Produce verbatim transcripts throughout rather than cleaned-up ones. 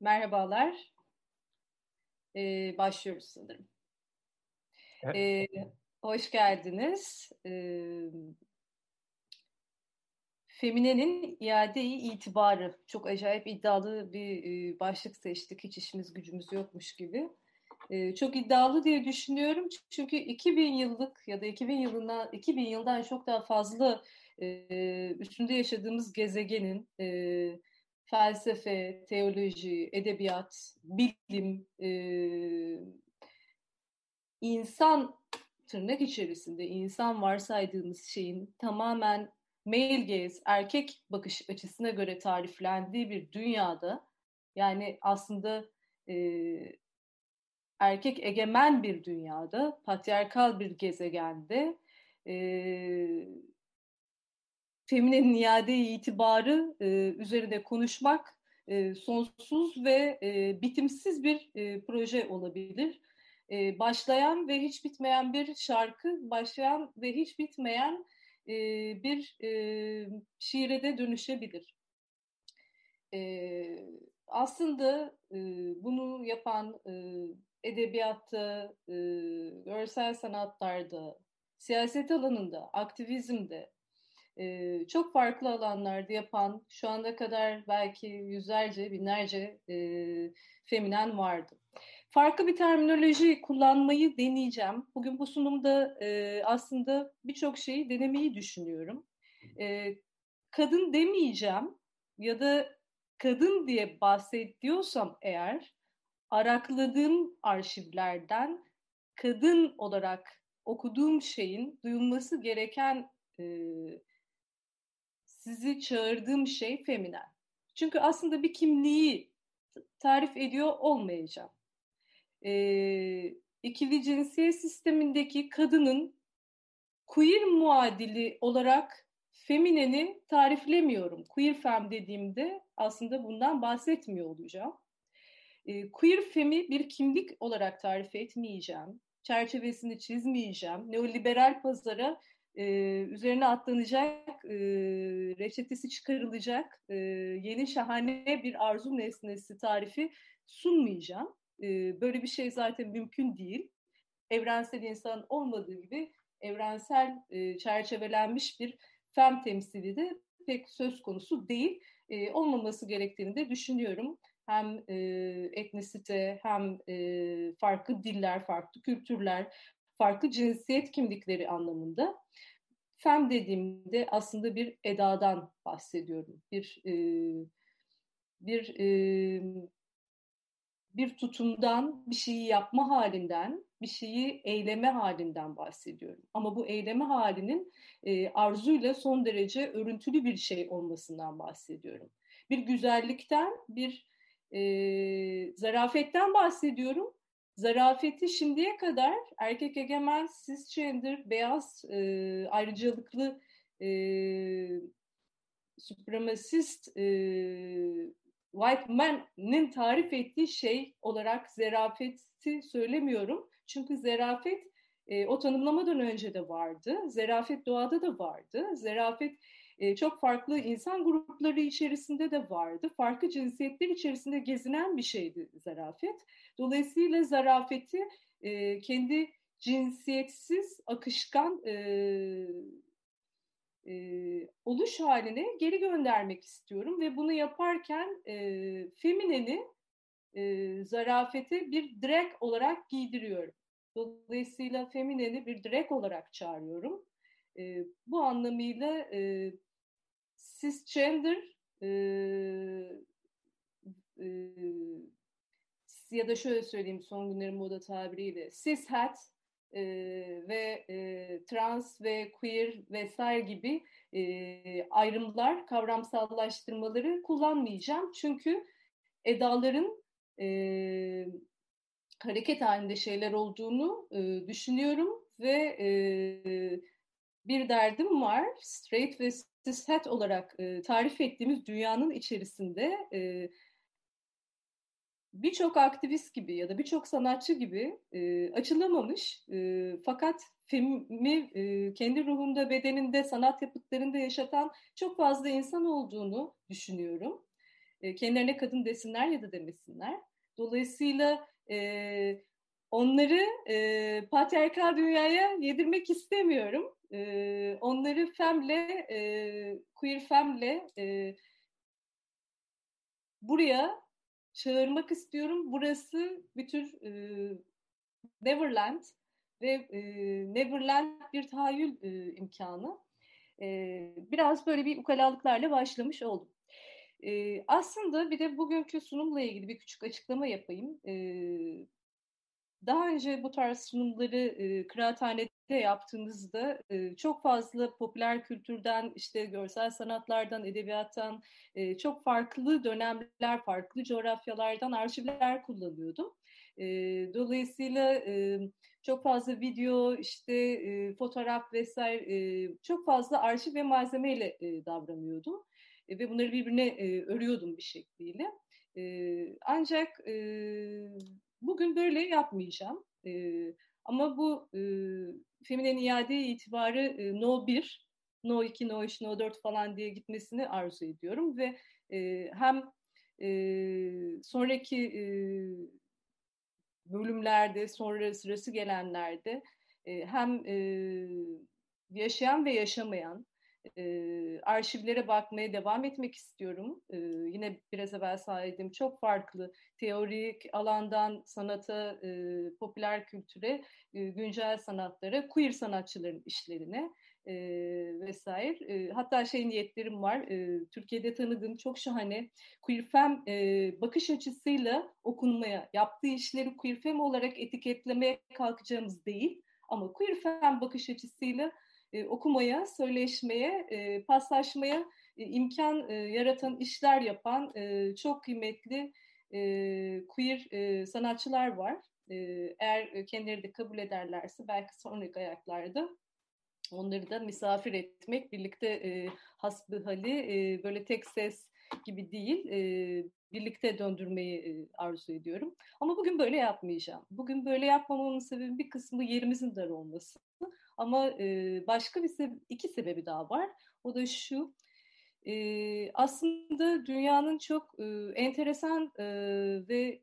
Merhabalar. Ee, başlıyoruz sanırım. Ee, hoş geldiniz. Ee, Femine'nin iade-i itibarı. Çok acayip iddialı bir e, başlık seçtik. Hiç işimiz gücümüz yokmuş gibi. E, çok iddialı diye düşünüyorum. Çünkü iki bin yıllık ya da iki bin yılından, iki bin yıldan çok daha fazla e, üstünde yaşadığımız gezegenin e, felsefe, teoloji, edebiyat, bilim, e, insan tırnak içerisinde insan varsaydığımız şeyin tamamen male gaze, erkek bakış açısına göre tariflendiği bir dünyada, yani aslında e, erkek egemen bir dünyada, patriarkal bir gezegende e, Femine'nin iade-i itibarı e, üzerine konuşmak e, sonsuz ve e, bitimsiz bir e, proje olabilir. E, başlayan ve hiç bitmeyen bir şarkı, başlayan ve hiç bitmeyen e, bir e, şiire de dönüşebilir. E, aslında e, bunu yapan e, edebiyatta, e, görsel sanatlarda, siyaset alanında, aktivizmde, Ee, çok farklı alanlarda yapan şu ana kadar belki yüzlerce, binlerce e, feminen vardı. Farklı bir terminoloji kullanmayı deneyeceğim. Bugün bu sunumda e, aslında birçok şeyi denemeyi düşünüyorum. E, kadın demeyeceğim ya da kadın diye bahsediyorsam eğer, arakladığım arşivlerden kadın olarak okuduğum şeyin duyulması gereken e, sizi çağırdığım şey feminen. Çünkü aslında bir kimliği tarif ediyor olmayacağım. Ee, ikili cinsiyet sistemindeki kadının queer muadili olarak femineni tariflemiyorum. Queer fem dediğimde aslında bundan bahsetmiyor olacağım. Ee, queer femi bir kimlik olarak tarif etmeyeceğim. Çerçevesini çizmeyeceğim. Neoliberal pazara Ee, üzerine atlanacak, e, reçetesi çıkarılacak e, yeni şahane bir arzu nesnesi tarifi sunmayacağım. E, böyle bir şey zaten mümkün değil. Evrensel insan olmadığı gibi evrensel e, çerçevelenmiş bir fem temsili de pek söz konusu değil. E, olmaması gerektiğini de düşünüyorum. Hem e, etnisite, hem e, farklı diller, farklı kültürler, farklı cinsiyet kimlikleri anlamında. Fem dediğimde aslında bir edadan bahsediyorum. Bir e, bir e, bir tutumdan, bir şeyi yapma halinden, bir şeyi eyleme halinden bahsediyorum. Ama bu eyleme halinin e, arzuyla son derece örüntülü bir şey olmasından bahsediyorum. Bir güzellikten, bir e, zarafetten bahsediyorum. Zarafeti şimdiye kadar erkek egemen, cisgender, beyaz, e, ayrıcalıklı, e, supremasist, e, white man'ın tarif ettiği şey olarak zarafeti söylemiyorum. Çünkü zarafet e, o tanımlamadan önce de vardı. Zarafet doğada da vardı. Zarafet e, çok farklı insan grupları içerisinde de vardı. Farklı cinsiyetler içerisinde gezinen bir şeydi zarafet. Dolayısıyla zarafeti e, kendi cinsiyetsiz, akışkan e, e, oluş haline geri göndermek istiyorum. Ve bunu yaparken e, femineni e, zarafete bir drag olarak giydiriyorum. Dolayısıyla femineni bir drag olarak çağırıyorum. E, bu anlamıyla e, cisgender e, e, ya da şöyle söyleyeyim son günlerin moda tabiriyle, cishet e, ve e, trans ve queer vesaire gibi e, ayrımlar, kavramsallaştırmaları kullanmayacağım. Çünkü edaların e, hareket halinde şeyler olduğunu e, düşünüyorum ve e, bir derdim var. Straight ve cishet olarak e, tarif ettiğimiz dünyanın içerisinde e, birçok aktivist gibi ya da birçok sanatçı gibi e, açılamamış e, fakat filmi e, kendi ruhunda, bedeninde, sanat yapıtlarında yaşatan çok fazla insan olduğunu düşünüyorum. E, kendilerine kadın desinler ya da demesinler. Dolayısıyla e, onları e, patriarkal dünyaya yedirmek istemiyorum. E, onları femle, e, queer femle e, buraya çağırmak istiyorum. Burası bir tür e, Neverland ve e, Neverland bir tahayyül e, imkanı. E, biraz böyle bir ukalalıklarla başlamış oldum. E, aslında bir de bugünkü sunumla ilgili bir küçük açıklama yapayım. E, daha önce bu tarz sunumları e, kıraathanede yaptığımızda e, çok fazla popüler kültürden, işte görsel sanatlardan, edebiyattan, e, çok farklı dönemler, farklı coğrafyalardan arşivler kullanıyordum. E, dolayısıyla e, çok fazla video, işte e, fotoğraf vesaire, e, çok fazla arşiv ve malzemeyle e, davranıyordum. E, ve bunları birbirine e, örüyordum bir şekliyle. E, ancak e, bugün böyle yapmayacağım. E, ama bu e, Feminen iade itibarı e, no bir, no iki, no üç, no dört falan diye gitmesini arzu ediyorum. Ve e, hem e, sonraki e, bölümlerde, sonra sırası gelenlerde e, hem e, yaşayan ve yaşamayan, Ee, arşivlere bakmaya devam etmek istiyorum. Ee, yine biraz evvel saydığım çok farklı teorik alandan sanata, e, popüler kültüre, e, güncel sanatlara, queer sanatçıların işlerine e, vesaire. E, hatta şey niyetlerim var. E, Türkiye'de tanıdığım çok şahane queer fem e, bakış açısıyla okunmaya, yaptığı işleri queer fem olarak etiketlemeye kalkacağımız değil. Ama queer fem bakış açısıyla E, okumaya, söyleşmeye, e, paslaşmaya e, imkan e, yaratan, işler yapan e, çok kıymetli e, queer e, sanatçılar var. E, eğer kendileri de kabul ederlerse belki sonraki ayaklarda onları da misafir etmek, birlikte e, hasbihali e, böyle tek ses gibi değil, e, birlikte döndürmeyi e, arzu ediyorum. Ama bugün böyle yapmayacağım. Bugün böyle yapmamamın sebebi bir kısmı yerimizin dar olması. Ama e, başka bir sebe- iki sebebi daha var. O da şu, e, aslında dünyanın çok e, enteresan e, ve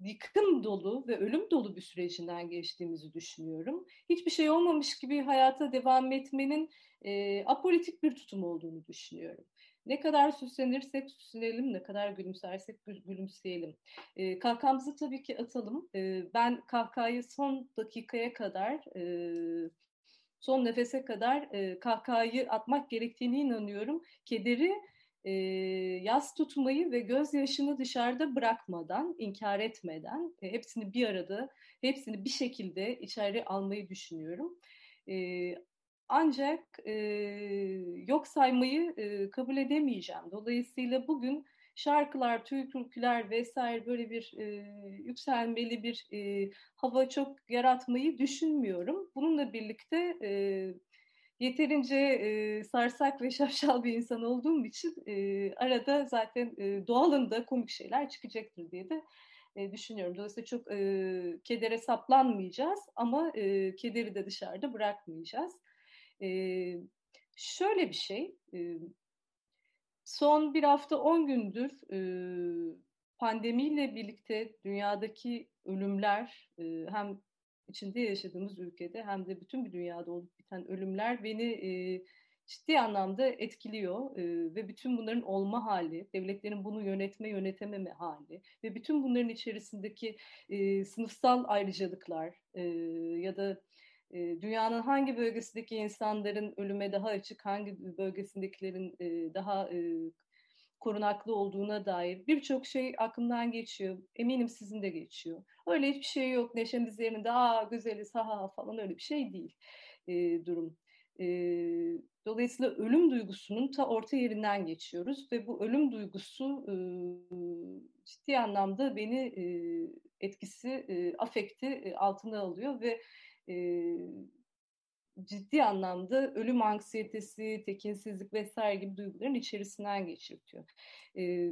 yıkım dolu ve ölüm dolu bir sürecinden geçtiğimizi düşünüyorum. Hiçbir şey olmamış gibi hayata devam etmenin e, apolitik bir tutum olduğunu düşünüyorum. Ne kadar süslenirsek süslenelim, ne kadar gülümsersek gülümseyelim. E, kahkahamızı tabii ki atalım. E, ben kahkahayı son dakikaya kadar, e, son nefese kadar e, kahkahayı atmak gerektiğine inanıyorum. Kederi e, yas tutmayı ve gözyaşını dışarıda bırakmadan, inkar etmeden e, hepsini bir arada, hepsini bir şekilde içeri almayı düşünüyorum. E, Ancak e, yok saymayı e, kabul edemeyeceğim. Dolayısıyla bugün şarkılar, türküler vesaire böyle bir e, yükselmeli bir e, hava çok yaratmayı düşünmüyorum. Bununla birlikte e, yeterince e, sarsak ve şapşal bir insan olduğum için e, arada zaten e, doğalında komik şeyler çıkacaktır diye de e, düşünüyorum. Dolayısıyla çok e, kedere saplanmayacağız ama e, kederi de dışarıda bırakmayacağız. Ee, şöyle bir şey, e, son bir hafta on gündür e, pandemiyle birlikte dünyadaki ölümler, e, hem içinde yaşadığımız ülkede hem de bütün bir dünyada olup biten ölümler beni e, ciddi anlamda etkiliyor e, ve bütün bunların olma hali, devletlerin bunu yönetme yönetememe hali ve bütün bunların içerisindeki e, sınıfsal ayrıcalıklar e, ya da dünyanın hangi bölgesindeki insanların ölüme daha açık, hangi bölgesindekilerin daha korunaklı olduğuna dair birçok şey aklımdan geçiyor. Eminim sizin de geçiyor. Öyle hiçbir şey yok. Neşemiz yerinde, aa güzeliz, ha ha falan, öyle bir şey değil e, durum. E, dolayısıyla ölüm duygusunun ta orta yerinden geçiyoruz ve bu ölüm duygusu e, ciddi anlamda beni e, etkisi, e, afekti e, altına alıyor ve e, ciddi anlamda ölüm anksiyetesi, tekinsizlik vesaire gibi duyguların içerisinden geçirtiyor. Ee,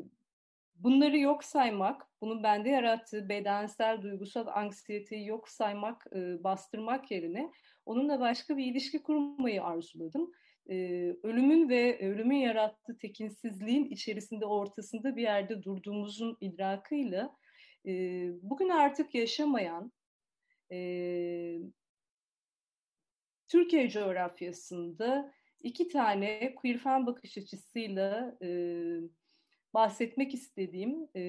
bunları yok saymak, bunun bende yarattığı bedensel, duygusal anksiyeteyi yok saymak, e, bastırmak yerine onunla başka bir ilişki kurmayı arzuladım. Ee, ölümün ve ölümün yarattığı tekinsizliğin içerisinde, ortasında bir yerde durduğumuzun idrakıyla e, bugün artık yaşamayan, e, Türkiye coğrafyasında iki tane queer fan bakış açısıyla e, bahsetmek istediğim e,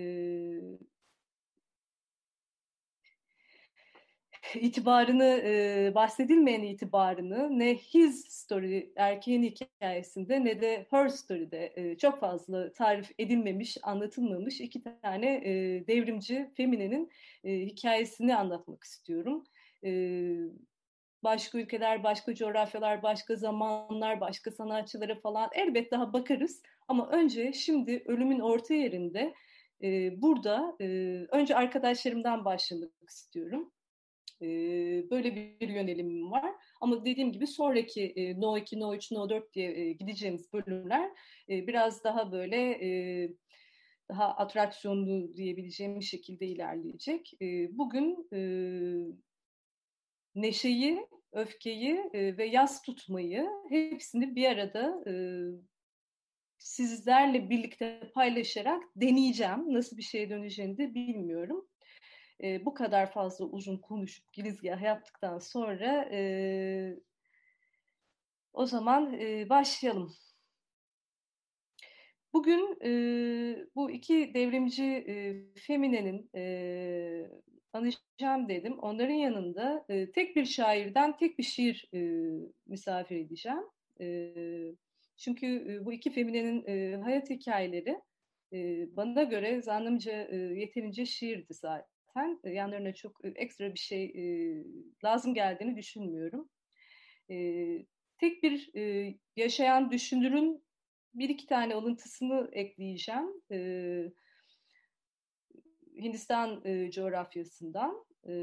itibarını, e, bahsedilmeyen itibarını ne His Story, erkeğin hikayesinde, ne de Her Story'de e, çok fazla tarif edilmemiş, anlatılmamış iki tane e, devrimci femininin e, hikayesini anlatmak istiyorum. E, Başka ülkeler, başka coğrafyalar, başka zamanlar, başka sanatçılara falan elbet daha bakarız. Ama önce şimdi ölümün orta yerinde e, burada e, önce arkadaşlarımdan başlamak istiyorum. E, böyle bir yönelimim var. Ama dediğim gibi sonraki e, No iki, No üç, No dört diye e, gideceğimiz bölümler e, biraz daha böyle... E, daha atraksiyonlu diyebileceğim şekilde ilerleyecek. E, bugün... E, neşeyi, öfkeyi ve yas tutmayı, hepsini bir arada e, sizlerle birlikte paylaşarak deneyeceğim. Nasıl bir şeye döneceğini de bilmiyorum. E, bu kadar fazla uzun konuşup girizgah yaptıktan sonra e, o zaman e, başlayalım. Bugün e, bu iki devrimci e, feminenin e, anlayacağım dedim. Onların yanında e, tek bir şairden tek bir şiir e, misafir edeceğim. E, çünkü e, bu iki feminenin e, hayat hikayeleri e, bana göre zannımca e, yeterince şiirdi zaten. E, yanlarına çok e, ekstra bir şey e, lazım geldiğini düşünmüyorum. E, tek bir e, yaşayan düşünürün bir iki tane alıntısını ekleyeceğim. E, Hindistan e, coğrafyasından e,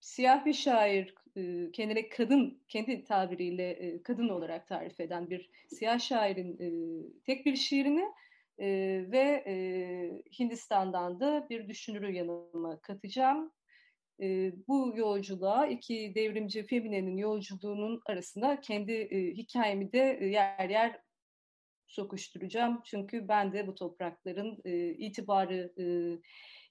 siyah bir şair, e, kendine kadın, kendi tabiriyle e, kadın olarak tarif eden bir siyah şairin e, tek bir şiirini e, ve e, Hindistan'dan da bir düşünürü yanıma katacağım. E, bu yolculuğa, iki devrimci feminenin yolculuğunun arasına kendi e, hikayemi de e, yer yer sokuşturacağım. Çünkü ben de bu toprakların e, itibarı e,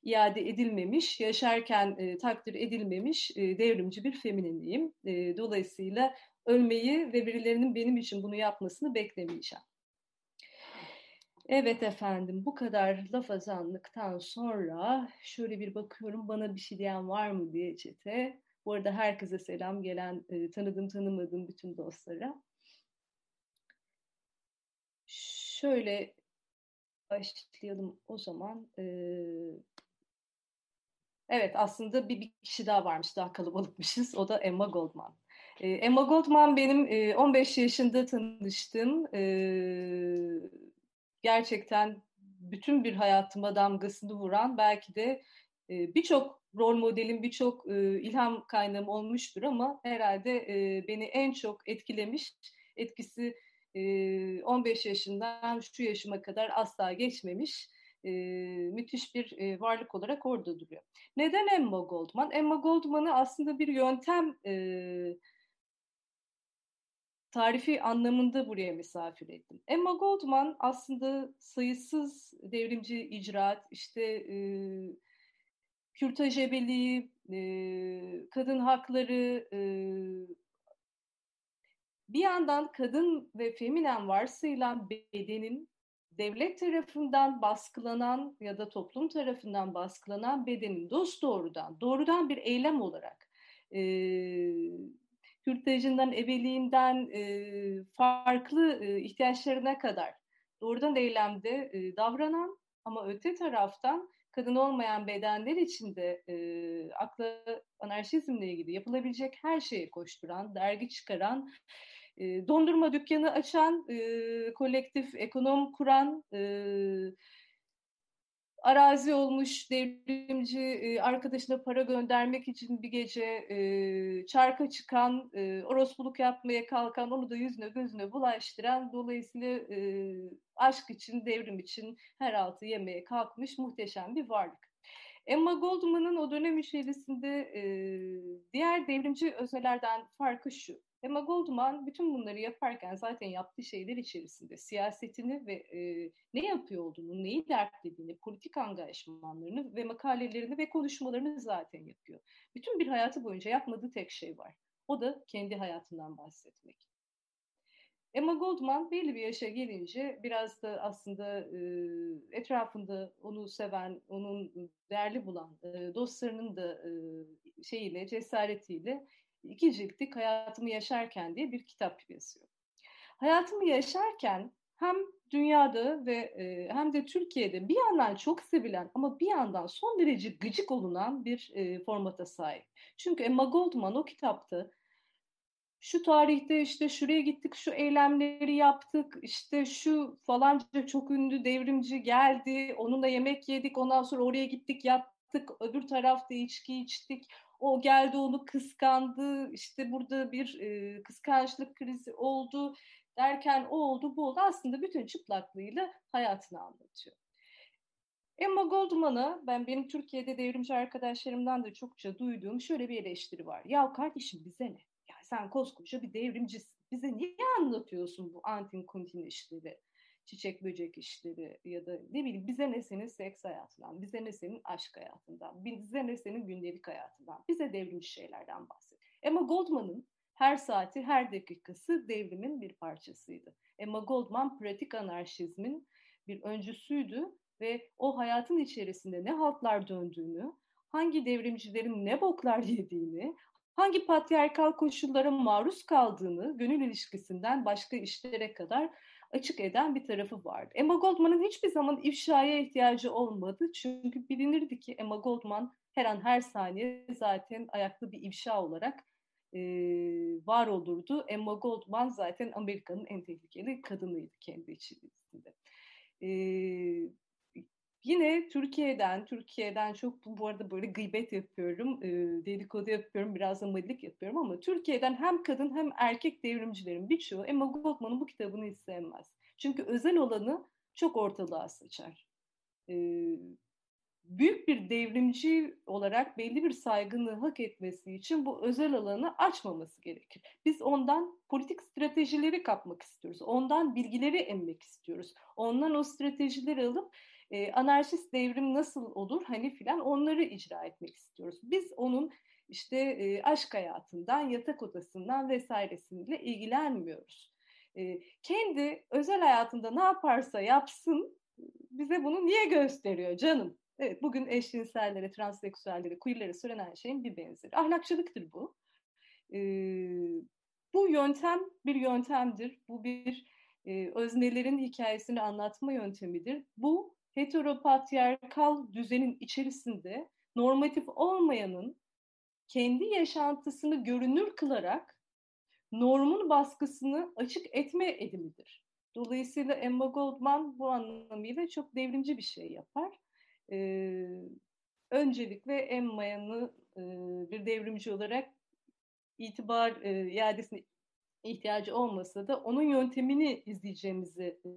iade edilmemiş, yaşarken e, takdir edilmemiş e, devrimci bir femineniyim. E, dolayısıyla ölmeyi ve birilerinin benim için bunu yapmasını beklemeyeceğim. Evet efendim, bu kadar lafazanlıktan sonra şöyle bir bakıyorum, bana bir şey diyen var mı diye çete. Bu arada herkese selam, gelen e, tanıdığım tanımadığım bütün dostlara. Şöyle başlayalım o zaman. Ee, evet, aslında bir, bir kişi daha varmış, daha kalabalıkmışız. O da Emma Goldman. Ee, Emma Goldman benim e, on beş yaşında tanıştığım, e, gerçekten bütün bir hayatıma damgasını vuran, belki de e, birçok rol modelim, birçok e, ilham kaynağım olmuştur ama herhalde e, beni en çok etkilemiş, etkisi on beş yaşından şu yaşıma kadar asla geçmemiş müthiş bir varlık olarak orada duruyor. Neden Emma Goldman? Emma Goldman'ı aslında bir yöntem tarifi anlamında buraya misafir ettim. Emma Goldman aslında sayısız devrimci icraat, işte kürtaj ebeliği, kadın hakları, bir yandan kadın ve feminen varsayılan bedenin, devlet tarafından baskılanan ya da toplum tarafından baskılanan bedenin dosdoğrudan, doğrudan bir eylem olarak, e, kürtajından, ebeliğinden, e, farklı e, ihtiyaçlarına kadar doğrudan eylemde e, davranan ama öte taraftan kadın olmayan bedenler içinde e, akla anarşizmle ilgili yapılabilecek her şeye koşturan, dergi çıkaran, e, dondurma dükkanı açan, e, kolektif ekonom kuran, e, arazi olmuş devrimci e, arkadaşına para göndermek için bir gece e, çarka çıkan, e, orospuluk yapmaya kalkan, onu da yüzüne gözüne bulaştıran, dolayısıyla e, aşk için, devrim için her altı yemeye kalkmış muhteşem bir varlık. Emma Goldman'ın o dönem içerisinde e, diğer devrimci öznelerden farkı şu. Emma Goldman bütün bunları yaparken zaten yaptığı şeyler içerisinde siyasetini ve e, ne yapıyor olduğunu, neyi dertlediğini, politik angajmanlarını ve makalelerini ve konuşmalarını zaten yapıyor. Bütün bir hayatı boyunca yapmadığı tek şey var. O da kendi hayatından bahsetmek. Emma Goldman belli bir yaşa gelince biraz da aslında e, etrafında onu seven, onun değerli bulan e, dostlarının da e, şeyiyle, cesaretiyle İki ciltlik Hayatımı Yaşarken diye bir kitap yazıyor. Hayatımı yaşarken hem dünyada ve e, hem de Türkiye'de bir yandan çok sevilen ama bir yandan son derece gıcık olunan bir e, formata sahip. Çünkü Emma Goldman o kitapta şu tarihte işte şuraya gittik, şu eylemleri yaptık, işte şu falanca çok ünlü devrimci geldi, onunla yemek yedik, ondan sonra oraya gittik, yaptık, öbür tarafta içki içtik. O geldi, onu kıskandı, işte burada bir e, kıskançlık krizi oldu derken o oldu, bu oldu. Aslında bütün çıplaklığıyla hayatını anlatıyor. Emma Goldman'a ben benim Türkiye'de devrimci arkadaşlarımdan da çokça duyduğum şöyle bir eleştiri var. Ya kardeşim bize ne? Ya sen koskoca bir devrimcisin. Bize niye anlatıyorsun bu antin kuntin işleri, çiçek böcek işleri ya da ne bileyim, bize ne senin seks hayatından, bize ne senin aşk hayatından, bize ne senin gündelik hayatından, bize devrimci şeylerden bahset. Emma Goldman'ın her saati, her dakikası devrimin bir parçasıydı. Emma Goldman pratik anarşizmin bir öncüsüydü ve o hayatın içerisinde ne haltlar döndüğünü, hangi devrimcilerin ne boklar yediğini, hangi patriarkal koşullara maruz kaldığını, gönül ilişkisinden başka işlere kadar açık eden bir tarafı vardı. Emma Goldman'ın hiçbir zaman ifşaya ihtiyacı olmadı. Çünkü bilinirdi ki Emma Goldman her an her saniye zaten ayaklı bir ifşa olarak e, var olurdu. Emma Goldman zaten Amerika'nın en tehlikeli kadınıydı kendi içerisinde. E, yine Türkiye'den, Türkiye'den çok bu arada böyle gıybet yapıyorum, e, dedikodu yapıyorum, biraz da madilik yapıyorum ama Türkiye'den hem kadın hem erkek devrimcilerin birçoğu Emma Goldman'ın bu kitabını hiç sevmez. Çünkü özel olanı çok ortalığa saçar. E, büyük bir devrimci olarak belli bir saygınlığı hak etmesi için bu özel alanı açmaması gerekir. Biz ondan politik stratejileri kapmak istiyoruz, ondan bilgileri emmek istiyoruz, ondan o stratejileri alıp Ee, anarşist devrim nasıl olur hani filan onları icra etmek istiyoruz. Biz onun işte e, aşk hayatından, yatak odasından vesairesiyle ilgilenmiyoruz. E, kendi özel hayatında ne yaparsa yapsın bize bunu niye gösteriyor canım? Evet, bugün eşcinsellere, transseksüellere, queerlere söylenen şeyin bir benzeri. Ahlakçılıktır bu. E, bu yöntem bir yöntemdir. Bu bir e, öznelerin hikayesini anlatma yöntemidir. Bu heteropatriarkal düzenin içerisinde normatif olmayanın kendi yaşantısını görünür kılarak normun baskısını açık etme edimidir. Dolayısıyla Emma Goldman bu anlamıyla çok devrimci bir şey yapar. Ee, öncelikle Emma'nı e, bir devrimci olarak itibar e, iadesine ihtiyacı olmasa da onun yöntemini izleyeceğimizi e,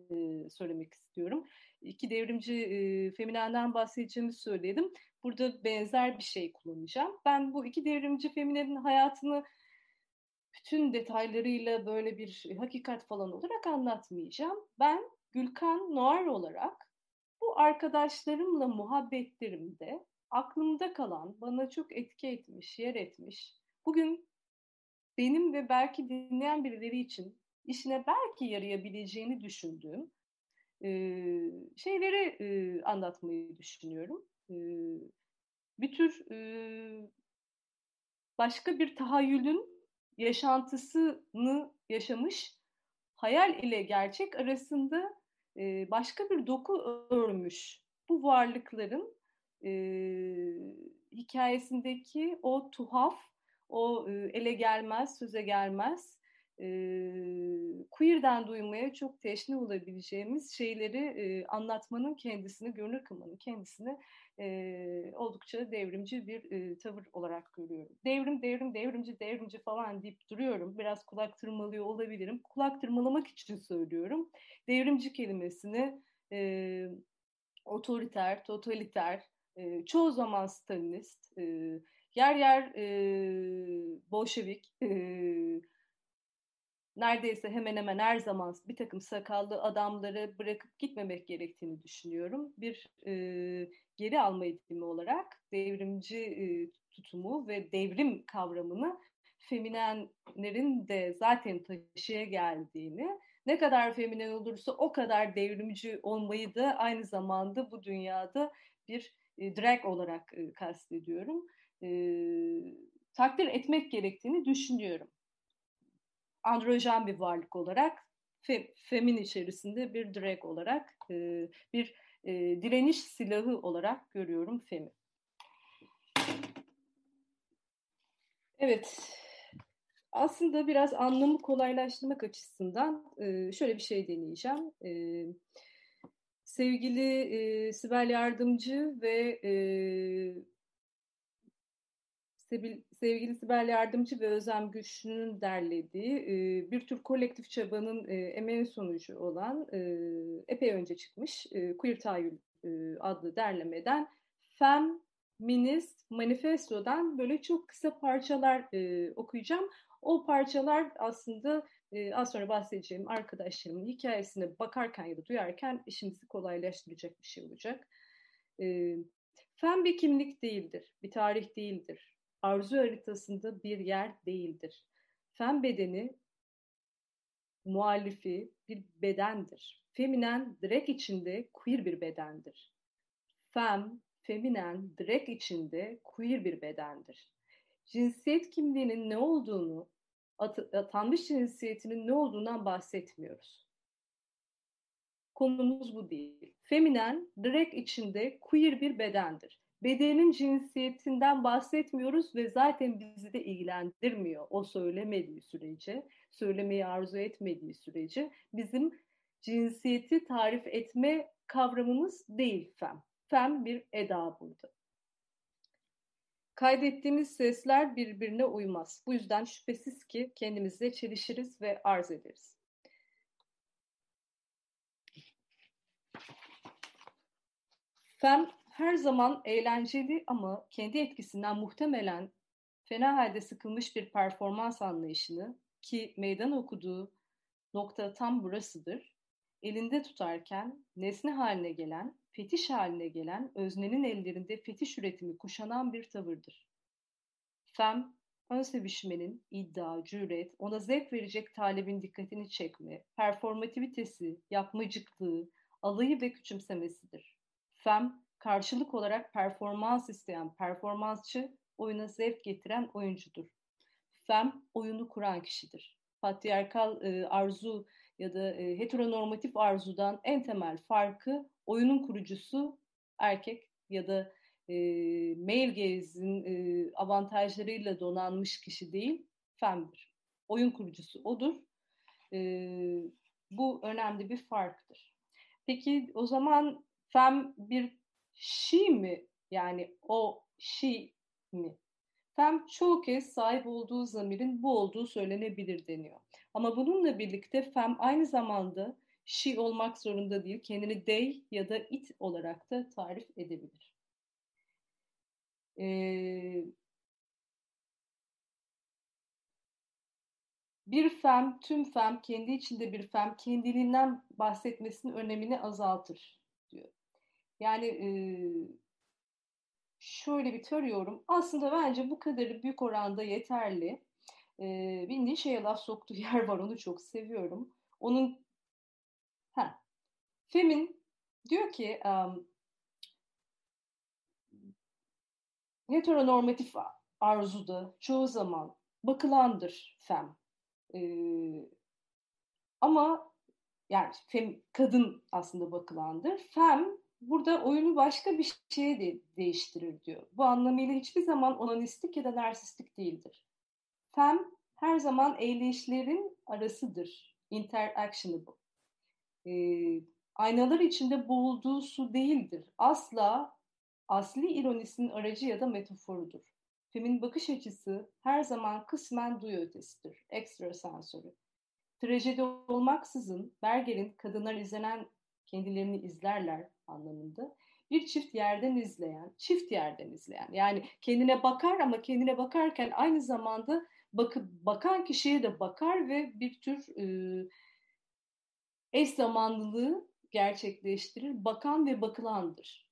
söylemek istiyorum. İki devrimci e, feminenden bahsedeceğimi söyledim. Burada benzer bir şey kullanacağım. Ben bu iki devrimci feminenin hayatını bütün detaylarıyla böyle bir hakikat falan olarak anlatmayacağım. Ben Gülkan Noir olarak bu arkadaşlarımla muhabbetlerimde aklımda kalan, bana çok etki etmiş, yer etmiş, bugün benim ve belki dinleyen birileri için işine belki yarayabileceğini düşündüğüm e, şeyleri e, anlatmayı düşünüyorum. E, bir tür e, başka bir tahayyülün yaşantısını yaşamış hayal ile gerçek arasında e, başka bir doku örmüş. Bu varlıkların e, hikayesindeki o tuhaf, o e, ele gelmez, söze gelmez, e, queer'den duymaya çok teşne olabileceğimiz şeyleri e, anlatmanın kendisini, görünür kılmanın kendisini e, oldukça devrimci bir e, tavır olarak görüyorum. Devrim, devrim, devrimci, devrimci falan deyip duruyorum. Biraz kulak tırmalıyor olabilirim. Kulak tırmalamak için söylüyorum. Devrimci kelimesini e, otoriter, totaliter, e, çoğu zaman Stalinist, e, yer yer e, Bolşevik, e, neredeyse hemen hemen her zaman bir takım sakallı adamları bırakıp gitmemek gerektiğini düşünüyorum. Bir e, geri alma eğitimi olarak devrimci e, tutumu ve devrim kavramını feminenlerin de zaten taşıya geldiğini, ne kadar feminen olursa o kadar devrimci olmayı da aynı zamanda bu dünyada bir e, drag olarak e, kastediyorum. E, takdir etmek gerektiğini düşünüyorum. Androjen bir varlık olarak, fe, femin içerisinde bir drag olarak, e, bir e, direniş silahı olarak görüyorum femi. Evet. Aslında biraz anlamı kolaylaştırmak açısından şöyle bir şey deneyeceğim. Sevgili Sibel Yardımcı ve sevgili Sibel Yardımcı ve Özlem Güçlü'nün derlediği bir tür kolektif çabanın emeği sonucu olan, epey önce çıkmış Queer Tahayyül adlı derlemeden Feminist Manifesto'dan böyle çok kısa parçalar okuyacağım. O parçalar aslında e, az sonra bahsedeceğim arkadaşlarımın hikayesine bakarken ya da duyarken işimizi kolaylaştıracak bir şey olacak. E, Fen bir kimlik değildir, bir tarih değildir, arzu haritasında bir yer değildir. Fen bedeni, muhalifi bir bedendir. Feminen, direkt içinde queer bir bedendir. Fen, feminen, direkt içinde queer bir bedendir. Cinsiyet kimliğinin ne olduğunu, atanmış cinsiyetinin ne olduğundan bahsetmiyoruz. Konumuz bu değil. Feminen, direkt içinde queer bir bedendir. Bedenin cinsiyetinden bahsetmiyoruz ve zaten bizi de ilgilendirmiyor. O söylemediği sürece, söylemeyi arzu etmediği sürece bizim cinsiyeti tarif etme kavramımız değil fem. Fem bir eda burada. Kaydettiğimiz sesler birbirine uymaz. Bu yüzden şüphesiz ki kendimizle çelişiriz ve arz ederiz. Fem her zaman eğlenceli ama kendi etkisinden muhtemelen fena halde sıkılmış bir performans anlayışını, ki meydan okuduğu nokta tam burasıdır, elinde tutarken nesne haline gelen, fetiş haline gelen, öznenin ellerinde fetiş üretimi kuşanan bir tavırdır. Fem, ön sevişmenin iddia, cüret, ona zevk verecek talebin dikkatini çekme, performativitesi, yapmacıklığı, alayı ve küçümsemesidir. Fem, karşılık olarak performans isteyen performansçı, oyuna zevk getiren oyuncudur. Fem, oyunu kuran kişidir. Patriarkal e, arzu ya da e, heteronormatif arzudan en temel farkı, oyunun kurucusu erkek ya da e, male gaze'in e, avantajlarıyla donanmış kişi değil, femdir. Oyun kurucusu odur. E, bu önemli bir farktır. Peki o zaman fem bir she mi? Yani o she mi? Fem çoğu kez sahip olduğu zamirin bu olduğu söylenebilir deniyor. Ama bununla birlikte fem aynı zamanda she olmak zorunda değil, kendini they ya da it olarak da tarif edebilir. Ee, bir fem, tüm fem, kendi içinde bir fem, kendiliğinden bahsetmesinin önemini azaltır diyor. Yani e, şöyle bir tarıyorum. Aslında bence bu kadarı büyük oranda yeterli. E, bir nişeye laf soktuğu yer var, onu çok seviyorum. Onun Ha. Femin diyor ki um, heteronormatif arzuda çoğu zaman bakılandır fem. Ee, ama yani fem, kadın aslında bakılandır. Fem burada oyunu başka bir şeye de değiştirir diyor. Bu anlamıyla hiçbir zaman onanistik ya da narsistik değildir. Fem her zaman eyleyişlerin arasıdır. Interaction'ı bu. Ee, aynalar içinde boğulduğu su değildir. Asla asli ironisinin aracı ya da metaforudur. Femin bakış açısı her zaman kısmen duyu ötesidir. Ekstrasansörü. Trajedi olmaksızın Berger'in kadınlar izlenen kendilerini izlerler anlamında bir çift yerden izleyen, çift yerden izleyen. Yani kendine bakar ama kendine bakarken aynı zamanda bakıp bakan kişiye de bakar ve bir tür e, eş zamanlılığı gerçekleştirir. Bakan ve bakılandır.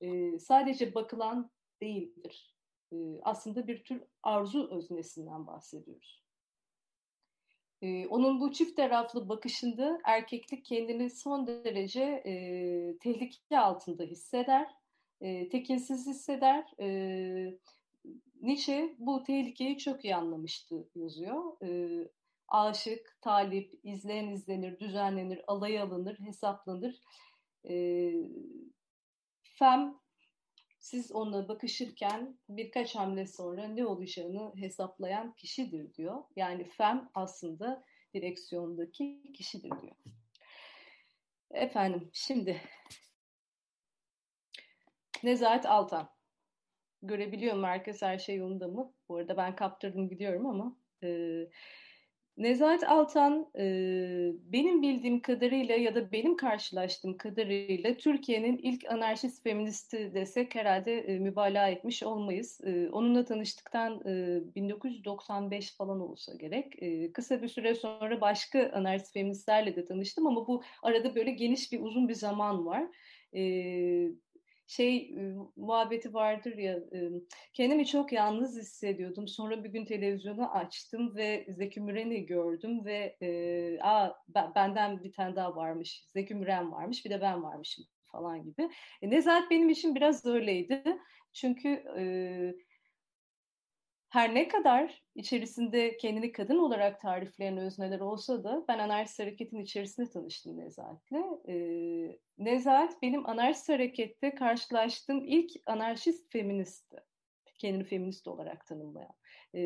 E, sadece bakılan değildir. E, aslında bir tür arzu öznesinden bahsediyoruz. Ee, onun bu çift taraflı bakışında erkeklik kendini son derece e, tehlike altında hisseder, e, tekinsiz hisseder. E, Nietzsche bu tehlikeyi çok iyi anlamıştı yazıyor. E, aşık, talip, izleyen izlenir, düzenlenir, alaya alınır, hesaplanır. E, Fem, siz onunla bakışırken birkaç hamle sonra ne olacağını hesaplayan kişidir diyor. Yani fem aslında direksiyondaki kişidir diyor. Efendim şimdi Nezahat Altan. Görebiliyor mu herkes, her şey yolunda mı? Bu arada ben kaptırdım gidiyorum ama. E, Nezahat Altan e, benim bildiğim kadarıyla ya da benim karşılaştığım kadarıyla Türkiye'nin ilk anarşist feministi desek herhalde e, mübalağa etmiş olmayız. E, onunla tanıştıktan e, bin dokuz yüz doksan beş falan olsa gerek. E, kısa bir süre sonra başka anarşist feministlerle de tanıştım ama bu arada böyle geniş bir uzun bir zaman var. Evet. Şey muhabbeti vardır ya, kendimi çok yalnız hissediyordum. Sonra bir gün televizyonu açtım ve Zeki Müren'i gördüm ve e, aa benden bir tane daha varmış, Zeki Müren varmış, bir de ben varmışım falan gibi. E, Nezahat benim için biraz öyleydi. Çünkü e, her ne kadar içerisinde kendini kadın olarak tarifleyen özneler olsa da ben anarşist hareketin içerisinde tanıştım Nezahat'le. Ee, Nezahat benim anarşist harekette karşılaştığım ilk anarşist feministti. Kendini feminist olarak tanımlayan. Ee,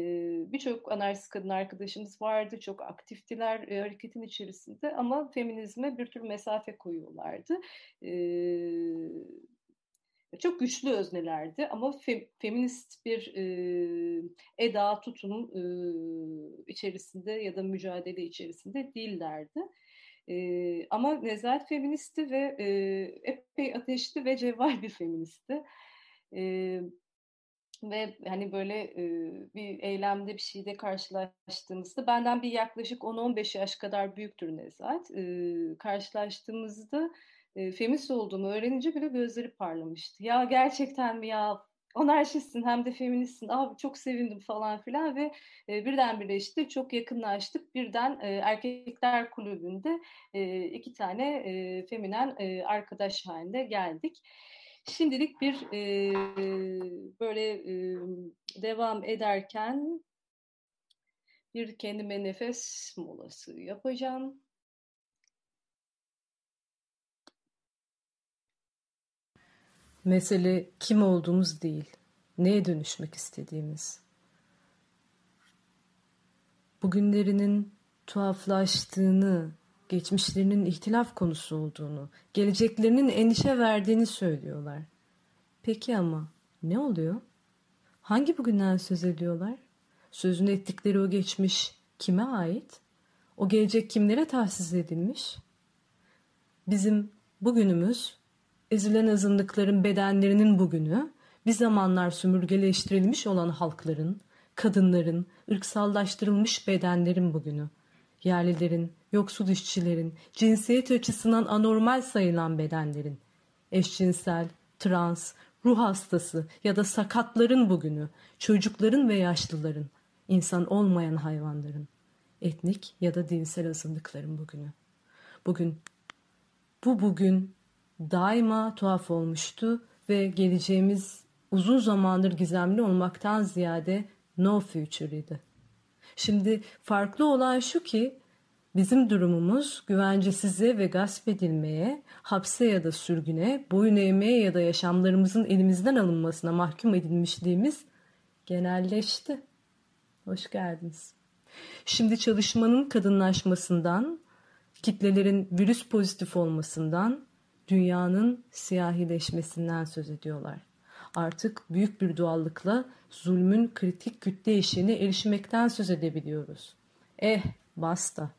birçok anarşist kadın arkadaşımız vardı, çok aktiftiler e, hareketin içerisinde ama feminizme bir tür mesafe koyuyorlardı. Evet. Çok güçlü öznelerdi ama fe, feminist bir e, eda, tutum e, içerisinde ya da mücadele içerisinde değillerdi. E, ama Nezahat feministi ve e, epey ateşli ve cevval bir feministi. E, ve hani böyle e, bir eylemde bir şeyde karşılaştığımızda benden bir yaklaşık on on beş yaş kadar büyüktür Nezahat. E, karşılaştığımızda feminist olduğumu öğrenince bile gözleri parlamıştı. Ya gerçekten mi ya? Anarşistsin hem de feministsin. Abi çok sevindim falan filan ve birdenbire işte çok yakınlaştık. Birden Erkekler Kulübü'nde iki tane feminen arkadaş halinde geldik. Şimdilik bir böyle devam ederken bir kendime nefes molası yapacağım. Mesele kim olduğumuz değil, neye dönüşmek istediğimiz. Bugünlerinin tuhaflaştığını, geçmişlerinin ihtilaf konusu olduğunu, geleceklerinin endişe verdiğini söylüyorlar. Peki ama ne oluyor? Hangi bugünden söz ediyorlar? Sözünü ettikleri o geçmiş kime ait? O gelecek kimlere tahsis edilmiş? Bizim bugünümüz, ezilen azınlıkların bedenlerinin bugünü, bir zamanlar sömürgeleştirilmiş olan halkların, kadınların, ırksallaştırılmış bedenlerin bugünü, yerlilerin, yoksul işçilerin, cinsiyet açısından anormal sayılan bedenlerin, eşcinsel, trans, ruh hastası ya da sakatların bugünü, çocukların ve yaşlıların, insan olmayan hayvanların, etnik ya da dinsel azınlıkların bugünü. Bugün, bu bugün, daima tuhaf olmuştu ve geleceğimiz uzun zamandır gizemli olmaktan ziyade no future idi. Şimdi farklı olan şu ki Bizim durumumuz güvencesize ve gasp edilmeye, hapse ya da sürgüne, boyun eğmeye ya da yaşamlarımızın elimizden alınmasına mahkum edilmişliğimiz genelleşti. Hoş geldiniz. Şimdi çalışmanın kadınlaşmasından, kitlelerin virüs pozitif olmasından, dünyanın siyahileşmesinden söz ediyorlar. Artık büyük bir doğallıkla zulmün kritik kütle eşiğine erişmekten söz edebiliyoruz. Eh, basta.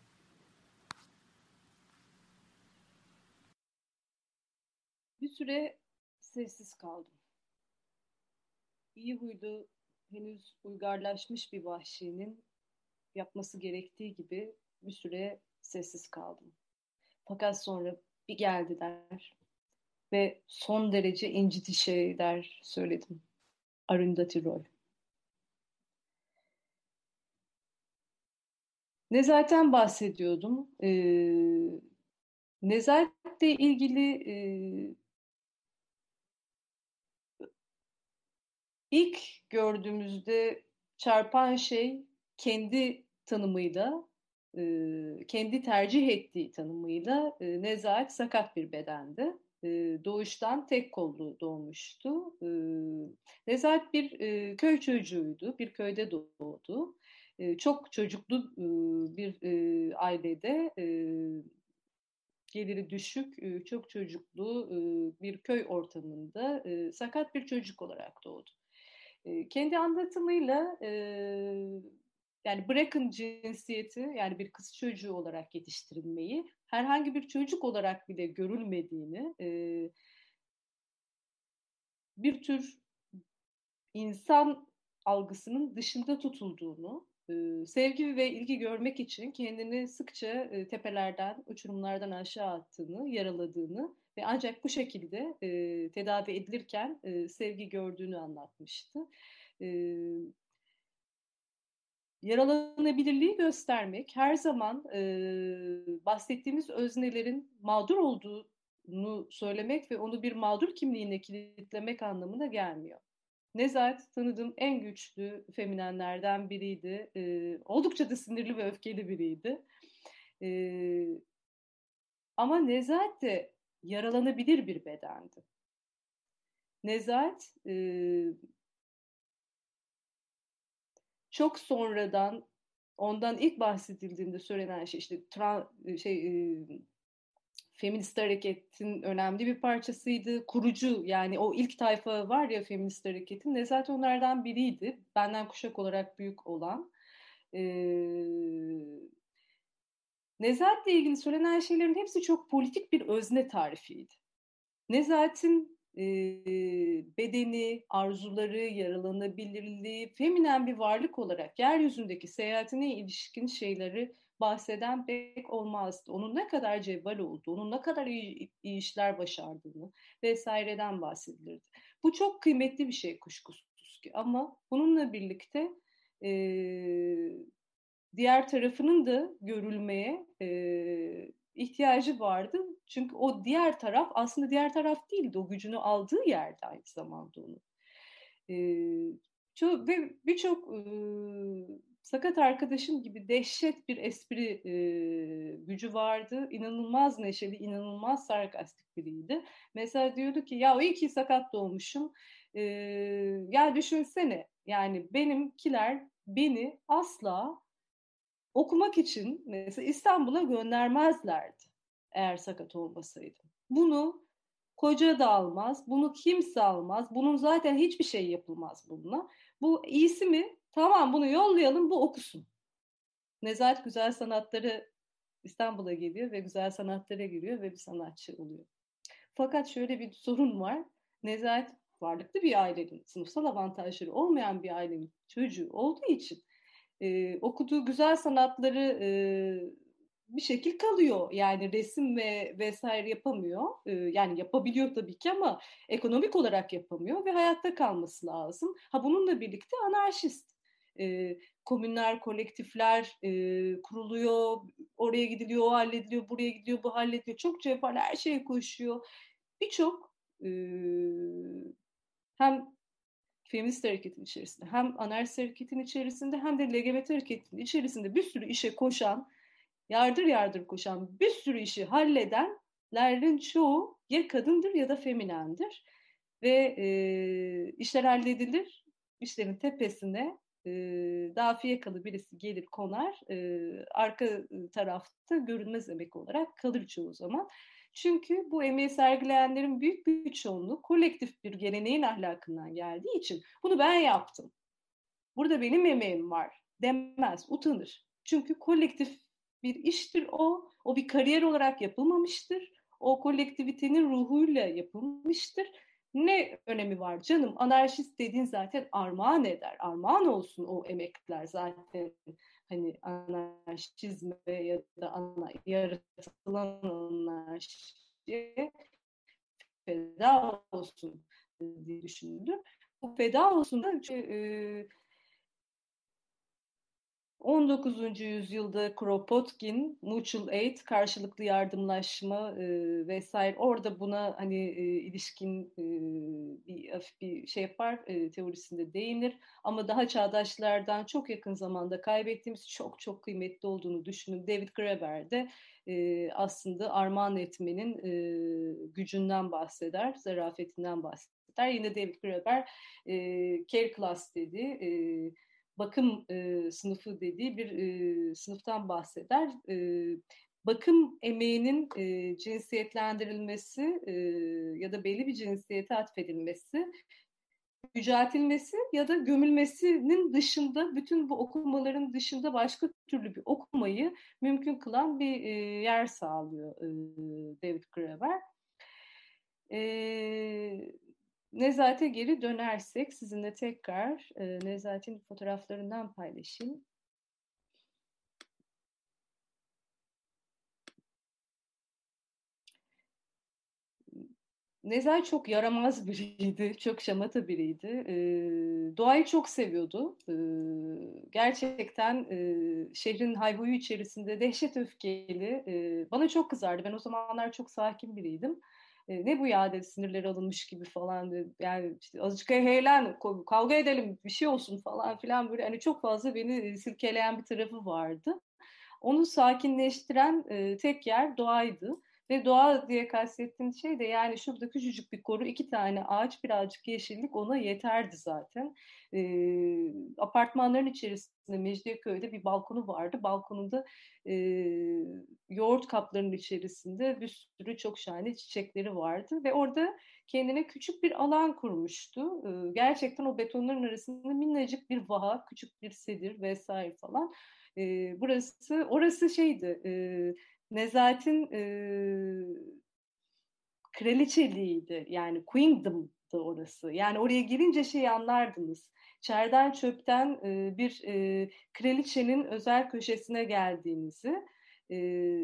Bir süre sessiz kaldım. İyi huylu, henüz uygarlaşmış bir vahşinin yapması gerektiği gibi bir süre sessiz kaldım. Fakat sonra bir geldiler ve son derece incitici şeyler söyledim. Arundhati Roy. Nezahat'ten bahsediyordum. Ee, Nezahat'le ilgili e, ilk gördüğümüzde çarpan şey kendi tanımıyla, kendi tercih ettiği tanımıyla Nezahat sakat bir bedendi. Doğuştan tek kollu doğmuştu. Nezahat bir köy çocuğuydu, bir köyde doğdu. Çok çocuklu bir ailede, geliri düşük, çok çocuklu bir köy ortamında sakat bir çocuk olarak doğdu. Kendi anlatımıyla, yani bırakın cinsiyeti, yani bir kız çocuğu olarak yetiştirilmeyi, herhangi bir çocuk olarak bile görülmediğini, e, bir tür insan algısının dışında tutulduğunu, e, sevgi ve ilgi görmek için kendini sıkça e, tepelerden, uçurumlardan aşağı attığını, yaraladığını ve ancak bu şekilde e, tedavi edilirken e, sevgi gördüğünü anlatmıştı. E, Yaralanabilirliği göstermek her zaman e, bahsettiğimiz öznelerin mağdur olduğunu söylemek ve onu bir mağdur kimliğine kilitlemek anlamına gelmiyor. Nezahat tanıdığım en güçlü feminenlerden biriydi. E, oldukça da sinirli ve öfkeli biriydi. E, ama Nezahat de yaralanabilir bir bedendi. Nezahat... E, Çok sonradan, ondan ilk bahsedildiğinde söylenen şey, işte tra- şey, e, feminist hareketin önemli bir parçasıydı. Kurucu, yani o ilk tayfa var ya feminist hareketin, Nezahat onlardan biriydi. Benden kuşak olarak büyük olan. E, Nezahat'la ilgili söylenen şeylerin hepsi çok politik bir özne tarifiydi. Nezahat'in bedeni, arzuları, yaralanabilirliği, feminen bir varlık olarak yeryüzündeki seyahatine ilişkin şeyleri bahseden pek olmazdı. Onun ne kadar cevval olduğu, onun ne kadar iyi, iyi işler başardığını vesaireden bahsedilirdi. Bu çok kıymetli bir şey kuşkusuz ki, ama bununla birlikte e, diğer tarafının da görülmeye e, ihtiyacı vardı. Çünkü o diğer taraf aslında diğer taraf değildi. O gücünü aldığı yerde aynı zamanda onu. Ee, ve birçok e, sakat arkadaşım gibi dehşet bir espri e, gücü vardı. İnanılmaz neşeli, inanılmaz sarkastik biriydi. Mesela diyordu ki, ya iyi ki sakat doğmuşum. Ee, ya düşünsene, yani benimkiler beni asla okumak için mesela İstanbul'a göndermezlerdi eğer sakat olmasaydım. Bunu koca da almaz, bunu kimse almaz, bunun zaten hiçbir şey yapılmaz bununla. Bu iyisi mi? Tamam, bunu yollayalım, bu okusun. Nezahat Güzel Sanatları İstanbul'a geliyor ve Güzel Sanatlara giriyor ve bir sanatçı oluyor. Fakat şöyle bir sorun var. Nezahat varlıklı bir ailenin, sınıfsal avantajları olmayan bir ailenin çocuğu olduğu için Ee, okuduğu güzel sanatları e, bir şekil kalıyor. Yani resim ve vesaire yapamıyor. Ee, yani yapabiliyor tabii ki ama ekonomik olarak yapamıyor ve hayatta kalması lazım. Ha, bununla birlikte anarşist. Ee, komünler, kolektifler e, kuruluyor. Oraya gidiliyor, o hallediliyor, buraya gidiyor, bu hallediliyor. Çok cevher, her şeye koşuyor. Birçok e, hem feminist hareketin içerisinde, hem anarşist hareketin içerisinde, hem de L G B T hareketinin içerisinde bir sürü işe koşan yardır yardır koşan, bir sürü işi halledenlerin çoğu ya kadındır ya da feminendir. Ve e, işler halledilir, işlerin tepesine e, daha fiyakalı birisi gelir konar, e, arka tarafta görünmez emek olarak kalır çoğu zaman. Çünkü bu emeği sergileyenlerin büyük bir çoğunluğu kolektif bir geleneğin ahlakından geldiği için bunu ben yaptım, burada benim emeğim var demez, utanır. Çünkü kolektif bir iştir o, o bir kariyer olarak yapılmamıştır, o kolektivitenin ruhuyla yapılmıştır. Ne önemi var canım? Anarşist dediğin zaten armağan eder. Armağan olsun o emekler zaten. Hani anarşizme ya da ana, yaratılan anarşiye feda olsun diye düşündüm. Bu feda olsun da on dokuzuncu yüzyılda Kropotkin, mutual aid, karşılıklı yardımlaşma e, vesaire, orada buna hani e, ilişkin e, bir, bir şey yapar, e, teorisinde değinir. Ama daha çağdaşlardan çok yakın zamanda kaybettiğimiz çok çok kıymetli olduğunu düşünün. David Graeber de e, aslında armağan etmenin e, gücünden bahseder, zarafetinden bahseder. Yine David Graeber e, care class dedi. E, bakım e, sınıfı dediği bir e, sınıftan bahseder. E, bakım emeğinin e, cinsiyetlendirilmesi e, ya da belli bir cinsiyete atfedilmesi, yüceltilmesi ya da gömülmesinin dışında, bütün bu okumaların dışında başka türlü bir okumayı mümkün kılan bir e, yer sağlıyor e, David Graeber. Evet. Nezahat'e geri dönersek sizinle tekrar e, Nezahat'in fotoğraflarından paylaşayım. Nezahat çok yaramaz biriydi, çok şamata biriydi. E, doğayı çok seviyordu. E, gerçekten e, şehrin hayhuyu içerisinde dehşet öfkeli. E, bana çok kızardı. Ben o zamanlar çok sakin biriydim. Ne bu ya dedi, sinirleri alınmış gibi falan dedi. Yani işte azıcık heyelan, kavga edelim, bir şey olsun falan filan, böyle hani çok fazla beni silkeleyen bir tarafı vardı. Onu sakinleştiren e, tek yer doğaydı. Ve doğa diye kastettiğim şey de yani şurada küçücük bir koru, iki tane ağaç, birazcık yeşillik ona yeterdi zaten. E, apartmanların içerisinde Mecidiyeköy'de bir balkonu vardı. Balkonunda e, yoğurt kaplarının içerisinde bir sürü çok şahane çiçekleri vardı. Ve orada kendine küçük bir alan kurmuştu. E, gerçekten o betonların arasında minnacık bir vaha, küçük bir sedir vesaire falan. E, burası, orası şeydi... E, Nezahat'in e, kraliçeliğiydi, yani queendom'dı orası. Yani oraya girince şeyi anlardınız. Çerden çöpten e, bir e, kraliçenin özel köşesine geldiğinizi, e,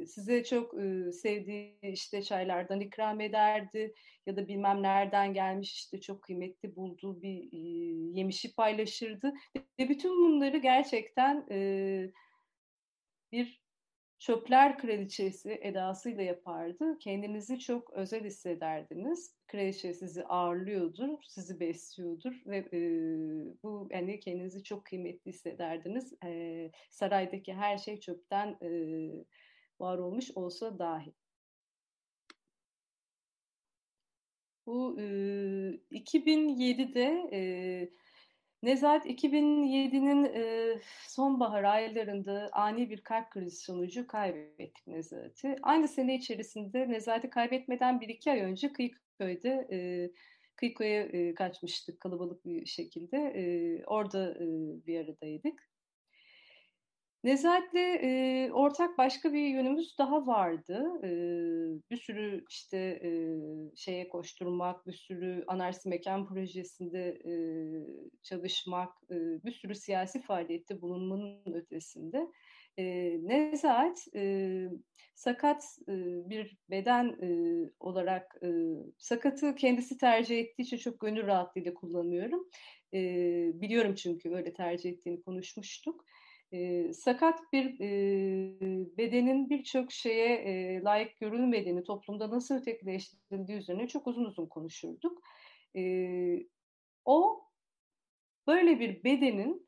size çok e, sevdiği işte çaylardan ikram ederdi ya da bilmem nereden gelmiş işte çok kıymetli bulduğu bir e, yemişi paylaşırdı. Ve bütün bunları gerçekten e, bir çöpler kraliçesi edasıyla yapardı. Kendinizi çok özel hissederdiniz. Kraliçe sizi ağırlıyordur, sizi besliyordur ve e, bu yani kendinizi çok kıymetli hissederdiniz. E, saraydaki her şey çöpten e, var olmuş olsa dahi. Bu e, iki bin yedide... E, Nezahat iki bin yedinin e, sonbahar aylarında ani bir kalp krizi sonucu kaybettik Nezahat'i. Aynı sene içerisinde Nezahat'i kaybetmeden bir iki ay önce Kıyıköy'de, e, Kıyıköy'e e, kaçmıştık kalabalık bir şekilde. E, orada e, bir aradaydık. Nezahat'le e, ortak başka bir yönümüz daha vardı. E, bir sürü işte e, şeye koşturmak, bir sürü anarşist mekan projesinde e, çalışmak, e, bir sürü siyasi faaliyette bulunmanın ötesinde. E, Nezahat e, sakat e, bir beden e, olarak, e, sakatı kendisi tercih ettiği için çok gönül rahatlığıyla kullanıyorum. E, biliyorum çünkü öyle tercih ettiğini konuşmuştuk. E, sakat bir e, bedenin birçok şeye e, layık görülmediğini, toplumda nasıl ötekileştirildiği üzerine çok uzun uzun konuşurduk. E, o böyle bir bedenin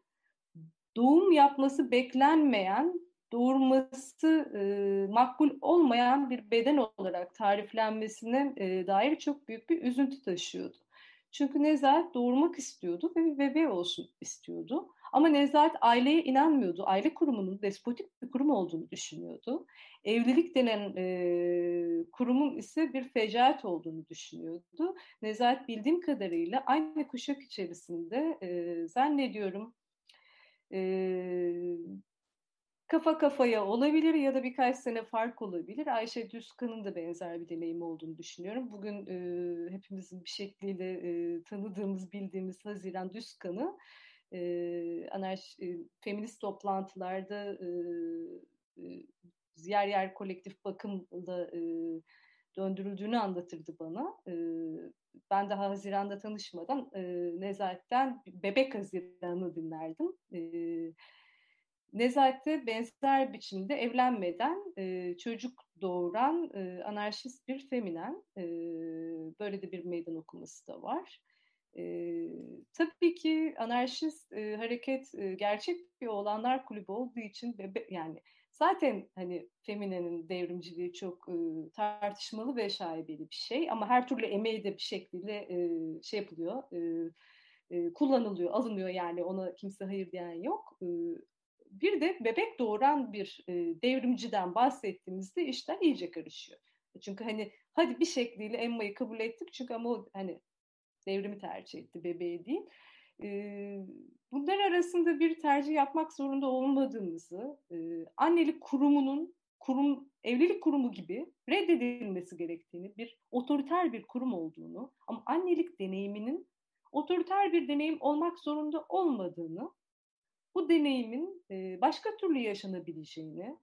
doğum yapması beklenmeyen, doğurması e, makbul olmayan bir beden olarak tariflenmesine e, dair çok büyük bir üzüntü taşıyordu. Çünkü Nezahat doğurmak istiyordu ve bir bebeği olsun istiyordu. Ama Nezahat aileye inanmıyordu. Aile kurumunun despotik bir kurum olduğunu düşünüyordu. Evlilik denen e, kurumun ise bir fecaat olduğunu düşünüyordu. Nezahat bildiğim kadarıyla aynı kuşak içerisinde e, zannediyorum e, kafa kafaya olabilir ya da birkaç sene fark olabilir. Ayşe Düzkan'ın da benzer bir deneyimi olduğunu düşünüyorum. Bugün e, hepimizin bir şekliyle e, tanıdığımız, bildiğimiz Haziran Düzkan'ı E, anarş, e, feminist toplantılarda e, e, yer yer kolektif bakımla e, döndürüldüğünü anlatırdı bana. E, ben daha Haziran'da tanışmadan e, Nezahat'ten Bebek Haziran'ı dinlerdim. E, Nezahat'te benzer biçimde evlenmeden e, çocuk doğuran e, anarşist bir feminen. E, böyle de bir meydan okuması da var. Ee, tabii ki anarşist e, hareket e, gerçek bir olanlar kulübü olduğu için bebe, yani zaten hani feminenin devrimciliği çok e, tartışmalı ve şaibeli bir şey ama her türlü emeği de bir şekilde e, şey yapılıyor, e, e, kullanılıyor, alınıyor, yani ona kimse hayır diyen yok. E, bir de bebek doğuran bir e, devrimciden bahsettiğimizde işler iyice karışıyor. Çünkü hani hadi bir şekliyle Emma'yı kabul ettik çünkü ama o hani devrimi tercih etti, bebeği değil. Bunlar arasında bir tercih yapmak zorunda olmadığımızı, annelik kurumunun kurum, evlilik kurumu gibi reddedilmesi gerektiğini, bir otoriter bir kurum olduğunu ama annelik deneyiminin otoriter bir deneyim olmak zorunda olmadığını, bu deneyimin başka türlü yaşanabileceğini,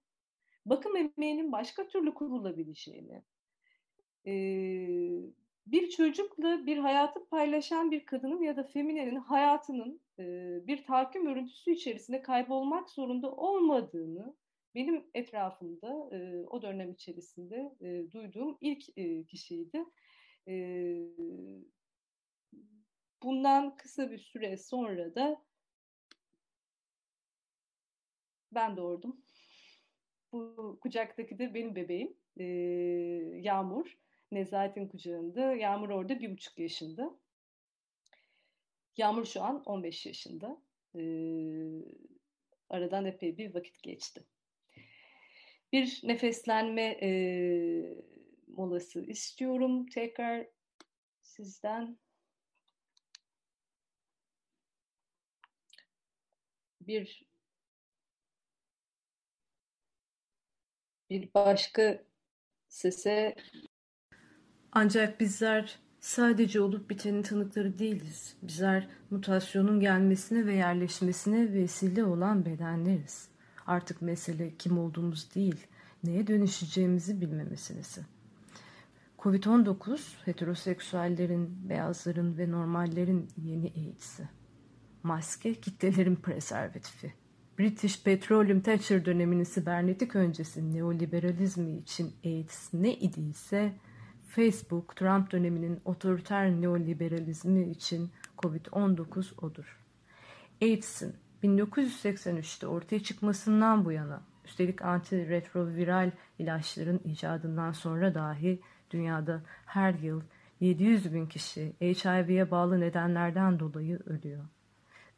bakım emeğinin başka türlü kurulabileceğini, bir çocukla bir hayatı paylaşan bir kadının ya da feminenin hayatının e, bir tahakküm örüntüsü içerisinde kaybolmak zorunda olmadığını benim etrafımda e, o dönem içerisinde e, duyduğum ilk e, kişiydi. E, bundan kısa bir süre sonra da ben doğurdum. Bu kucaktaki de benim bebeğim e, Yağmur. Nezahat'in kucağında. Yağmur orada bir buçuk yaşında. Yağmur şu an on beş yaşında. Ee, aradan epey bir vakit geçti. Bir nefeslenme e, molası istiyorum. Tekrar sizden bir bir başka sese. Ancak bizler sadece olup bitenin tanıkları değiliz. Bizler mutasyonun gelmesine ve yerleşmesine vesile olan bedenleriz. Artık mesele kim olduğumuz değil, neye dönüşeceğimizi bilme meselesi. kovid on dokuz, heteroseksüellerin, beyazların ve normallerin yeni eğitisi. Maske, kitlelerin prezervatifi. British Petroleum Thatcher döneminin sibernetik öncesi neoliberalizmi için eğitisi ne idiyse, Facebook, Trump döneminin otoriter neoliberalizmi için kovid on dokuz odur. AIDS'in bin dokuz yüz seksen üçte ortaya çıkmasından bu yana, üstelik antiretroviral ilaçların icadından sonra dahi dünyada her yıl yedi yüz bin kişi H I V'ye bağlı nedenlerden dolayı ölüyor.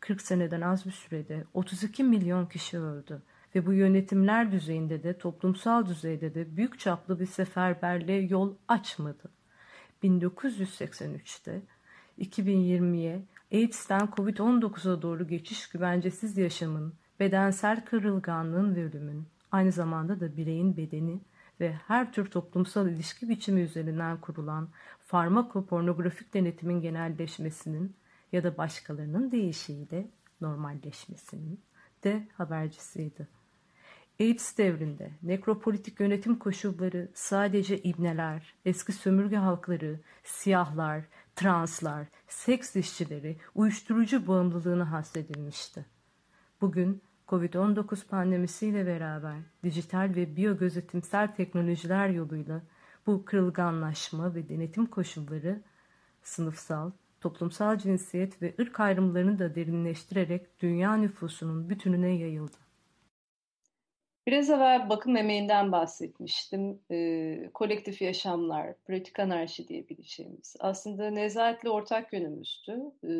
kırk seneden az bir sürede otuz iki milyon kişi öldü. Ve bu yönetimler düzeyinde de toplumsal düzeyde de büyük çaplı bir seferberliğe yol açmadı. bin dokuz yüz seksen üçte iki bin yirmiye AIDS'ten kovid on dokuza doğru geçiş güvencesiz yaşamın, bedensel kırılganlığın ve ölümün, aynı zamanda da bireyin bedeni ve her tür toplumsal ilişki biçimi üzerinden kurulan farmakopornografik denetimin genelleşmesinin ya da başkalarının deyişiyle normalleşmesinin de habercisiydi. AIDS devrinde nekropolitik yönetim koşulları sadece ibneler, eski sömürge halkları, siyahlar, translar, seks işçileri, uyuşturucu bağımlılığına hapsedilmişti. Bugün kovid on dokuz pandemisiyle beraber dijital ve biyogözetimsel teknolojiler yoluyla bu kırılganlaşma ve denetim koşulları sınıfsal, toplumsal cinsiyet ve ırk ayrımlarını da derinleştirerek dünya nüfusunun bütününe yayıldı. Biraz evvel bakım emeğinden bahsetmiştim. E, kolektif yaşamlar, pratik anarşi diyebileceğimiz. Aslında Nezahat'le ortak yönümüzdü. E,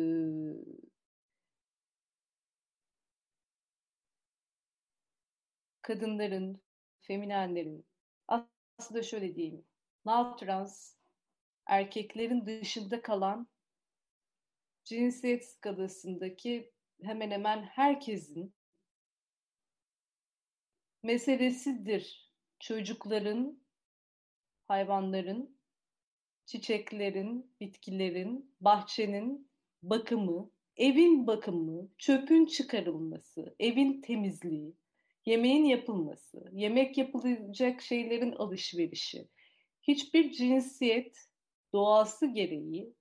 kadınların, feminenlerin, aslında şöyle diyeyim, non trans erkeklerin dışında kalan cinsiyet skalasındaki hemen hemen herkesin meselesidir. Çocukların, hayvanların, çiçeklerin, bitkilerin, bahçenin bakımı, evin bakımı, çöpün çıkarılması, evin temizliği, yemeğin yapılması, yemek yapılacak şeylerin alışverişi. Hiçbir cinsiyet doğası gereği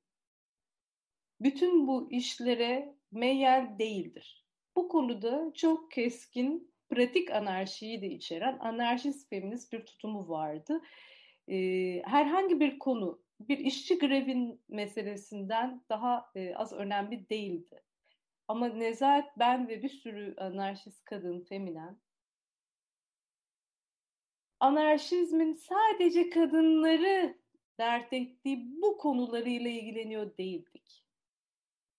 bütün bu işlere meyil değildir. Bu konuda çok keskin, pratik anarşiyi de içeren anarşist feminist bir tutumu vardı. Ee, herhangi bir konu, bir işçi grevin meselesinden daha e, az önemli değildi. Ama Nezahat, ben ve bir sürü anarşist kadın, feminen, anarşizmin sadece kadınları dert ettiği bu konularıyla ilgileniyor değildik.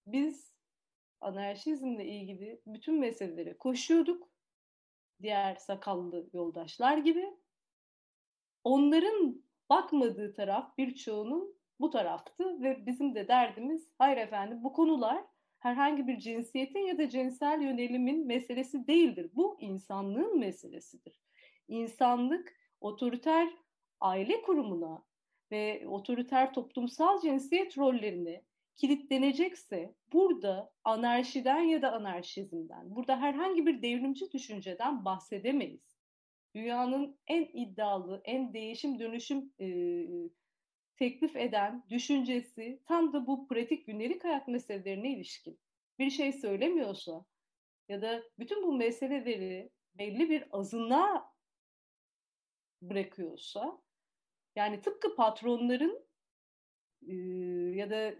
Biz anarşizmle ilgili bütün meselelere koşuyorduk. Diğer sakallı yoldaşlar gibi. Onların bakmadığı taraf birçoğunun bu taraftı ve bizim de derdimiz, hayır efendim, bu konular herhangi bir cinsiyetin ya da cinsel yönelimin meselesi değildir. Bu insanlığın meselesidir. İnsanlık otoriter aile kurumuna ve otoriter toplumsal cinsiyet rollerine kilitlenecekse burada anarşiden ya da anarşizmden, burada herhangi bir devrimci düşünceden bahsedemeyiz. Dünyanın en iddialı, en değişim dönüşüm e, teklif eden düşüncesi tam da bu pratik gündelik hayat meselelerine ilişkin. Bir şey söylemiyorsa ya da bütün bu meseleleri belli bir azınlığa bırakıyorsa, yani tıpkı patronların ya da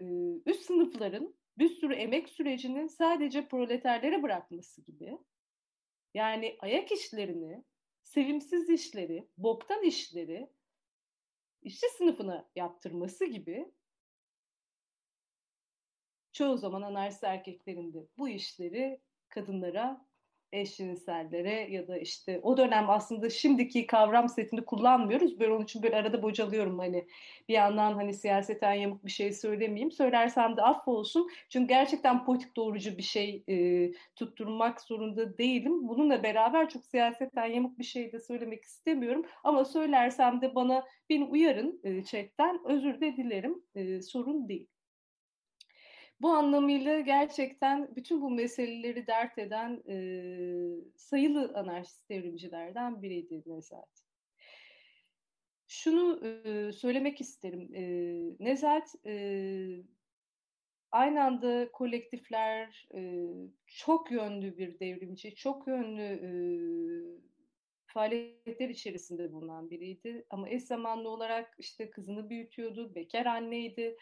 üst sınıfların bir sürü emek sürecini sadece proleterlere bırakması gibi, yani ayak işlerini, sevimsiz işleri, boktan işleri işçi sınıfına yaptırması gibi, çoğu zaman anarşist erkeklerin de bu işleri kadınlara, eşcinsellere ya da işte o dönem, aslında şimdiki kavram setini kullanmıyoruz. Böyle onun için böyle arada bocalıyorum, hani bir yandan hani siyaseten yamuk bir şey söylemeyeyim. Söylersem de affolsun. Çünkü gerçekten politik doğrucu bir şey e, tutturmak zorunda değilim. Bununla beraber çok siyaseten yamuk bir şey de söylemek istemiyorum. Ama söylersem de bana beni uyarın e, chatten. Özür de dilerim. E, sorun değil. Bu anlamıyla gerçekten bütün bu meseleleri dert eden e, sayılı anarşist devrimcilerden biriydi Nezahat. Şunu e, söylemek isterim. E, Nezahat e, aynı anda kolektifler, e, çok yönlü bir devrimci, çok yönlü e, faaliyetler içerisinde bulunan biriydi. Ama eş zamanlı olarak işte kızını büyütüyordu, bekar anneydi.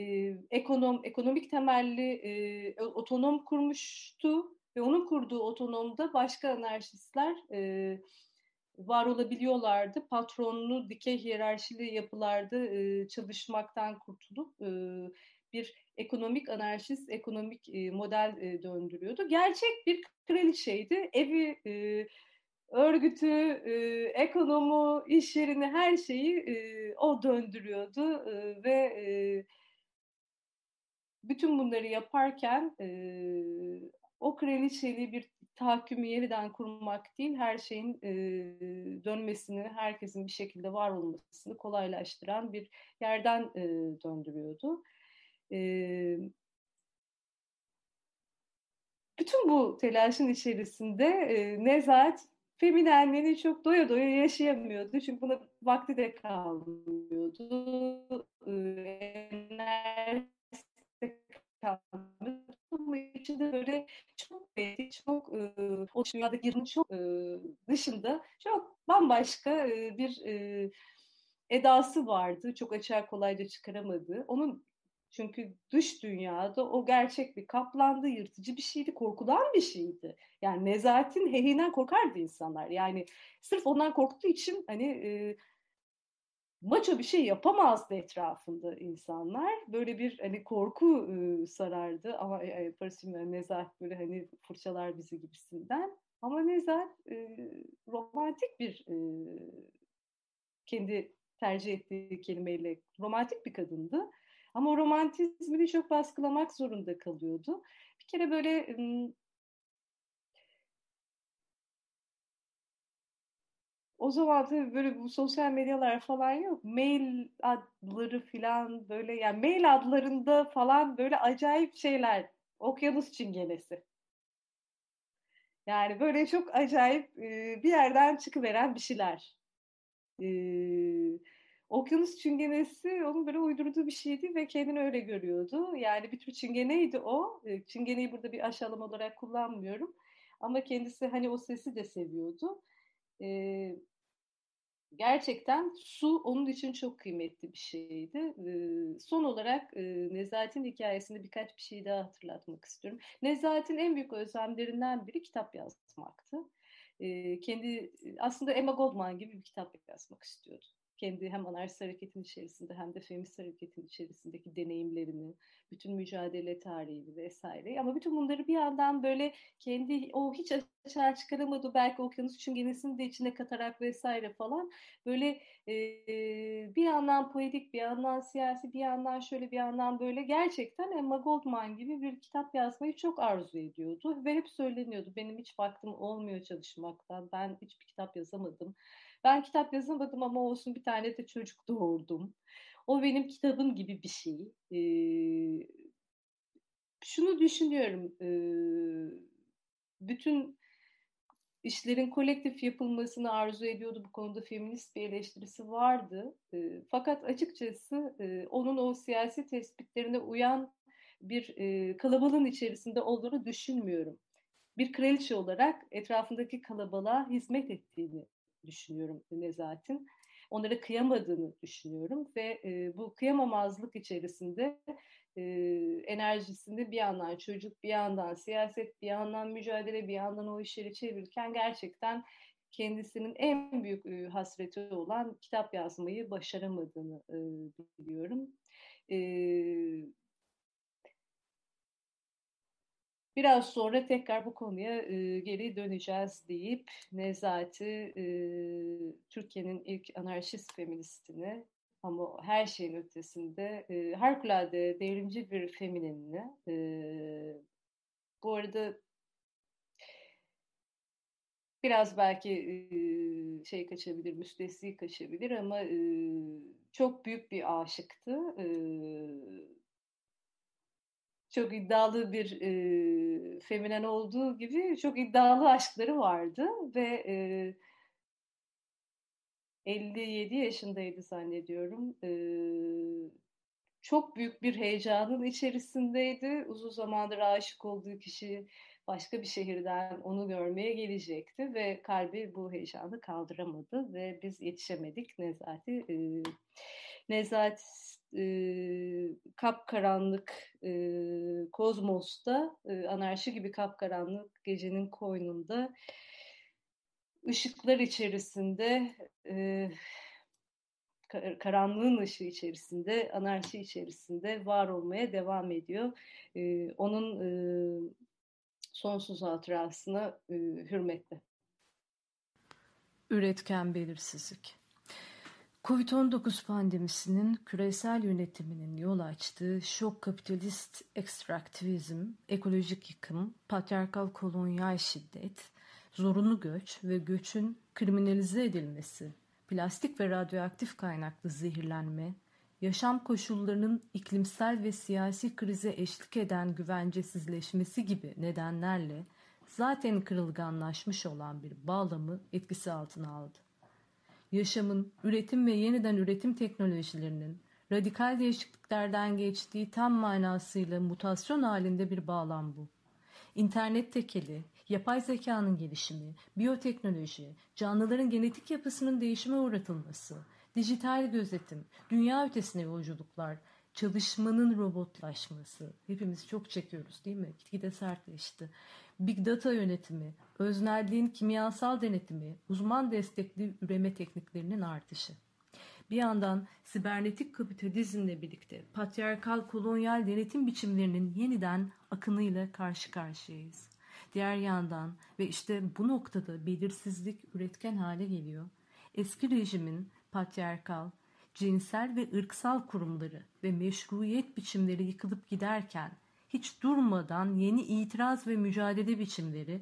Ee, ekonom, ekonomik temelli e, otonom kurmuştu ve onun kurduğu otonomda başka anarşistler e, var olabiliyorlardı. Patronlu, dikey hiyerarşili yapılarda e, çalışmaktan kurtulup e, bir ekonomik anarşist, ekonomik e, model e, döndürüyordu. Gerçek bir kraliçeydi. Evi, e, örgütü, e, ekonomu, iş yerini, her şeyi e, o döndürüyordu e, ve e, bütün bunları yaparken e, o kraliçeliği bir tahakkümü yeniden kurmak değil, her şeyin e, dönmesini, herkesin bir şekilde var olmasını kolaylaştıran bir yerden e, döndürüyordu. E, bütün bu telaşın içerisinde e, Nezahat feminenliğini çok doya doya yaşayamıyordu. Çünkü buna vakti de kalmıyordu. E, Ama içinde böyle çok çok e, o dünyadakinin çok e, dışında çok bambaşka e, bir e, edası vardı. Çok açığa kolayca çıkaramadı. Onun Çünkü dış dünyada o gerçek bir kaplandı, yırtıcı bir şeydi, korkulan bir şeydi. Yani nezahatin heyinden korkardı insanlar. Yani sırf ondan korktuğu için hani e, maço bir şey yapamazdı etrafında insanlar. Böyle bir hani korku e, sarardı ama e, parasını nezahat böyle hani fırçalar bizi gibisinden. Ama nezahat e, romantik bir e, kendi tercih ettiği kelimeyle romantik bir kadındı. Ama romantizmini çok baskılamak zorunda kalıyordu. Bir kere böyle o zaman tabii böyle bu sosyal medyalar falan yok. Mail adları falan böyle yani mail adlarında falan böyle acayip şeyler. Okyanus çingenesi. Yani böyle çok acayip bir yerden çıkıveren bir şeyler. Ee, Okyanus çingenesi onun böyle uydurduğu bir şeydi ve kendini öyle görüyordu. Yani bir tür çingeneydi o. Çingeneyi burada bir aşağılama olarak kullanmıyorum. Ama kendisi hani o sesi de seviyordu. Ee, gerçekten su onun için çok kıymetli bir şeydi. Ee, son olarak e, Nezahat'in hikayesinde birkaç bir şey daha hatırlatmak istiyorum. Nezahat'in en büyük özlemlerinden biri kitap yazmaktı. Ee, kendi aslında Emma Goldman gibi bir kitap yazmak istiyordu. Kendi hem anarşist hareketin içerisinde hem de feminist hareketin içerisindeki deneyimlerini, bütün mücadele tarihini vesaire. Ama bütün bunları bir yandan böyle kendi o hiç açığa çıkaramadığı belki okyanus çingenesini de içine katarak vesaire falan böyle e, bir yandan poetik, bir yandan siyasi, bir yandan şöyle bir yandan böyle gerçekten Emma Goldman gibi bir kitap yazmayı çok arzu ediyordu. Ve hep söyleniyordu benim hiç vaktim olmuyor çalışmaktan, ben hiçbir kitap yazamadım. Ben kitap yazamadım ama olsun bir tane de çocuk doğurdum. O benim kitabım gibi bir şey. Ee, şunu düşünüyorum. E, bütün işlerin kolektif yapılmasını arzu ediyordu. Bu konuda feminist bir eleştirisi vardı. E, fakat açıkçası e, onun o siyasi tespitlerine uyan bir e, kalabalığın içerisinde olduğunu düşünmüyorum. Bir kraliçe olarak etrafındaki kalabalığa hizmet ettiğini düşünüyorum Nezahat'in. Onlara kıyamadığını düşünüyorum ve e, bu kıyamamazlık içerisinde e, enerjisini bir yandan çocuk, bir yandan siyaset, bir yandan mücadele, bir yandan o işleri çevirirken gerçekten kendisinin en büyük e, hasreti olan kitap yazmayı başaramadığını e, biliyorum. E, Biraz sonra tekrar bu konuya e, geri döneceğiz deyip Nezahat'i e, Türkiye'nin ilk anarşist feministini ama her şeyin ötesinde e, harikulade devrimci bir feminini. E, bu arada biraz belki e, şey kaçabilir, müstesni kaçabilir ama e, çok büyük bir aşıktı. E, Çok iddialı bir e, feminen olduğu gibi çok iddialı aşkları vardı ve e, elli yedi yaşındaydı zannediyorum. E, çok büyük bir heyecanın içerisindeydi. Uzun zamandır aşık olduğu kişi başka bir şehirden onu görmeye gelecekti ve kalbi bu heyecanı kaldıramadı ve biz yetişemedik Nezahat'i. E, Nezahat e, kapkaranlık e, kozmosta, e, anarşi gibi kapkaranlık gecenin koynunda, ışıklar içerisinde, e, karanlığın ışığı içerisinde, anarşi içerisinde var olmaya devam ediyor. E, onun e, sonsuz hatırasına e, hürmetle. Üretken belirsizlik. kovid on dokuz pandemisinin küresel yönetiminin yol açtığı şok kapitalist ekstraktivizm, ekolojik yıkım, patriarkal kolonyal şiddet, zorunlu göç ve göçün kriminalize edilmesi, plastik ve radyoaktif kaynaklı zehirlenme, yaşam koşullarının iklimsel ve siyasi krize eşlik eden güvencesizleşmesi gibi nedenlerle zaten kırılganlaşmış olan bir bağlamı etkisi altına aldı. Yaşamın, üretim ve yeniden üretim teknolojilerinin radikal değişikliklerden geçtiği tam manasıyla mutasyon halinde bir bağlam bu. İnternet tekeli, yapay zekanın gelişimi, biyoteknoloji, canlıların genetik yapısının değişime uğratılması, dijital gözetim, dünya ötesine yolculuklar, çalışmanın robotlaşması. Hepimiz çok çekiyoruz değil mi? Gitgide sertleşti. Big data yönetimi, öznelliğin kimyasal denetimi, uzman destekli üreme tekniklerinin artışı. Bir yandan sibernetik kapitalizmle birlikte patriarkal kolonyal denetim biçimlerinin yeniden akınıyla karşı karşıyayız. Diğer yandan ve işte bu noktada belirsizlik üretken hale geliyor. Eski rejimin patriarkal, cinsel ve ırksal kurumları ve meşruiyet biçimleri yıkılıp giderken hiç durmadan yeni itiraz ve mücadele biçimleri,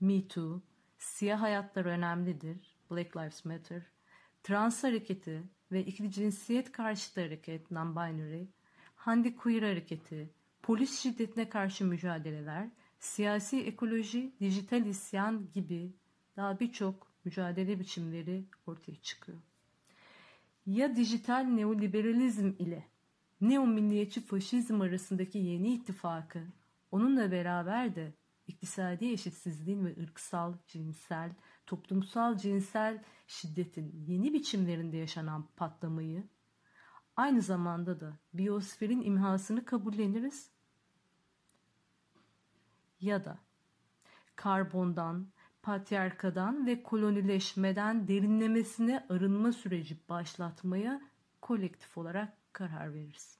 Me Too, siyah hayatlar önemlidir, Black Lives Matter, trans hareketi ve ikili cinsiyet karşıtı hareket, non-binary, handi queer hareketi, polis şiddetine karşı mücadeleler, siyasi ekoloji, dijital isyan gibi daha birçok mücadele biçimleri ortaya çıkıyor. Ya dijital neoliberalizm ile neomilliyetçi faşizm arasındaki yeni ittifakı, onunla beraber de iktisadi eşitsizliğin ve ırksal, cinsel, toplumsal cinsel şiddetin yeni biçimlerinde yaşanan patlamayı, aynı zamanda da biyosferin imhasını kabulleniriz ya da karbondan, patriarkadan ve kolonileşmeden derinlemesine arınma süreci başlatmaya kolektif olarak karar veririz.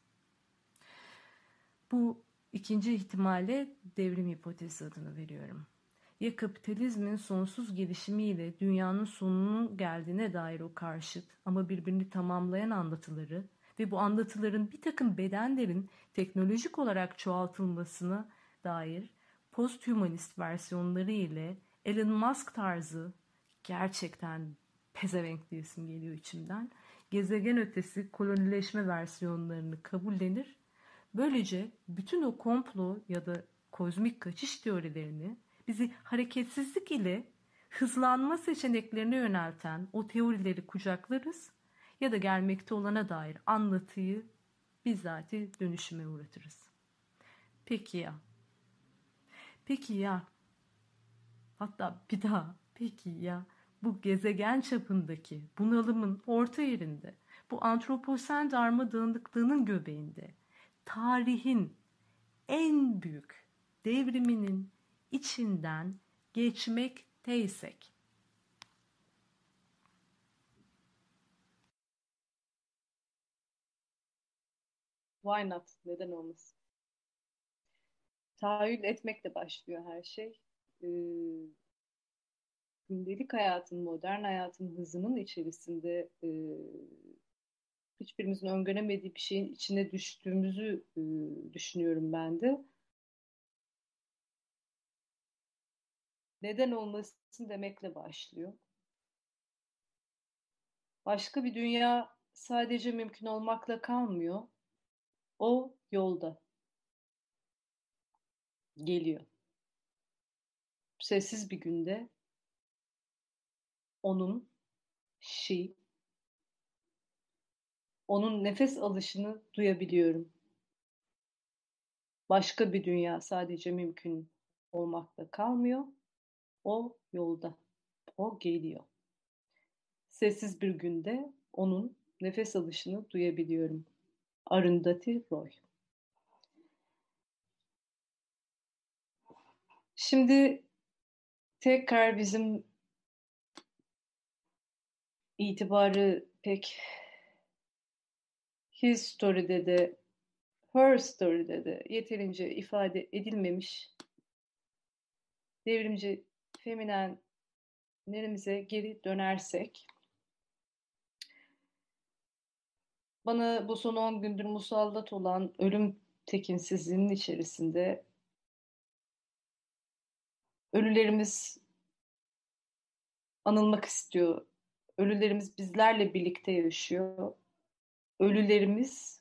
Bu ikinci ihtimale devrim hipotezi adını veriyorum. Ya kapitalizmin sonsuz gelişimiyle dünyanın sonunun geldiğine dair o karşıt ama birbirini tamamlayan anlatıları ve bu anlatıların bir takım bedenlerin teknolojik olarak çoğaltılmasına dair posthumanist versiyonları ile Elon Musk tarzı, gerçekten pezevenk diyesim geliyor içimden, gezegen ötesi kolonileşme versiyonlarını kabullenir. Böylece bütün o komplo ya da kozmik kaçış teorilerini bizi hareketsizlik ile hızlanma seçeneklerine yönelten o teorileri kucaklarız ya da gelmekte olana dair anlatıyı bizzati dönüşüme uğratırız. Peki ya? Peki ya? Hatta bir daha peki ya bu gezegen çapındaki bunalımın orta yerinde, bu antroposen darma dağınıklığının göbeğinde tarihin en büyük devriminin içinden geçmekteysek. Why not? Neden olmasın? Tahayyül etmekle başlıyor her şey. Ee, gündelik hayatın, modern hayatın hızının içerisinde e, hiçbirimizin öngöremediği bir şeyin içine düştüğümüzü e, düşünüyorum ben de. Neden olmasın demekle başlıyor. Başka bir dünya sadece mümkün olmakla kalmıyor. O yolda geliyor. Sessiz bir günde onun şey, onun nefes alışını duyabiliyorum. Başka bir dünya sadece mümkün olmakla kalmıyor. O yolda, o geliyor. Sessiz bir günde onun nefes alışını duyabiliyorum. Arundhati Roy. Şimdi tekrar bizim itibarı pek his story'de de her story'de de yeterince ifade edilmemiş devrimci feminenlerimize geri dönersek, bana bu son on gündür musallat olan ölüm tekinsizliğinin içerisinde ölülerimiz anılmak istiyor. Ölülerimiz bizlerle birlikte yaşıyor. Ölülerimiz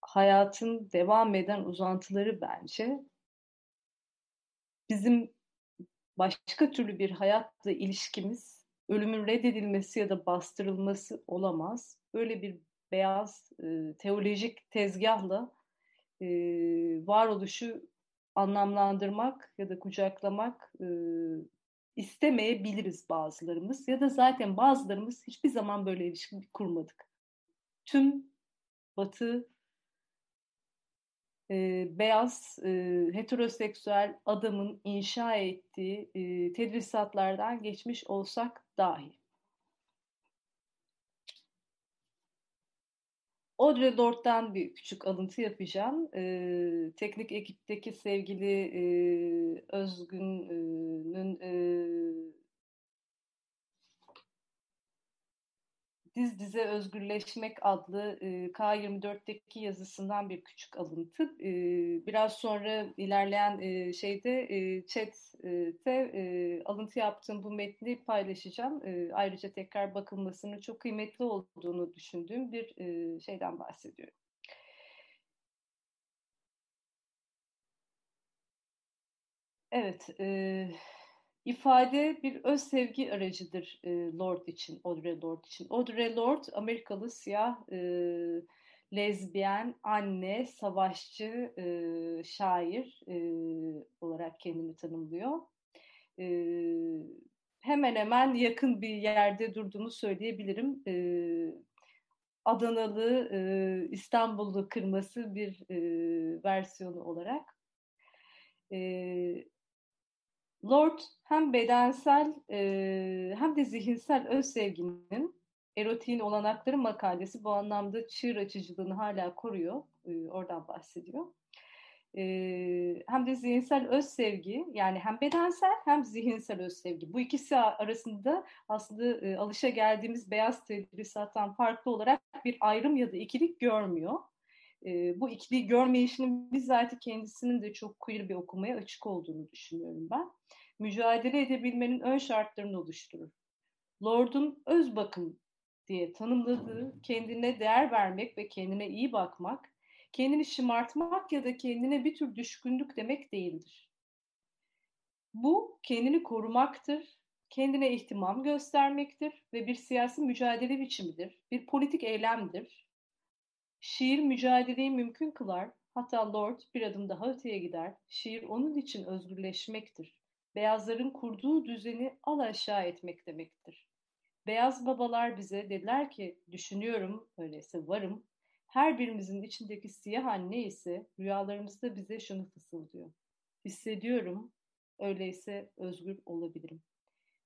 hayatın devam eden uzantıları bence. Bizim başka türlü bir hayatla ilişkimiz ölümün reddedilmesi ya da bastırılması olamaz. Böyle bir beyaz e, teolojik tezgahla e, varoluşu anlamlandırmak ya da kucaklamak e, istemeyebiliriz bazılarımız. Ya da zaten bazılarımız hiçbir zaman böyle ilişki kurmadık. Tüm batı, e, beyaz, e, heteroseksüel adamın inşa ettiği e, tedrisatlardan geçmiş olsak dahi. Audre Lorde'dan bir küçük alıntı yapacağım. Ee, teknik ekipteki sevgili e, Özgün'ün e, Diz Dize Özgürleşmek adlı e, K yirmi dörtteki yazısından bir küçük alıntı. E, biraz sonra ilerleyen e, şeyde e, chat'te e, alıntı yaptığım bu metni paylaşacağım. E, ayrıca tekrar bakılmasının çok kıymetli olduğunu düşündüğüm bir e, şeyden bahsediyorum. Evet, e, İfade bir öz sevgi aracıdır e, Lorde için, Audre Lorde için. Audre Lorde, Amerikalı siyah, e, lezbiyen, anne, savaşçı, e, şair e, olarak kendini tanımlıyor. E, hemen hemen yakın bir yerde durduğumu söyleyebilirim. E, Adanalı, e, İstanbullu kırması bir e, versiyonu olarak. Evet. Lorde hem bedensel e, hem de zihinsel öz sevginin erotiğin olanakları makalesi bu anlamda çığır açıcılığını hala koruyor. E, oradan bahsediyor. E, hem de zihinsel öz sevgi, yani hem bedensel hem zihinsel öz sevgi. Bu ikisi arasında aslında e, alışageldiğimiz beyaz tedrisattan farklı olarak bir ayrım ya da ikilik görmüyor. E, bu ikiliği görmeyişinin bizzat kendisinin de çok queer bir okumaya açık olduğunu düşünüyorum ben. Mücadele edebilmenin ön şartlarını oluşturur. Lorde'un öz bakım diye tanımladığı kendine değer vermek ve kendine iyi bakmak, kendini şımartmak ya da kendine bir tür düşkünlük demek değildir. Bu kendini korumaktır, kendine ihtimam göstermektir ve bir siyasi mücadele biçimidir, bir politik eylemdir. Şiir mücadeleyi mümkün kılar, hatta Lorde bir adım daha öteye gider. Şiir onun için özgürleşmektir. Beyazların kurduğu düzeni al aşağı etmek demektir. Beyaz babalar bize dediler ki, düşünüyorum, öyleyse varım. Her birimizin içindeki siyah anne ise rüyalarımızda bize şunu fısıldıyor. Hissediyorum, öyleyse özgür olabilirim.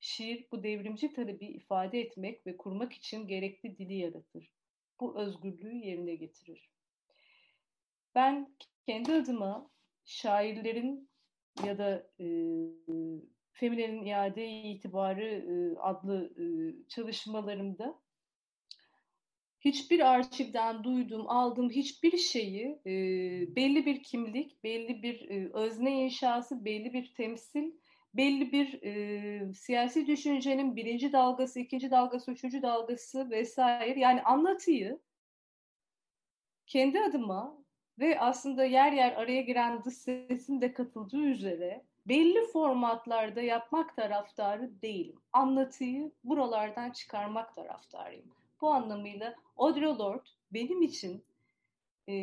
Şiir bu devrimci talebi ifade etmek ve kurmak için gerekli dili yaratır. Bu özgürlüğü yerine getirir. Ben kendi adıma şairlerin ya da e, Femine'nin iade-i itibarı e, adlı e, çalışmalarımda hiçbir arşivden duyduğum, aldığım hiçbir şeyi e, belli bir kimlik, belli bir e, özne inşası, belli bir temsil, belli bir e, siyasi düşüncenin birinci dalgası, ikinci dalgası, üçüncü dalgası vesaire, yani anlatıyı kendi adıma ve aslında yer yer araya giren dış sesin de katıldığı üzere belli formatlarda yapmak taraftarı değilim. Anlatıyı buralardan çıkarmak taraftarıyım. Bu anlamıyla Audre Lorde benim için e,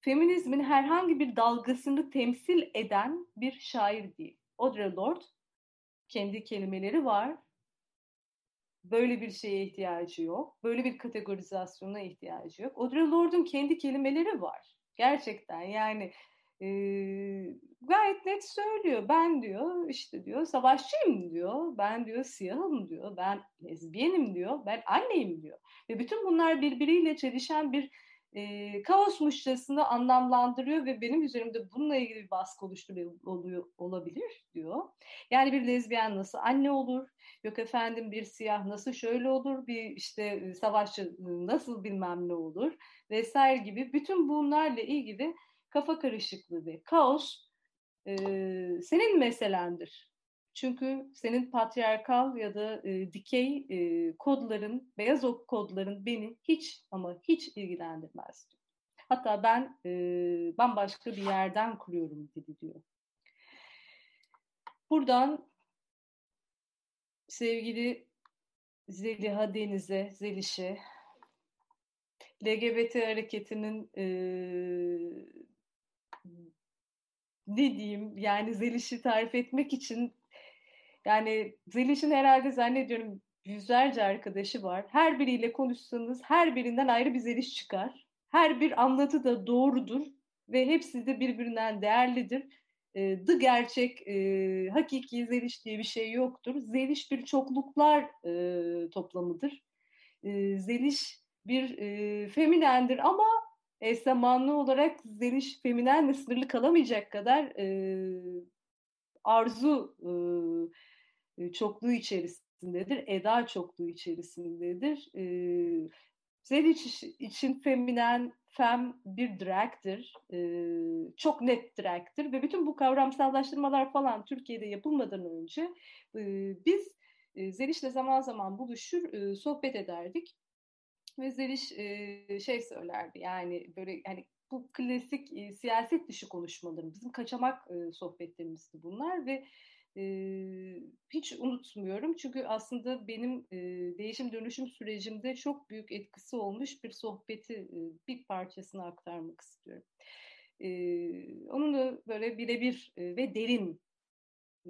feminizmin herhangi bir dalgasını temsil eden bir şair değil. Audre Lorde, kendi kelimeleri var. Böyle bir şeye ihtiyacı yok. Böyle bir kategorizasyona ihtiyacı yok. Audre Lorde'un kendi kelimeleri var. Gerçekten yani e, gayet net söylüyor. Ben diyor işte diyor savaşçıyım diyor. Ben diyor siyahım diyor. Ben lezbiyenim diyor. Ben anneyim diyor. Ve bütün bunlar birbiriyle çelişen bir E, kaosmuşçasında anlamlandırıyor ve benim üzerimde bununla ilgili bir baskı oluşturuyor oluyor, olabilir diyor. Yani bir lezbiyen nasıl anne olur? Yok efendim bir siyah nasıl şöyle olur? Bir işte savaşçı nasıl bilmem ne olur? Vesaire gibi bütün bunlarla ilgili kafa karışıklığı ve kaos e, senin meselendir. Çünkü senin patriarkal ya da e, dikey e, kodların, beyaz ok kodların beni hiç ama hiç ilgilendirmez. Hatta ben e, bambaşka bir yerden kuruyorum dedi diyor. Buradan sevgili Zeliha Deniz'e, Zeliş'e, L G B T hareketinin... E, ne diyeyim, yani Zeliş'i tarif etmek için, yani Zeliş'in herhalde zannediyorum yüzlerce arkadaşı var. Her biriyle konuşsanız her birinden ayrı bir zeliş çıkar. Her bir anlatı da doğrudur ve hepsi de birbirinden değerlidir. E, the gerçek, e, hakiki zeliş diye bir şey yoktur. Zeliş bir çokluklar e, toplamıdır. E, zeliş bir e, feminendir ama eş zamanlı olarak zeliş feminenle sınırlı kalamayacak kadar e, arzu e, çokluğu içerisindedir, eda çokluğu içerisindedir. E, zeliş için feminen, fem bir drag'tir, e, çok net drag'tir ve bütün bu kavramsallaştırmalar falan Türkiye'de yapılmadan önce e, biz e, zelişle zaman zaman buluşur, e, sohbet ederdik. Ve Zeliş e, şey söylerdi, yani böyle hani bu klasik e, siyaset dışı konuşmalarımız, bizim kaçamak e, sohbetlerimizdi bunlar ve e, hiç unutmuyorum çünkü aslında benim e, değişim dönüşüm sürecimde çok büyük etkisi olmuş bir sohbeti e, bir parçasını aktarmak istiyorum. E, onu da böyle birebir e, ve derin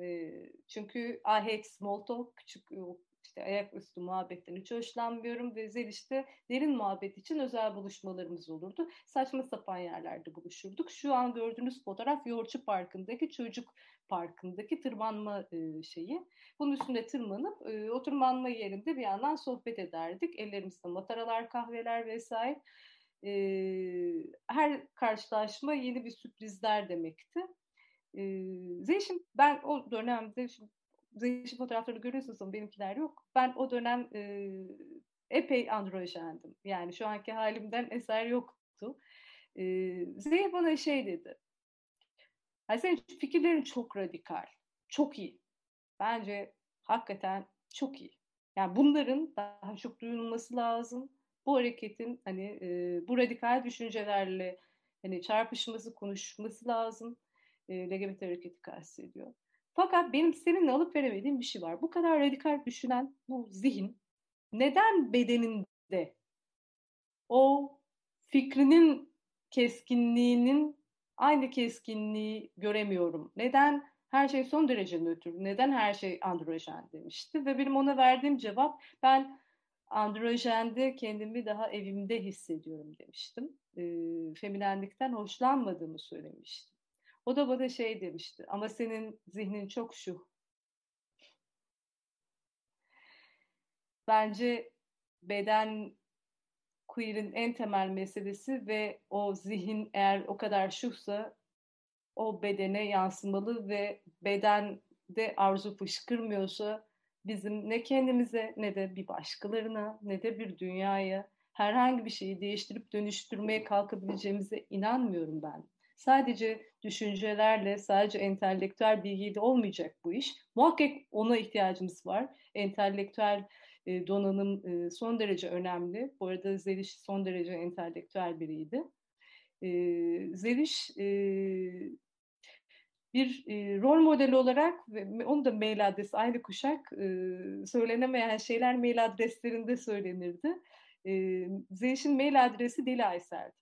e, çünkü I hate small talk, küçük o İşte ayaküstü muhabbetten hiç hoşlanmıyorum ve Zeliş'te derin muhabbet için özel buluşmalarımız olurdu. Saçma sapan yerlerde buluşurduk. Şu an gördüğünüz fotoğraf Yoğurtçu Parkı'ndaki çocuk parkındaki tırmanma şeyi. Bunun üstüne tırmanıp o tırmanma yerinde bir yandan sohbet ederdik. Ellerimizde mataralar, kahveler vesaire. Her karşılaşma yeni bir sürprizler demekti. Zeliş'in ben o dönemde... Zeliş'in fotoğraflarını görüyorsunuz ama benimkiler yok. Ben o dönem e, epey androjendim. Yani şu anki halimden eser yoktu. E, Zeynep bana şey dedi. Yani senin fikirlerin çok radikal. Çok iyi. Bence hakikaten çok iyi. Yani bunların daha çok duyulması lazım. Bu hareketin hani e, bu radikal düşüncelerle hani çarpışması, konuşması lazım. E, L G B T hareketi kastediyor. Fakat benim seninle alıp veremediğim bir şey var. Bu kadar radikal düşünen bu zihin neden bedeninde o fikrinin keskinliğinin aynı keskinliği göremiyorum? Neden her şey son derece nötr? Neden her şey androjen demişti? Ve benim ona verdiğim cevap ben androjende kendimi daha evimde hissediyorum demiştim. E, feminenlikten hoşlanmadığımı söylemiştim. O da bana şey demişti, ama senin zihnin çok şu. Bence beden queer'in en temel meselesi ve o zihin eğer o kadar şuhsa o bedene yansımalı ve bedende arzu fışkırmıyorsa bizim ne kendimize ne de bir başkalarına ne de bir dünyaya herhangi bir şeyi değiştirip dönüştürmeye kalkabileceğimize inanmıyorum ben. Sadece düşüncelerle, sadece entelektüel bilgiyle olmayacak bu iş. Muhakkak ona ihtiyacımız var. Entelektüel donanım son derece önemli. Bu arada Zeliş son derece entelektüel biriydi. Zeliş bir rol modeli olarak, ve onun da mail adresi aynı kuşak, söylenemeyen şeyler mail adreslerinde söylenirdi. Zeliş'in mail adresi Deli Aysel'di.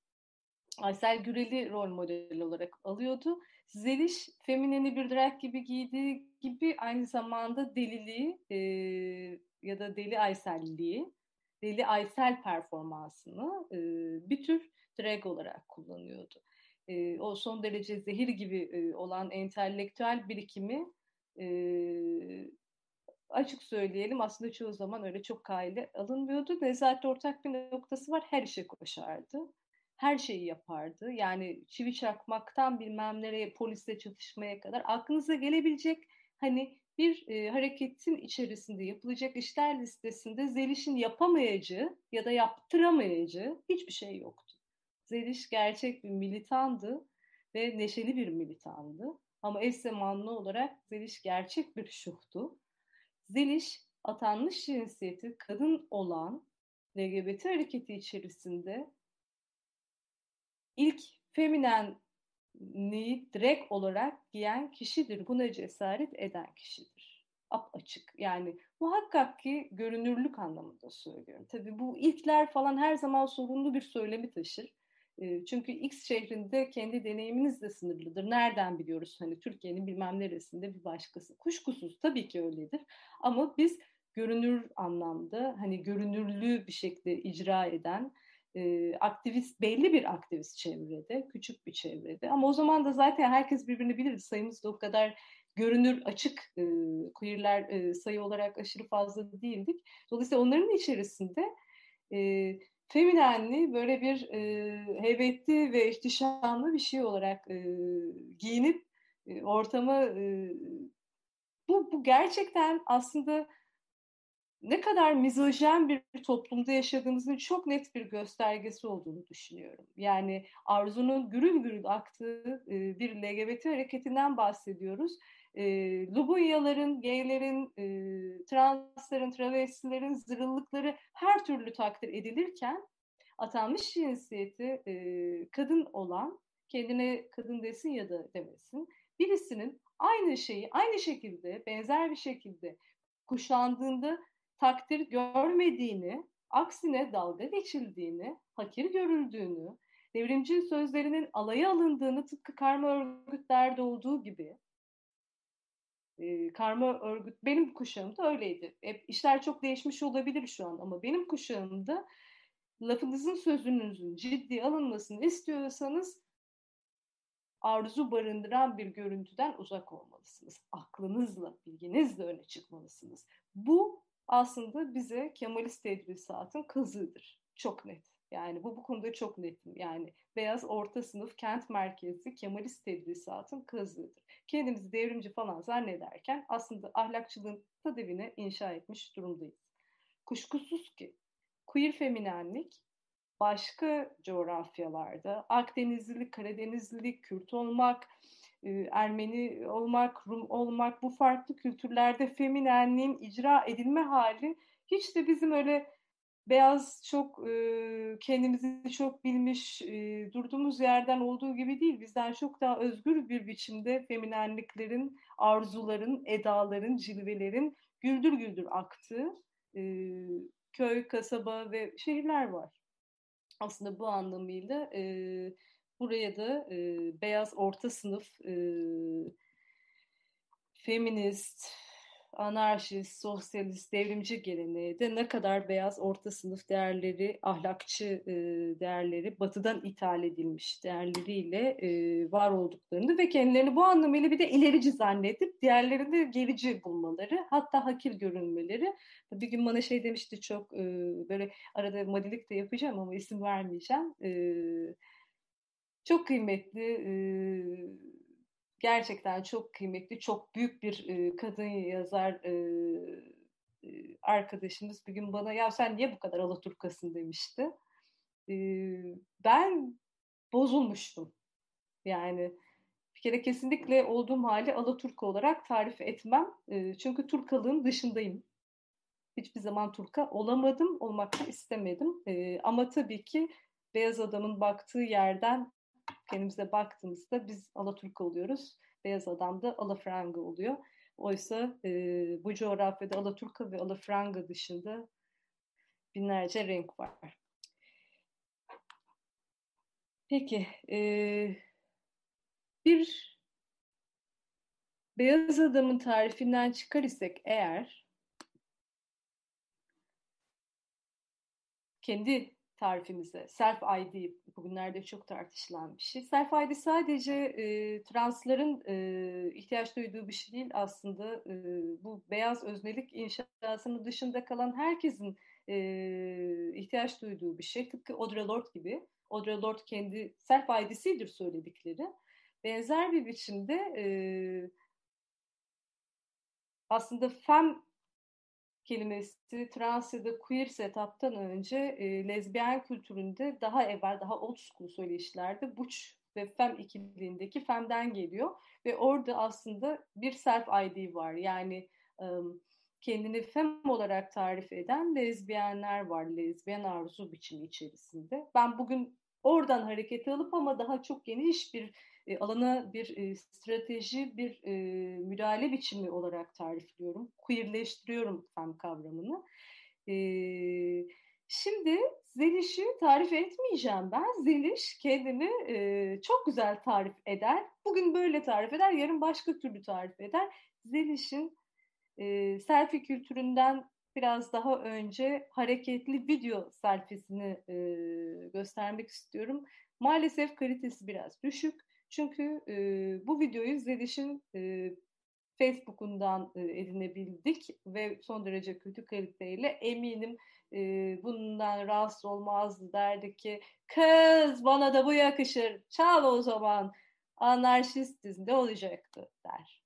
Aysel Gürel'i rol modeli olarak alıyordu. Zeliş, femineni bir drag gibi giydiği gibi aynı zamanda deliliği e, ya da deli Aysel'liği, deli Aysel performansını e, bir tür drag olarak kullanıyordu. E, o son derece zehir gibi e, olan entelektüel birikimi e, açık söyleyelim aslında çoğu zaman öyle çok kayılı alınmıyordu. Nezahat ortak bir noktası var, her işe koşardı. Her şeyi yapardı. Yani çivi çakmaktan bilmem nereye, polisle çatışmaya kadar aklınıza gelebilecek hani bir e, hareketin içerisinde yapılacak işler listesinde Zeliş'in yapamayacağı ya da yaptıramayacağı hiçbir şey yoktu. Zeliş gerçek bir militandı ve neşeli bir militandı. Ama eş zamanlı olarak Zeliş gerçek bir şuhtu. Zeliş atanmış cinsiyeti kadın olan L G B T hareketi içerisinde İlk feminenliği direkt olarak giyen kişidir. Buna cesaret eden kişidir. Apaçık. Yani muhakkak ki görünürlük anlamında söylüyorum. Tabii bu ilkler falan her zaman sorunlu bir söylemi taşır. Çünkü X şehrinde kendi deneyiminiz de sınırlıdır. Nereden biliyoruz? Hani Türkiye'nin bilmem neresinde bir başkası. Kuşkusuz tabii ki öyledir. Ama biz görünür anlamda, hani görünürlüğü bir şekilde icra eden e, aktivist, belli bir aktivist çevrede, küçük bir çevrede. Ama o zaman da zaten herkes birbirini bilir. Sayımız da o kadar görünür, açık e, queerler e, sayı olarak aşırı fazla değildik. Dolayısıyla onların içerisinde e, feminenli, böyle bir e, heybetli ve ihtişamlı bir şey olarak e, giyinip e, ortama e, bu, bu gerçekten aslında ne kadar mizojen bir toplumda yaşadığımızın çok net bir göstergesi olduğunu düşünüyorum. Yani Arzu'nun gürül gürül aktığı e, bir L G B T hareketinden bahsediyoruz. E, Lubunyaların, gaylerin, e, transların, travestilerin zırıllıkları her türlü takdir edilirken atanmış cinsiyeti e, kadın olan, kendine kadın desin ya da demesin, birisinin aynı şeyi aynı şekilde, benzer bir şekilde kuşandığında takdir görmediğini, aksine dalga geçildiğini, hakir görüldüğünü, devrimci sözlerinin alaya alındığını, tıpkı karma örgütlerde olduğu gibi. Ee, karma örgüt, benim kuşağımda öyleydi. Hep işler çok değişmiş olabilir şu an ama benim kuşağımda lafınızın, sözünüzün ciddiye alınmasını istiyorsanız arzu barındıran bir görüntüden uzak olmalısınız. Aklınızla, bilginizle öne çıkmalısınız. Bu aslında bize Kemalist tedrisatın kızıdır. Çok net. Yani bu, bu konuda çok netim. Yani beyaz orta sınıf, kent merkezli Kemalist tedrisatın kızıdır. Kendimizi devrimci falan zannederken aslında ahlakçılığın tadevine inşa etmiş durumdayız. Kuşkusuz ki queer feminenlik başka coğrafyalarda Akdenizlilik, Karadenizlilik, Kürt olmak, Ermeni olmak, Rum olmak, bu farklı kültürlerde feminenliğin icra edilme hali hiç de bizim öyle beyaz, çok kendimizi çok bilmiş durduğumuz yerden olduğu gibi değil. Bizden çok daha özgür bir biçimde feminenliklerin, arzuların, edaların, cilvelerin güldür güldür aktığı köy, kasaba ve şehirler var. Aslında bu anlamıyla e, buraya da e, beyaz orta sınıf, e, feminist, anarşist, sosyalist, devrimci geleneği de ne kadar beyaz orta sınıf değerleri, ahlakçı e, değerleri, batıdan ithal edilmiş değerleriyle e, var olduklarını ve kendilerini bu anlamıyla bir de ilerici zannedip diğerlerini de gerici bulmaları, hatta hakir görünmeleri. Bir gün bana şey demişti, çok e, böyle arada madilik de yapacağım ama isim vermeyeceğim. E, çok kıymetli e, Gerçekten çok kıymetli, çok büyük bir e, kadın yazar e, e, arkadaşımız bir gün bana, ya sen niye bu kadar alaturkasın demişti. E, ben bozulmuştum. Yani bir kere kesinlikle olduğum hali alaturka olarak tarif etmem. E, çünkü turkalığın dışındayım. Hiçbir zaman turka olamadım, olmak da istemedim. E, ama tabii ki beyaz adamın baktığı yerden kendimize baktığımızda biz alaturka oluyoruz. Beyaz adam da alafranga oluyor. Oysa e, bu coğrafyada alaturka ve alafranga dışında binlerce renk var. Peki. E, bir beyaz adamın tarifinden çıkar isek eğer, kendi tarifimize, self-I D bugünlerde çok tartışılan bir şey. Self-I D sadece e, transların e, ihtiyaç duyduğu bir şey değil aslında. E, bu beyaz öznelik inşasının dışında kalan herkesin e, ihtiyaç duyduğu bir şey. Tıpkı Audre Lorde gibi. Audre Lorde kendi self-I D'sidir söyledikleri. Benzer bir biçimde e, aslında fem kelimesi trans ya da queer setup'tan önce e, lezbiyen kültüründe daha evvel, daha old school söyleyişlerde butch ve fem ikiliğindeki femden geliyor ve orada aslında bir self-I D var. Yani e, kendini fem olarak tarif eden lezbiyenler var, lezbiyen arzu biçimi içerisinde. Ben bugün oradan hareket alıp ama daha çok geniş bir e, alana, bir e, strateji, bir e, müdahale biçimi olarak tarifliyorum. Queerleştiriyorum tam kavramını. E, şimdi Zeliş'i tarif etmeyeceğim ben. Zeliş kendini e, çok güzel tarif eder. Bugün böyle tarif eder, yarın başka türlü tarif eder. Zeliş'in e, selfie kültüründen biraz daha önce hareketli video selfiesini e, göstermek istiyorum. Maalesef kalitesi biraz düşük. Çünkü e, bu videoyu Zeliş'in e, Facebook'undan e, edinebildik ve son derece kötü kaliteyle, eminim e, bundan rahatsız olmazdı, derdi ki kız bana da bu yakışır, çal o zaman, anarşistiz, ne olacaktı der.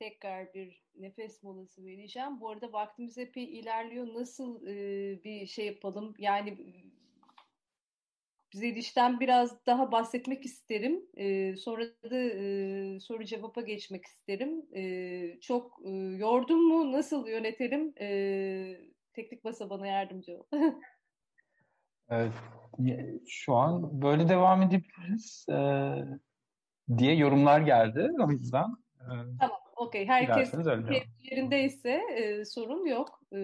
Tekrar bir nefes molası vereceğim. Bu arada vaktimiz epey ilerliyor. Nasıl e, bir şey yapalım? Yani Zeliş'ten biraz daha bahsetmek isterim. E, sonra da e, soru cevapa geçmek isterim. E, çok e, yordum mu? Nasıl yönetelim? E, teknik masa bana yardımcı ol. Evet, şu an böyle devam edebiliriz e, diye yorumlar geldi. O yüzden. E, tamam. Okey, herkes yerindeyse e, sorun yok. E,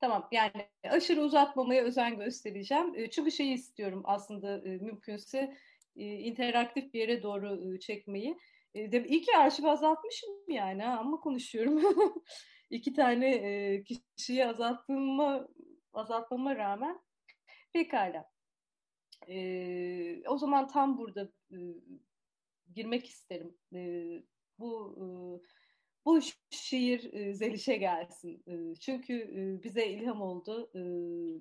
tamam, yani aşırı uzatmamaya özen göstereceğim. E, çünkü şeyi istiyorum aslında e, mümkünse e, interaktif bir yere doğru e, çekmeyi. E, de, iyi ki arşiv azaltmışım yani ha, ama konuşuyorum. İki tane e, kişiyi azaltmama, azaltmama rağmen. Pekala. E, o zaman tam burada e, girmek isterim. E, Bu bu şiir Zeliş'e gelsin. Çünkü bize ilham oldu.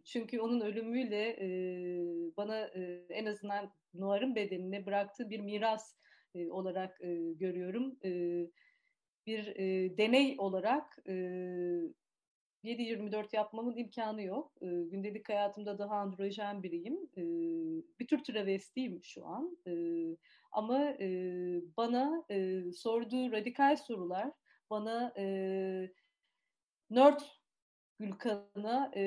Çünkü onun ölümüyle bana en azından Noir'ın bedenine bıraktığı bir miras olarak görüyorum. Bir deney olarak yedi yirmi dört yapmamın imkanı yok. Gündelik hayatımda daha androjen biriyim. Bir tür travestiyim şu an. Ama e, bana e, sorduğu radikal sorular, bana e, nerd Gülkan'a e,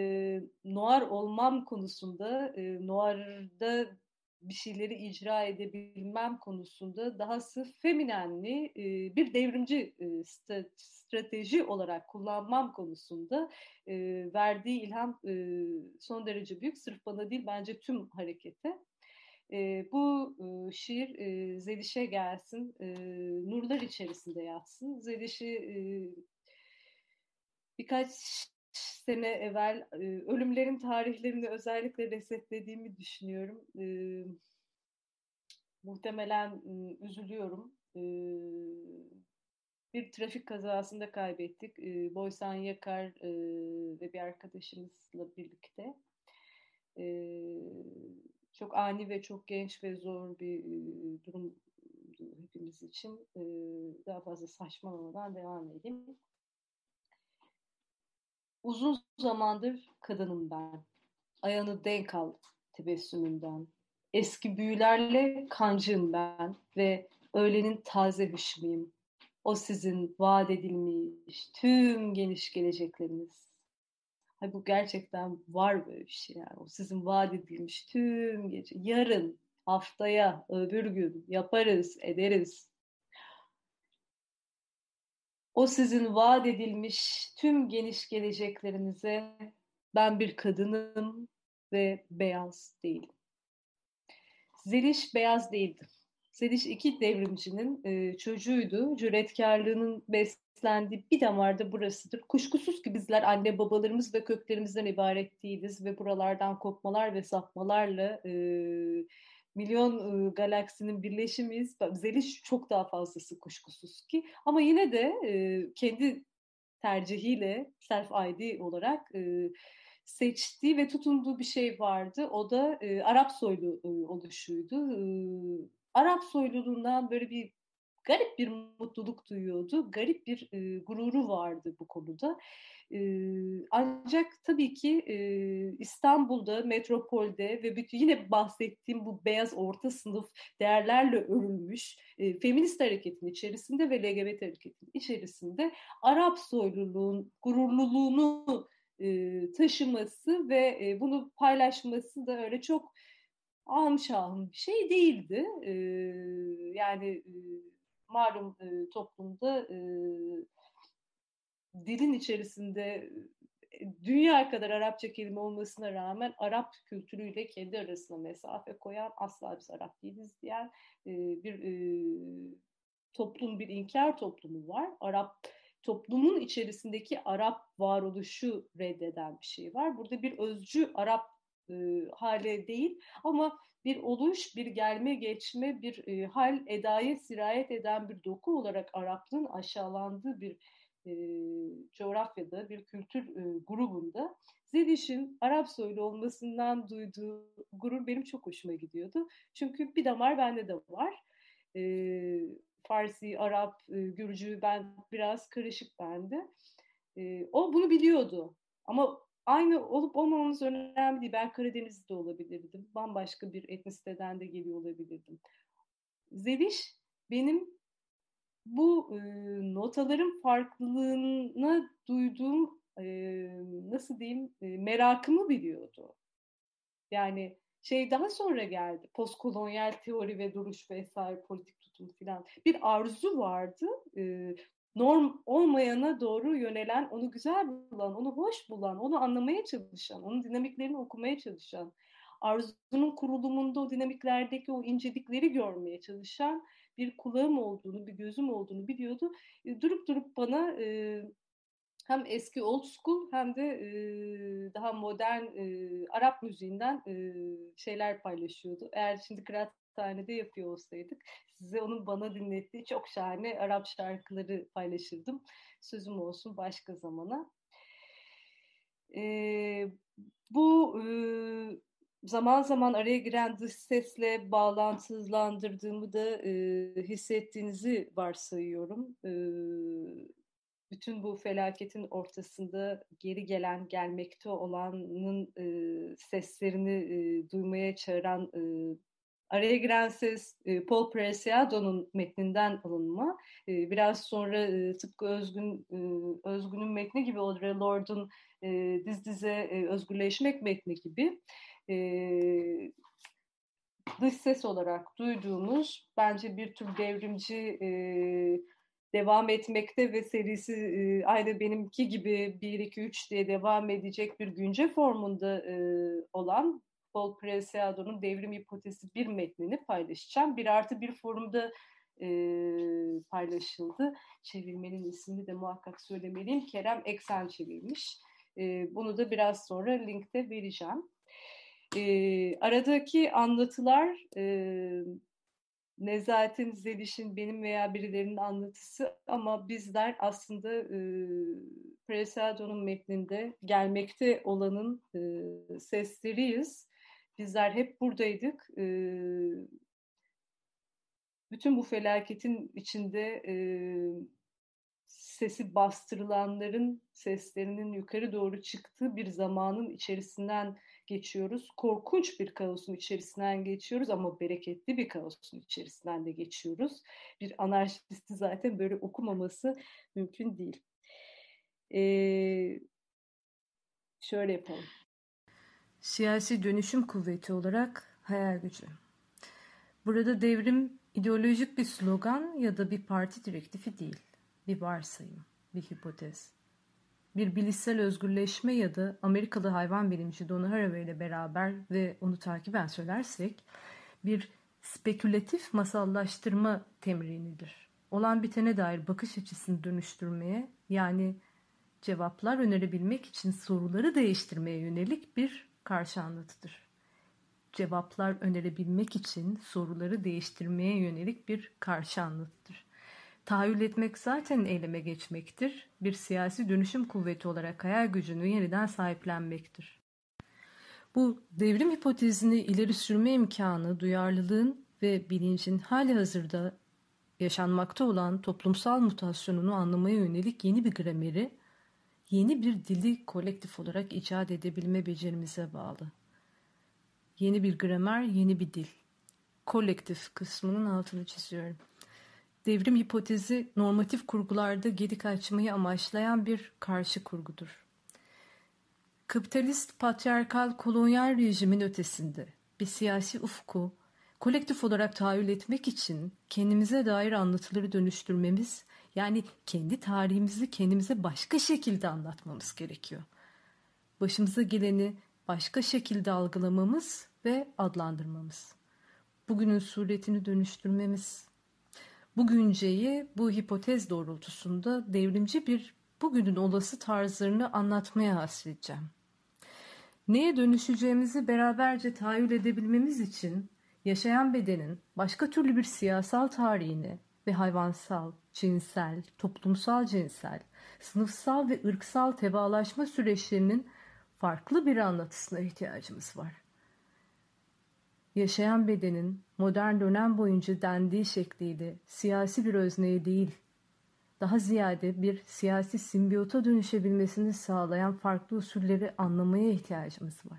noir olmam konusunda, e, noir'da bir şeyleri icra edebilmem konusunda dahası feminenli e, bir devrimci e, st- strateji olarak kullanmam konusunda e, verdiği ilham e, son derece büyük. Sırf bana değil, bence tüm harekete. E, bu e, şiir e, Zeliş'e gelsin, e, nurlar içerisinde yatsın. Zeliş'i e, birkaç sene evvel e, ölümlerin tarihlerini özellikle resetlediğimi düşünüyorum. E, muhtemelen e, üzülüyorum. E, bir trafik kazasında kaybettik. E, Boysan Yakar e, ve bir arkadaşımızla birlikte. E, Çok ani ve çok genç ve zor bir durum hepimiz için. Daha fazla saçmalamadan devam edeyim. Uzun zamandır kadınım ben. Ayağını denk al tebessümünden. Eski büyülerle kancığım ben ve öğlenin taze hışmıyım. O sizin vaat edilmiş tüm geniş gelecekleriniz. Ay, bu gerçekten var böyle bir şey yani. O sizin vaat edilmiş tüm gece. Yarın, haftaya, öbür gün yaparız, ederiz. O sizin vaat edilmiş tüm geniş geleceklerinize ben bir kadınım ve beyaz değilim. Zeliş beyaz değildi. Seliş iki devrimcinin e, çocuğuydu. Cüretkarlığının beslendiği bir damar da burasıdır. Kuşkusuz ki bizler anne babalarımız ve köklerimizden ibaret değiliz ve buralardan kopmalar ve sapmalarla e, milyon e, galaksinin birleşimiyiz. Zeliş çok daha fazlası kuşkusuz ki. Ama yine de e, kendi tercihiyle self-I D olarak e, seçtiği ve tutunduğu bir şey vardı. O da e, Arap soylu e, oluşuydu. E, Arap soyluluğundan böyle bir garip bir mutluluk duyuyordu. Garip bir e, gururu vardı bu konuda. E, ancak tabii ki e, İstanbul'da, metropolde ve bütün yine bahsettiğim bu beyaz orta sınıf değerlerle örülmüş e, feminist hareketin içerisinde ve L G B T hareketin içerisinde Arap soyluluğun gururluluğunu e, taşıması ve e, bunu paylaşması da öyle çok amşahım bir şey değildi. Ee, yani e, malum e, toplumda e, dilin içerisinde e, dünya kadar Arapça kelime olmasına rağmen Arap kültürüyle kendi arasına mesafe koyan, asla biz Arap değiliz diyen e, bir e, toplum, bir inkar toplumu var. Arap toplumun içerisindeki Arap varoluşu reddeden bir şey var. Burada bir özcü Arap E, hale değil ama bir oluş, bir gelme geçme, bir e, hal edaya sirayet eden bir doku olarak Araplığın aşağılandığı bir e, coğrafyada, bir kültür e, grubunda Zeliş'in Arap soylu olmasından duyduğu gurur benim çok hoşuma gidiyordu. Çünkü bir damar bende de var. E, Farsi, Arap, e, Gürcü, ben biraz karışık bende. E, o bunu biliyordu ama aynı olup olmamamız önemli değil. Ben Karadeniz'de olabilirdim. Bambaşka bir etnisiteden de geliyor olabilirdim. Zeliş benim bu e, notaların farklılığına duyduğum e, nasıl diyeyim e, merakımı biliyordu. Yani şey daha sonra geldi. Postkolonyal teori ve duruş vesaire politik tutum filan. Bir arzu vardı. E, norm olmayana doğru yönelen, onu güzel bulan, onu hoş bulan, onu anlamaya çalışan, onun dinamiklerini okumaya çalışan, arzunun kurulumunda o dinamiklerdeki o incelikleri görmeye çalışan bir kulağım olduğunu, bir gözüm olduğunu biliyordu. E, durup durup bana e, hem eski old school hem de e, daha modern e, Arap müziğinden e, şeyler paylaşıyordu. Eğer şimdi kıraat sahnede yapıyor olsaydık size onun bana dinlettiği çok şahane Arap şarkıları paylaşırdım. Sözüm olsun başka zamana. Ee, bu e, zaman zaman araya giren dış sesle bağlantılandırdığımı da e, hissettiğinizi varsayıyorum. E, bütün bu felaketin ortasında geri gelen, gelmekte olanın e, seslerini e, duymaya çağıran e, Araya giren ses Paul Preciado'nun metninden alınma. Biraz sonra tıpkı Özgün, Özgün'ün metni gibi Audre Lorde'un diz dize özgürleşmek metni gibi dış ses olarak duyduğumuz bence bir tür devrimci devam etmekte ve serisi aynı benimki gibi bir iki üç diye devam edecek bir günce formunda olan Paul Preciado'nun Devrim Hipotezi bir metnini paylaşacağım. bir artı bir forumda e, paylaşıldı. Çevirmenin ismini de muhakkak söylemeliyim. Kerem Eksen çevirmiş. E, bunu da biraz sonra linkte vereceğim. E, aradaki anlatılar e, Nezahat'in, Zeliş'in, benim veya birilerinin anlatısı ama bizler aslında e, Preciado'nun metninde gelmekte olanın e, sesleriyiz. Bizler hep buradaydık. Bütün bu felaketin içinde sesi bastırılanların seslerinin yukarı doğru çıktığı bir zamanın içerisinden geçiyoruz. Korkunç bir kaosun içerisinden geçiyoruz ama bereketli bir kaosun içerisinden de geçiyoruz. Bir anarşisti zaten böyle okumaması mümkün değil. Ee, şöyle yapalım. Siyasi dönüşüm kuvveti olarak hayal gücü. Burada devrim ideolojik bir slogan ya da bir parti direktifi değil. Bir varsayım, bir hipotez. Bir bilişsel özgürleşme ya da Amerikalı hayvan bilimci Donna Haraway ile beraber ve onu takiben söylersek bir spekülatif masallaştırma temrinidir. Olan bitene dair bakış açısını dönüştürmeye, yani cevaplar önerebilmek için soruları değiştirmeye yönelik bir karşı anlatıdır. Cevaplar önerebilmek için soruları değiştirmeye yönelik bir karşı anlatıdır. Tahayyül etmek zaten eyleme geçmektir. Bir siyasi dönüşüm kuvveti olarak hayal gücünü yeniden sahiplenmektir. Bu devrim hipotezini ileri sürme imkanı, duyarlılığın ve bilincin hali hazırda yaşanmakta olan toplumsal mutasyonunu anlamaya yönelik yeni bir grameri, yeni bir dili kolektif olarak icat edebilme becerimize bağlı. Yeni bir gramer, yeni bir dil. Kolektif kısmının altını çiziyorum. Devrim hipotezi normatif kurgularda gedik açmayı amaçlayan bir karşı kurgudur. Kapitalist, patriarkal, kolonyal rejimin ötesinde bir siyasi ufku kolektif olarak tahayyül etmek için kendimize dair anlatıları dönüştürmemiz, yani kendi tarihimizi kendimize başka şekilde anlatmamız gerekiyor. Başımıza geleni başka şekilde algılamamız ve adlandırmamız. Bugünün suretini dönüştürmemiz. Bugünceyi bu hipotez doğrultusunda devrimci bir bugünün olası tarzlarını anlatmaya hasredeceğim. Neye dönüşeceğimizi beraberce tahayyül edebilmemiz için yaşayan bedenin başka türlü bir siyasal tarihini ve hayvansal, cinsel, toplumsal cinsel, sınıfsal ve ırksal tebalaşma süreçlerinin farklı bir anlatısına ihtiyacımız var. Yaşayan bedenin modern dönem boyunca dendiği şekliyle siyasi bir özneye değil, daha ziyade bir siyasi simbiyota dönüşebilmesini sağlayan farklı usulleri anlamaya ihtiyacımız var.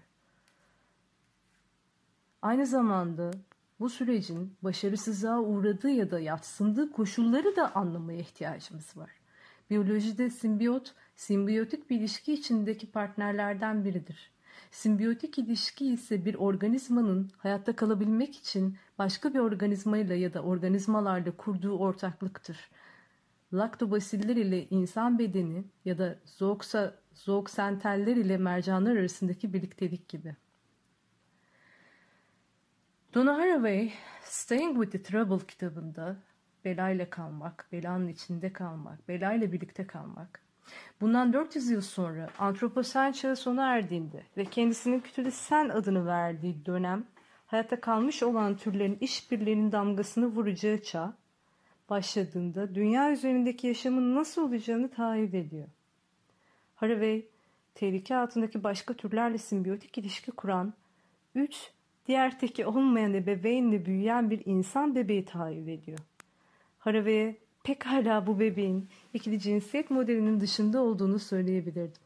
Aynı zamanda bu sürecin başarısızlığa uğradığı ya da yatsındığı koşulları da anlamaya ihtiyacımız var. Biyolojide simbiyot, simbiyotik bir ilişki içindeki partnerlerden biridir. Simbiyotik ilişki ise bir organizmanın hayatta kalabilmek için başka bir organizmayla ya da organizmalarla kurduğu ortaklıktır. Laktobasiller ile insan bedeni ya da zooksa, zooksenteller ile mercanlar arasındaki birliktelik gibi. Donna Haraway, Staying with the Trouble kitabında belayla kalmak, belanın içinde kalmak, belayla birlikte kalmak, bundan dört yüz yıl sonra antroposen çağı sona erdiğinde ve kendisinin kütülesen adını verdiği dönem, hayatta kalmış olan türlerin işbirliğinin damgasını vuracağı çağ başladığında dünya üzerindeki yaşamın nasıl olacağını tahayyül ediyor. Haraway, tehlike altındaki başka türlerle simbiyotik ilişki kuran, üç diğer teki olmayan ebeveynle büyüyen bir insan bebeği tahayyül ediyor. Haraway'e pekala bu bebeğin ikili cinsiyet modelinin dışında olduğunu söyleyebilirdim.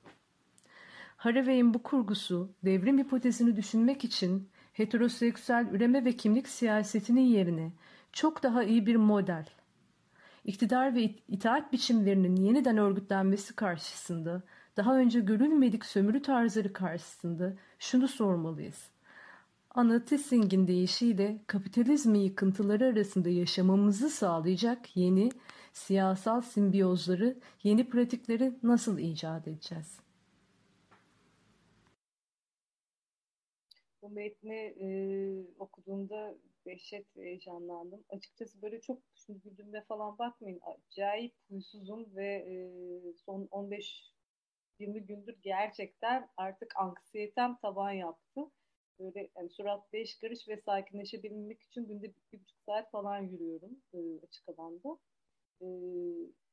Haraway'in bu kurgusu devrim hipotezini düşünmek için heteroseksüel üreme ve kimlik siyasetinin yerine çok daha iyi bir model, iktidar ve itaat biçimlerinin yeniden örgütlenmesi karşısında, daha önce görülmedik sömürü tarzları karşısında şunu sormalıyız. Anna Tessing'in deyişiyle kapitalizmin yıkıntıları arasında yaşamamızı sağlayacak yeni siyasal simbiyozları, yeni pratikleri nasıl icat edeceğiz? Bu metni e, okuduğumda dehşet heyecanlandım. Açıkçası böyle çok şimdi güldüğümde falan bakmayın. Acayip huysuzum ve e, son on beş yirmi gündür gerçekten artık anksiyetem tavan yaptı. Böyle yani surat beş karış ve sakinleşebilmek için günde bir buçuk saat falan yürüyorum e, açık alanda. E,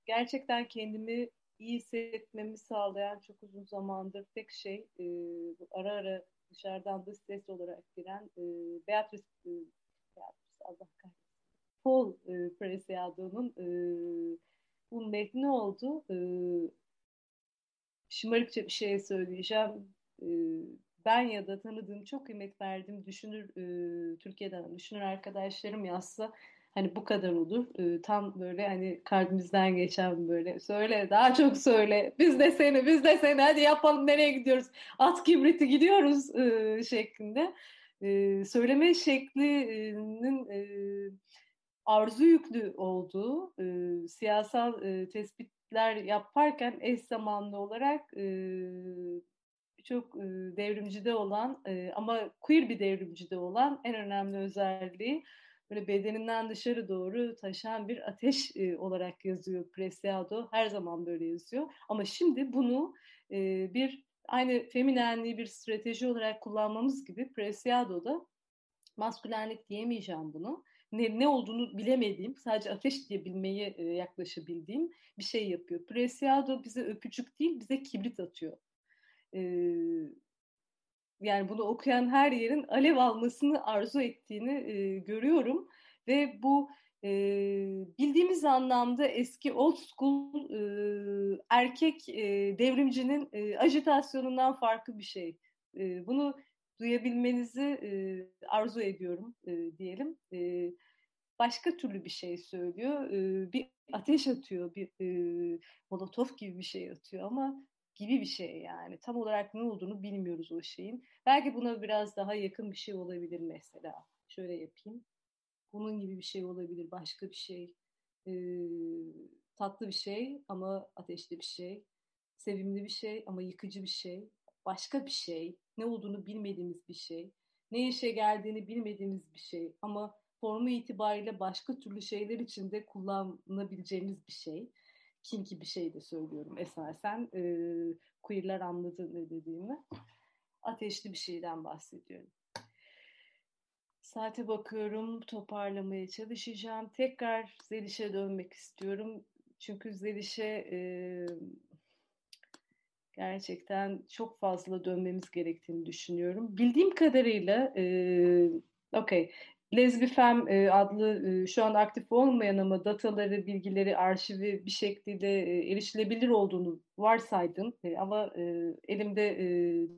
gerçekten kendimi iyi hissetmemi sağlayan çok uzun zamandır tek şey e, bu ara ara dışarıdan da stres olarak giren e, Beatrice, e, Beatrice Allah kahretsin, Paul e, Preciado'nun e, bu metni oldu. E, şımarıkça bir şey söyleyeceğim. E, Ben ya da tanıdığım, çok kıymet verdiğim düşünür e, Türkiye'den düşünür arkadaşlarım yazsa hani bu kadar olur. E, tam böyle hani kalbimizden geçen böyle söyle, daha çok söyle, biz de seni biz de seni hadi yapalım, nereye gidiyoruz, at kibriti gidiyoruz e, şeklinde. E, söyleme şeklinin e, arzu yüklü olduğu e, siyasal e, tespitler yaparken eş zamanlı olarak e, çok devrimcide olan ama queer bir devrimcide olan en önemli özelliği böyle bedeninden dışarı doğru taşan bir ateş e, olarak yazıyor Preciado. Her zaman böyle yazıyor. Ama şimdi bunu e, bir aynı feminenliği bir strateji olarak kullanmamız gibi Preciado'da maskülenlik diyemeyeceğim bunu. Ne, ne olduğunu bilemediğim, sadece ateş diye bilmeye e, yaklaşabildiğim bir şey yapıyor. Preciado bize öpücük değil, bize kibrit atıyor. E, yani bunu okuyan her yerin alev almasını arzu ettiğini e, görüyorum. Ve bu e, bildiğimiz anlamda eski old school e, erkek e, devrimcinin e, ajitasyonundan farklı bir şey. E, bunu duyabilmenizi e, arzu ediyorum e, diyelim. E, başka türlü bir şey söylüyor. E, bir ateş atıyor, bir e, molotof gibi bir şey atıyor ama gibi bir şey yani. Tam olarak ne olduğunu bilmiyoruz o şeyin. Belki buna biraz daha yakın bir şey olabilir mesela. Şöyle yapayım. Bunun gibi bir şey olabilir, başka bir şey. E, tatlı bir şey ama ateşli bir şey. Sevimli bir şey ama yıkıcı bir şey. Başka bir şey, ne olduğunu bilmediğimiz bir şey, ne işe geldiğini bilmediğimiz bir şey ama formu itibariyle başka türlü şeyler için de kullanabileceğimiz bir şey. Kinki bir şey de söylüyorum esasen, e, queerler anladı ne dediğimi. Ateşli bir şeyden bahsediyorum. Saate bakıyorum, toparlamaya çalışacağım. Tekrar Zeliş'e dönmek istiyorum. Çünkü Zeliş'e... E, gerçekten çok fazla dönmemiz gerektiğini düşünüyorum. Bildiğim kadarıyla e, okay, Lesbifem e, adlı e, şu an aktif olmayan ama dataları, bilgileri, arşivi bir şekilde e, erişilebilir olduğunu varsaydım. E, ama e, elimde e,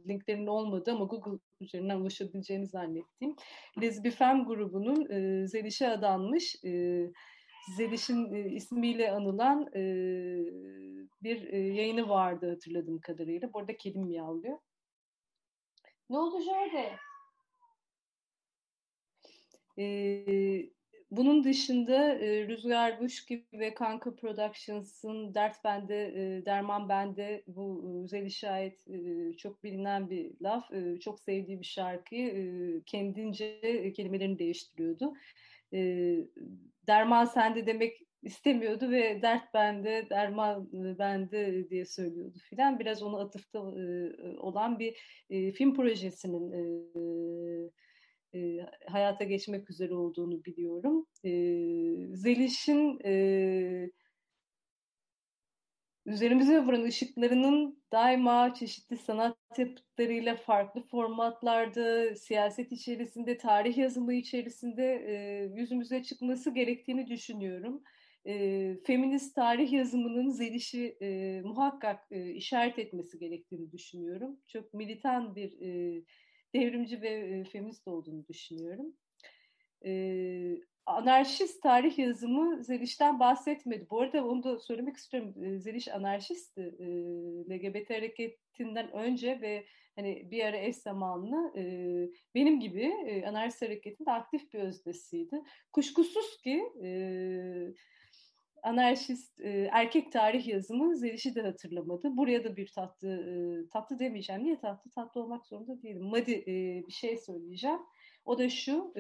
linklerin olmadı ama Google üzerinden ulaşabileceğini zannettiğim Lesbifem grubunun e, Zeliş'e adanmış e, Zeliş'in ismiyle anılan e, bir e, yayını vardı hatırladığım kadarıyla. Bu arada kedim miyavlıyor. Ne oldu şöyle? E, bunun dışında e, Rüzgar Vuşki ve Kanka Productions'ın Dert Bende, e, Derman Bende, bu e, Zeliş'e ait e, çok bilinen bir laf. E, çok sevdiği bir şarkıyı e, kendince e, kelimelerini değiştiriyordu. E, derman sende demek istemiyordu ve dert bende, derman bende diye söylüyordu filan. Biraz ona atıfta e, olan bir e, film projesinin e, e, hayata geçmek üzere olduğunu biliyorum. E, Zeliş'in e, üzerimize vuran ışıklarının daima çeşitli sanat yapıtlarıyla farklı formatlarda, siyaset içerisinde, tarih yazımı içerisinde e, yüzümüze çıkması gerektiğini düşünüyorum. E, feminist tarih yazımının Zeliş'i e, muhakkak e, işaret etmesi gerektiğini düşünüyorum. Çok militan bir e, devrimci ve e, feminist olduğunu düşünüyorum. Evet. Anarşist tarih yazımı Zeliş'ten bahsetmedi. Bu arada onu da söylemek istiyorum. Zeliş anarşist, L G B T hareketinden önce ve hani bir ara eş zamanlı benim gibi anarşist hareketin de aktif bir özdesiydi. Kuşkusuz ki anarşist erkek tarih yazımı Zeliş'i de hatırlamadı. Buraya da bir tatlı, tatlı demeyeceğim. Niye tatlı? Tatlı olmak zorunda değilim. Madi bir şey söyleyeceğim. O da şu...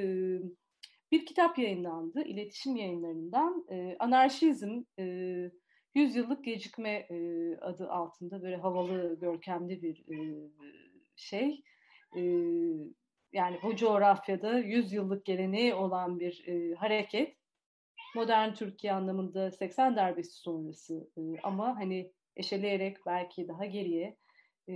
Bir kitap yayınlandı, İletişim Yayınları'ndan. E, Anarşizm, e, yüzyıllık gecikme e, adı altında böyle havalı, görkemli bir e, şey. E, yani bu coğrafyada yüzyıllık geleneği olan bir e, hareket. Modern Türkiye anlamında seksen darbesi sonrası e, ama hani eşeleyerek belki daha geriye e,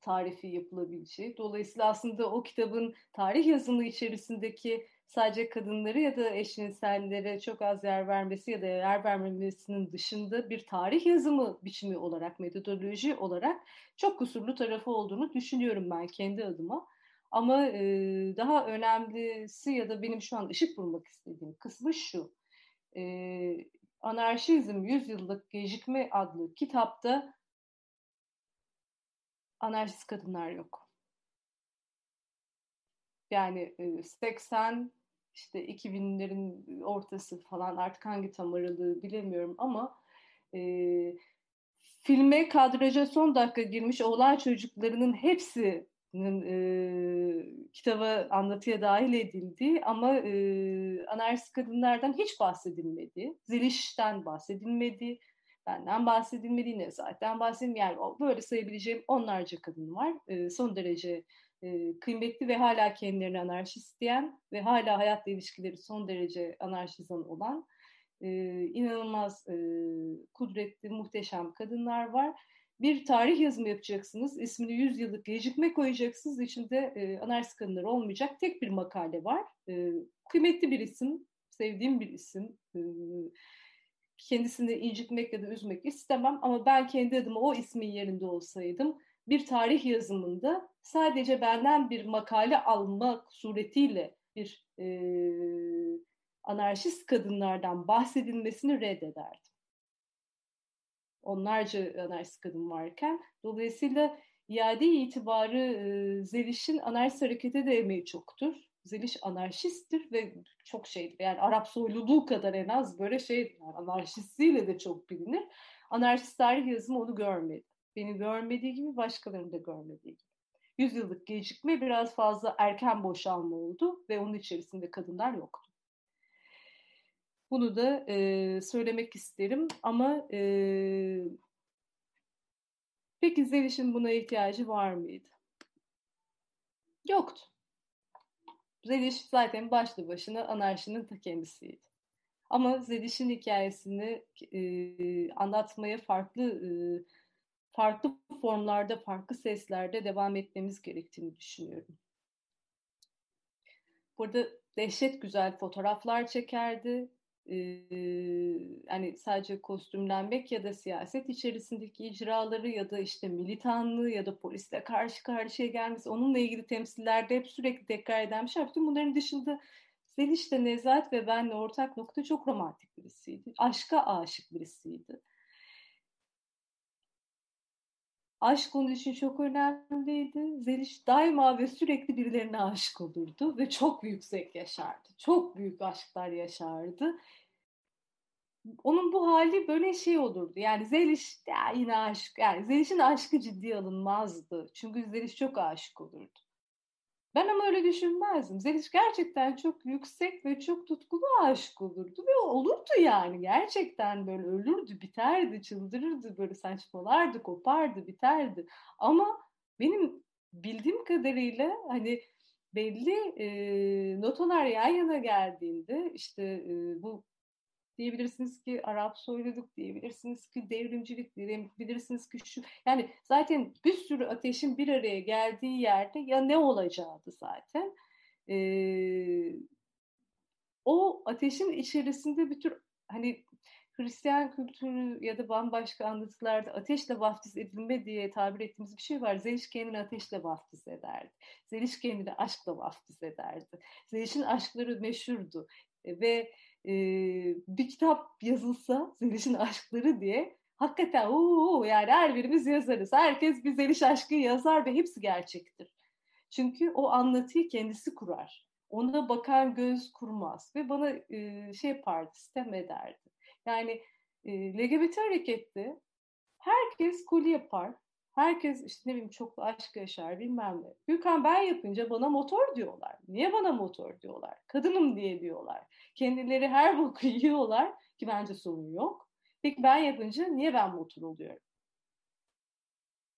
tarifi yapılabileceği. Dolayısıyla aslında o kitabın tarih yazımı içerisindeki sadece kadınları ya da eşcinsellere çok az yer vermesi ya da yer vermemesinin dışında bir tarih yazımı biçimi olarak, metodoloji olarak çok kusurlu tarafı olduğunu düşünüyorum ben kendi adıma. Ama e, daha önemlisi ya da benim şu an ışık vurmak istediğim kısmı şu. E, Anarşizm yüzyıllık Gecikme adlı kitapta anarşist kadınlar yok. Yani seksen işte iki binlerin ortası falan, artık hangi tam aralığı bilemiyorum ama e, filme kadraja son dakika girmiş oğlan çocuklarının hepsi e, kitaba anlatıya dahil edildi ama e, anarşist kadınlardan hiç bahsedilmedi. Zeliş'ten bahsedilmedi, benden bahsedilmedi, Nezahat'ten bahsedilmedi. Yani böyle sayabileceğim onlarca kadın var. E, son derece e, kıymetli ve hala kendilerini anarşist diyen ve hala hayatla ilişkileri son derece anarşizan olan e, inanılmaz e, kudretli, muhteşem kadınlar var. Bir tarih yazımı yapacaksınız, ismini yüz yıllık gecikme koyacaksınız, içinde e, anarşist kadınlar olmayacak tek bir makale var. E, kıymetli bir isim, sevdiğim bir isim. E, kendisini incitmek ya da üzmek istemem ama ben kendi adıma o ismin yerinde olsaydım, bir tarih yazımında sadece benden bir makale almak suretiyle bir e, anarşist kadınlardan bahsedilmesini reddederdim. Onlarca anarşist kadın varken. Dolayısıyla iade itibarı e, Zeliş'in anarşist harekete de emeği çoktur. Zeliş anarşisttir ve çok şeydir. Yani Arap soyluluğu kadar en az böyle şey, anarşistliğiyle de çok bilinir. Anarşist tarih yazımı onu görmedi. Beni görmediği gibi başkalarını da görmediği gibi. Yüzyıllık gecikme biraz fazla erken boşalma oldu ve onun içerisinde kadınlar yoktu. Bunu da e, söylemek isterim ama e, peki Zeliş'in buna ihtiyacı var mıydı? Yoktu. Zeliş zaten başlı başına anarşinin ta kendisiydi. Ama Zeliş'in hikayesini e, anlatmaya farklı e, farklı formlarda, farklı seslerde devam etmemiz gerektiğini düşünüyorum. Burada dehşet güzel fotoğraflar çekerdi. Yani sadece kostümlenmek ya da siyaset içerisindeki icraları ya da işte militanlığı ya da polisle karşı karşıya gelmesi, onunla ilgili temsillerde hep sürekli tekrar eden bir şey. Bütün bunların dışında Zeliş'te Nezahat ve benle ortak nokta çok romantik birisiydi. Aşka aşık birisiydi. Aşk onun için çok önemliydi. Zeliş daima ve sürekli birilerine aşık olurdu ve çok yüksek yaşardı. Çok büyük aşklar yaşardı. Onun bu hali böyle şey olurdu. Yani Zeliş ya yine aşık. Yani Zeliş'in aşkı ciddiye alınmazdı. Çünkü Zeliş çok aşık olurdu. Ben ama öyle düşünmezdim. Zeliş gerçekten çok yüksek ve çok tutkulu aşık olurdu. Ve olurdu yani. Gerçekten böyle ölürdü, biterdi, çıldırırdı, böyle saçmalardı, kopardı, biterdi. Ama benim bildiğim kadarıyla hani belli e, notalar yan yana geldiğinde işte e, bu diyebilirsiniz ki Arap soyluluk, diyebilirsiniz ki devrimcilik, diyebilirsiniz ki şu. Yani zaten bir sürü ateşin bir araya geldiği yerde ya ne olacağıydı zaten. Ee, o ateşin içerisinde bir tür hani Hristiyan kültürü ya da bambaşka anlatılarda ateşle vaftiz edilme diye tabir ettiğimiz bir şey var. Zeliş kendini ateşle vaftiz ederdi. Zeliş kendini aşkla vaftiz ederdi. Zeliş'in aşkları meşhurdu ve Ee, bir kitap yazılsa Zeliş'in aşkları diye hakikaten ooo yani her birimiz yazarız. Herkes bir Zeliş aşkı yazar ve hepsi gerçektir. Çünkü o anlatıyı kendisi kurar. Ona bakan göz kurmaz ve bana e, şey yapardı, sitem ederdi. Yani e, L G B T harekette herkes koli yapar. Herkes işte ne bileyim çok aşk yaşar bilmem ne. Gülkan ben yapınca bana motor diyorlar. Niye bana motor diyorlar? Kadınım diye diyorlar. Kendileri her boku yiyorlar ki bence sorun yok. Peki ben yapınca niye ben motor oluyorum?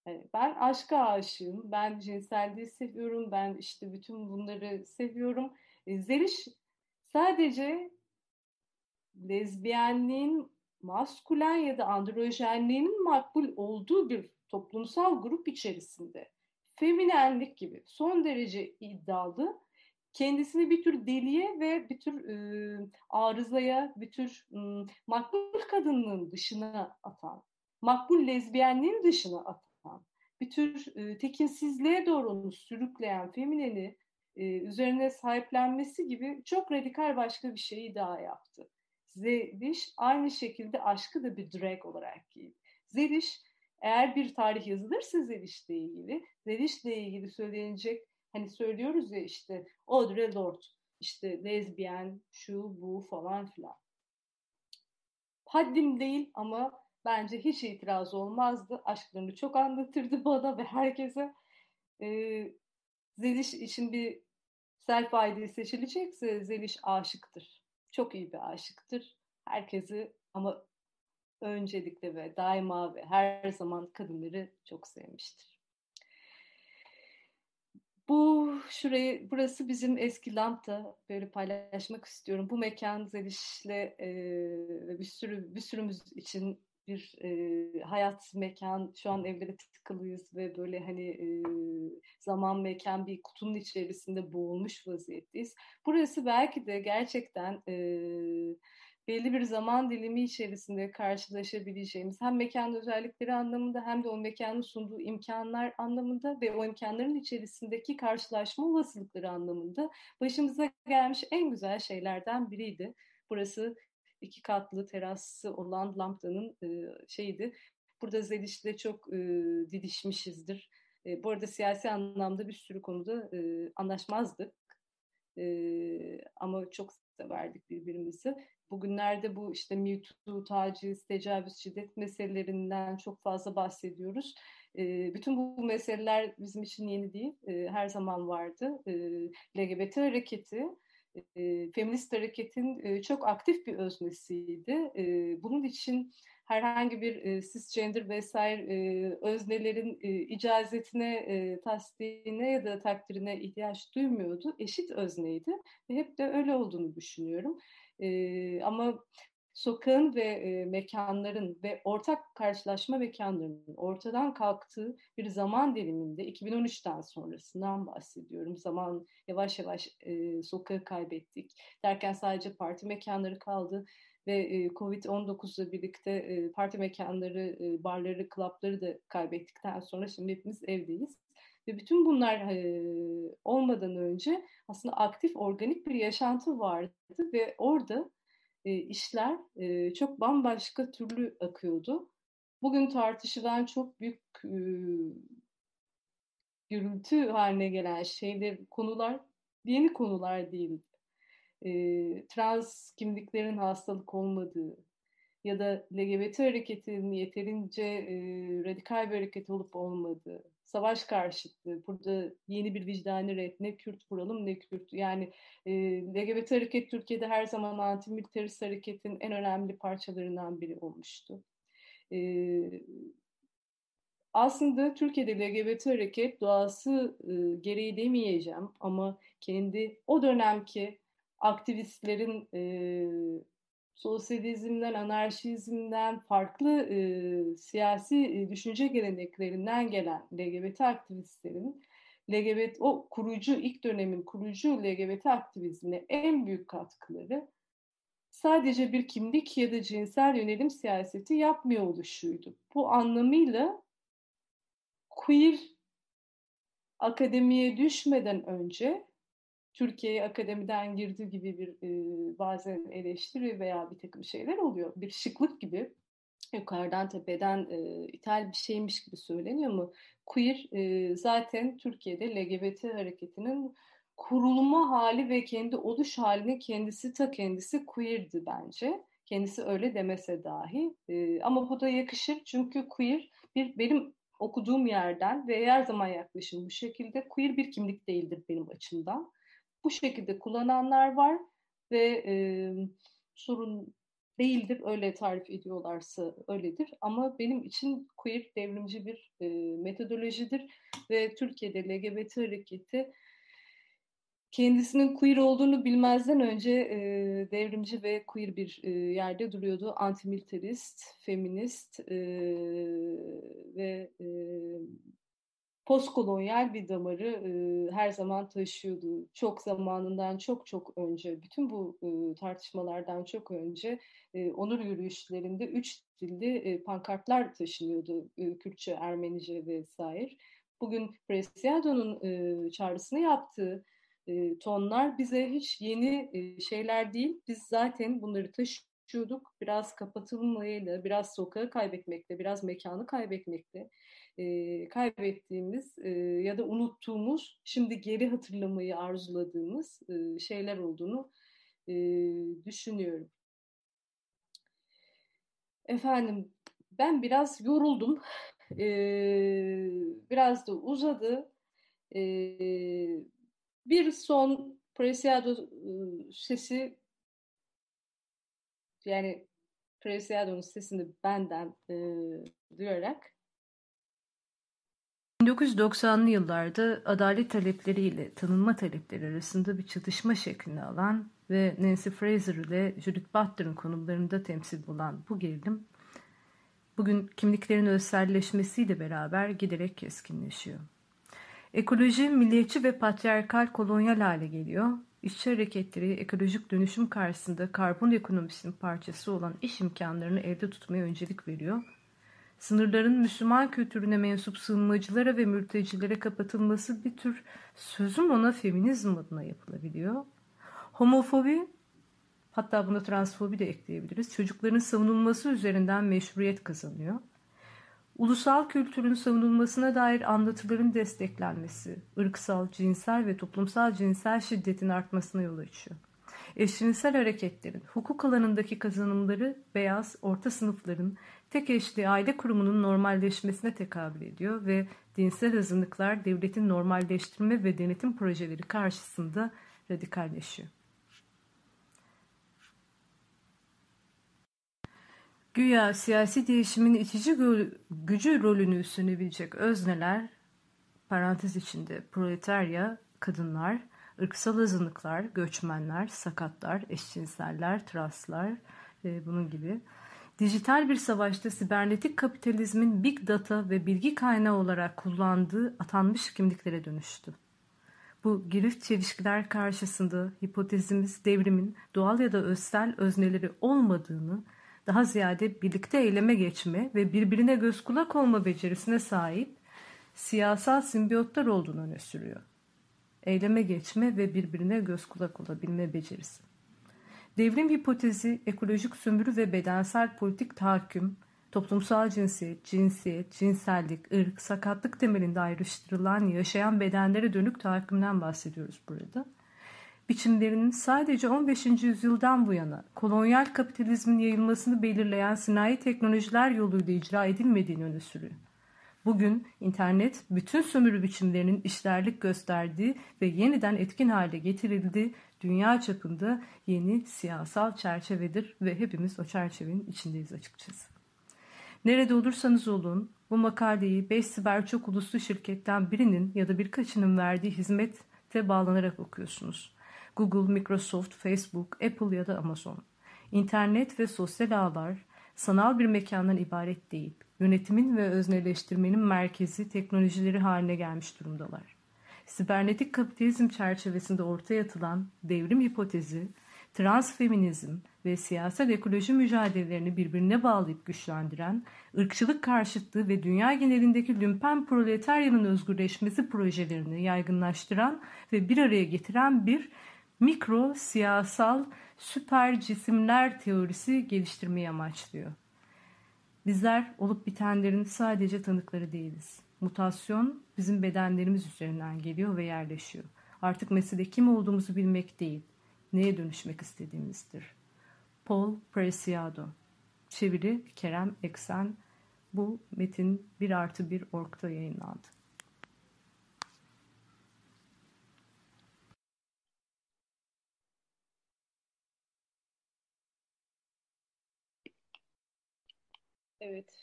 Yani ben aşka aşığım, ben cinselliği seviyorum, ben işte bütün bunları seviyorum. Zeliş sadece lezbiyenliğin, maskülen ya da androjenliğinin makbul olduğu bir toplumsal grup içerisinde feminenlik gibi son derece iddialı, kendisini bir tür deliye ve bir tür e, arızaya, bir tür e, makbul kadınlığın dışına atan, makbul lezbiyenliğin dışına atan, bir tür e, tekinsizliğe doğru sürükleyen femineni e, üzerine sahiplenmesi gibi çok radikal başka bir şeyi daha yaptı. Zeliş aynı şekilde aşkı da bir drag olarak giydi. Zeliş eğer bir tarih yazılırsa Zeliş'le ilgili, Zeliş'le ilgili söylenecek, hani söylüyoruz ya işte Audre Lorde, işte lezbiyen, şu, bu falan filan. Haddim değil ama bence hiç itiraz olmazdı. Aşklarını çok anlatırdı bana ve herkese. e, Zeliş için bir self I D seçilecekse Zeliş aşıktır. Çok iyi bir aşıktır. Herkesi ama öncelikle ve daima ve her zaman kadınları çok sevmiştir. Bu şurayı, burası bizim eski Lampta, böyle paylaşmak istiyorum. Bu mekan Zeliş'le ve bir sürü bir sürümüz için bir e, hayat mekan. Şu an evlere tıkılıyız ve böyle hani e, zaman mekan bir kutunun içerisinde boğulmuş vaziyetteyiz. Burası belki de gerçekten e, belli bir zaman dilimi içerisinde karşılaşabileceğimiz hem mekanın özellikleri anlamında hem de o mekanın sunduğu imkanlar anlamında ve o imkanların içerisindeki karşılaşma olasılıkları anlamında başımıza gelmiş en güzel şeylerden biriydi. Burası iki katlı terası olan Lampta'nın e, şeydi. Burada Zeliş'le çok e, didişmişizdir. E, bu arada siyasi anlamda bir sürü konuda e, anlaşmazdık. E, ama çok severdik birbirimizi. Bugünlerde bu işte Me Too, taciz, tecavüz, şiddet meselelerinden çok fazla bahsediyoruz. E, bütün bu meseleler bizim için yeni değil. E, her zaman vardı. E, L G B T hareketi, E, feminist hareketin e, çok aktif bir öznesiydi. E, bunun için herhangi bir e, cisgender vesaire e, öznelerin e, icazetine, e, tasdiğine ya da takdirine ihtiyaç duymuyordu. Eşit özneydi ve hep de öyle olduğunu düşünüyorum. E, ama sokağın ve e, mekanların ve ortak karşılaşma mekanlarının ortadan kalktığı bir zaman diliminde iki bin on üçten sonrasından bahsediyorum. Zaman yavaş yavaş e, sokağı kaybettik. Derken sadece parti mekanları kaldı ve e, covid on dokuzla birlikte e, parti mekanları, e, barları, klapları da kaybettikten sonra şimdi hepimiz evdeyiz. Ve bütün bunlar e, olmadan önce aslında aktif, organik bir yaşantı vardı ve orada E, işler e, çok bambaşka türlü akıyordu. Bugün tartışılan çok büyük e, gürültü haline gelen şeyler, konular yeni konular değildi. E, trans kimliklerin hastalık olmadığı ya da L G B T hareketinin yeterince e, radikal bir hareket olup olmadığı, savaş karşıtlığı, burada yeni bir vicdani ret, ne Kürt kuralım ne Kürt. Yani e, L G B T hareket Türkiye'de her zaman antimilitarist hareketin en önemli parçalarından biri olmuştu. E, aslında Türkiye'de L G B T hareket doğası e, gereği demeyeceğim ama kendi o dönemki aktivistlerin e, sosyalizmden, anarşizmden, farklı e, siyasi e, düşünce geleneklerinden gelen L G B T aktivistlerin, L G B T, o kurucu, ilk dönemin kurucu L G B T aktivizmine en büyük katkıları sadece bir kimlik ya da cinsel yönelim siyaseti yapmıyor oluşuydu. Bu anlamıyla queer akademiye düşmeden önce, Türkiye'ye akademiden girdiği gibi bir e, bazen eleştiri veya bir takım şeyler oluyor. Bir şıklık gibi yukarıdan tepeden e, ithal bir şeymiş gibi söyleniyor ama queer e, zaten Türkiye'de L G B T hareketinin kurulma hali ve kendi oluş halini kendisi ta kendisi queer'di bence. Kendisi öyle demese dahi. E, ama bu da yakışır çünkü queer bir benim okuduğum yerden ve her zaman yaklaşım bu şekilde queer bir kimlik değildir benim açımdan. Bu şekilde kullananlar var ve e, sorun değildir, öyle tarif ediyorlarsa öyledir. Ama benim için queer devrimci bir e, metodolojidir ve Türkiye'de L G B T hareketi kendisinin queer olduğunu bilmezden önce e, devrimci ve queer bir e, yerde duruyordu. Antimilitarist, feminist e, ve... E, postkolonyal bir damarı e, her zaman taşıyordu. Çok zamanından çok çok önce, bütün bu e, tartışmalardan çok önce e, onur yürüyüşlerinde üç dilli e, pankartlar taşınıyordu. E, Kürtçe, Ermenice vesaire. Bugün Preciado'nun e, çağrısını yaptığı e, tonlar bize hiç yeni e, şeyler değil. Biz zaten bunları taşıyorduk. Biraz kapatılmayla, biraz sokağı kaybetmekle, biraz mekanı kaybetmekle. E, kaybettiğimiz e, ya da unuttuğumuz, şimdi geri hatırlamayı arzuladığımız e, şeyler olduğunu e, düşünüyorum. Efendim, ben biraz yoruldum. E, biraz da uzadı. E, bir son Preciado e, sesi, yani Preciado'nun sesini benden e, duyarak. bin dokuz yüz doksanlı yıllarda adalet talepleriyle tanınma talepleri arasında bir çatışma şeklini alan ve Nancy Fraser ile Judith Butler'ın konumlarında temsil bulan bu gerilim, bugün kimliklerin özselleşmesiyle beraber giderek keskinleşiyor. Ekoloji, milliyetçi ve patriarkal kolonyal hale geliyor. İşçi hareketleri ekolojik dönüşüm karşısında karbon ekonomisinin parçası olan iş imkanlarını elde tutmaya öncelik veriyor. Sınırların Müslüman kültürüne mensup sığınmacılara ve mültecilere kapatılması bir tür sözüm ona feminizm adına yapılabiliyor. Homofobi, hatta buna transfobi de ekleyebiliriz, çocukların savunulması üzerinden meşruiyet kazanıyor. Ulusal kültürün savunulmasına dair anlatıların desteklenmesi, ırksal, cinsel ve toplumsal cinsel şiddetin artmasına yol açıyor. Eşcinsel hareketlerin, hukuk alanındaki kazanımları beyaz, orta sınıfların, tek eşli aile kurumunun normalleşmesine tekabül ediyor ve dinsel azınlıklar devletin normalleştirme ve denetim projeleri karşısında radikalleşiyor. Güya siyasi değişimin itici gücü rolünü üstlenebilecek özneler, parantez içinde proletarya, kadınlar, ırksal azınlıklar, göçmenler, sakatlar, eşcinseller, translar ve bunun gibi. Dijital bir savaşta sibernetik kapitalizmin big data ve bilgi kaynağı olarak kullandığı atanmış kimliklere dönüştü. Bu girift çelişkiler karşısında hipotezimiz devrimin doğal ya da özsel özneleri olmadığını, daha ziyade birlikte eyleme geçme ve birbirine göz kulak olma becerisine sahip siyasal simbiyotlar olduğunu öne sürüyor. Eyleme geçme ve birbirine göz kulak olabilme becerisi. Devrim hipotezi, ekolojik sömürü ve bedensel politik tahakküm, toplumsal cinsiyet, cinsiyet, cinsellik, ırk, sakatlık temelinde ayrıştırılan yaşayan bedenlere dönük tahakkümden bahsediyoruz burada. Biçimlerinin sadece on beşinci yüzyıldan bu yana kolonyal kapitalizmin yayılmasını belirleyen sanayi teknolojiler yoluyla icra edilmediğini öne sürüyor. Bugün internet bütün sömürü biçimlerinin işlerlik gösterdiği ve yeniden etkin hale getirildiği dünya çapında yeni siyasal çerçevedir ve hepimiz o çerçevenin içindeyiz açıkçası. Nerede olursanız olun, bu makaleyi beş siber çok uluslu şirketten birinin ya da birkaçının verdiği hizmete bağlanarak okuyorsunuz. Google, Microsoft, Facebook, Apple ya da Amazon. İnternet ve sosyal ağlar sanal bir mekandan ibaret değil. Yönetimin ve özneleştirmenin merkezi teknolojileri haline gelmiş durumdalar. Sibernetik kapitalizm çerçevesinde ortaya atılan devrim hipotezi, transfeminizm ve siyasal ekoloji mücadelelerini birbirine bağlayıp güçlendiren, ırkçılık karşıtlığı ve dünya genelindeki lümpen proletaryanın özgürleşmesi projelerini yaygınlaştıran ve bir araya getiren bir mikro siyasal süper cisimler teorisi geliştirmeyi amaçlıyor. Bizler olup bitenlerin sadece tanıkları değiliz. Mutasyon bizim bedenlerimiz üzerinden geliyor ve yerleşiyor. Artık mesele kim olduğumuzu bilmek değil, neye dönüşmek istediğimizdir. Paul Preciado, çeviri Kerem Eksen, bu metin bir artı bir nokta org'da yayınlandı. Evet,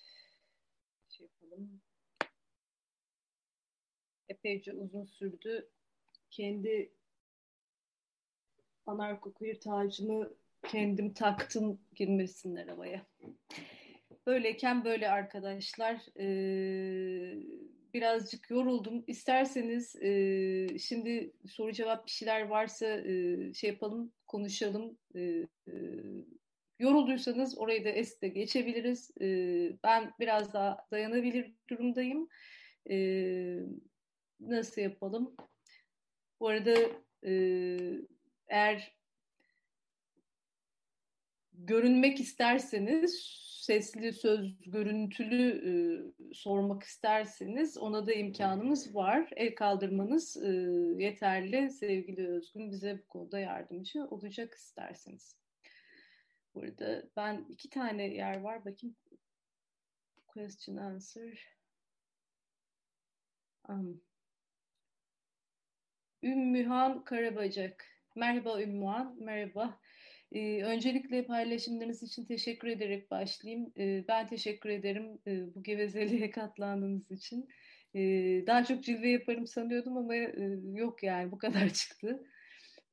şey yapalım. Epeyce uzun sürdü. Kendi anarko-queer tacımı kendim taktım, girmesinler havaya. Böyleyken böyle arkadaşlar. Ee, birazcık yoruldum. İsterseniz e, şimdi soru cevap bir şeyler varsa e, şey yapalım, konuşalım. E, e, Yorulduysanız orayı da es de geçebiliriz. Ee, ben biraz daha dayanabilir durumdayım. Ee, nasıl yapalım? Bu arada e, eğer görünmek isterseniz, sesli, söz, görüntülü e, sormak isterseniz ona da imkanımız var. El kaldırmanız e, yeterli. Sevgili Özgün bize bu konuda yardımcı olacak isterseniz. Burada ben iki tane yer var. Bakayım. Question answer. Um, Ümmühan Karabacak. Merhaba Ümmühan, merhaba. Ee, öncelikle paylaşımlarınız için teşekkür ederek başlayayım. Ee, ben teşekkür ederim ee, bu gevezeliğe katlandığınız için. Ee, daha çok cilve yaparım sanıyordum ama e, yok yani bu kadar çıktı.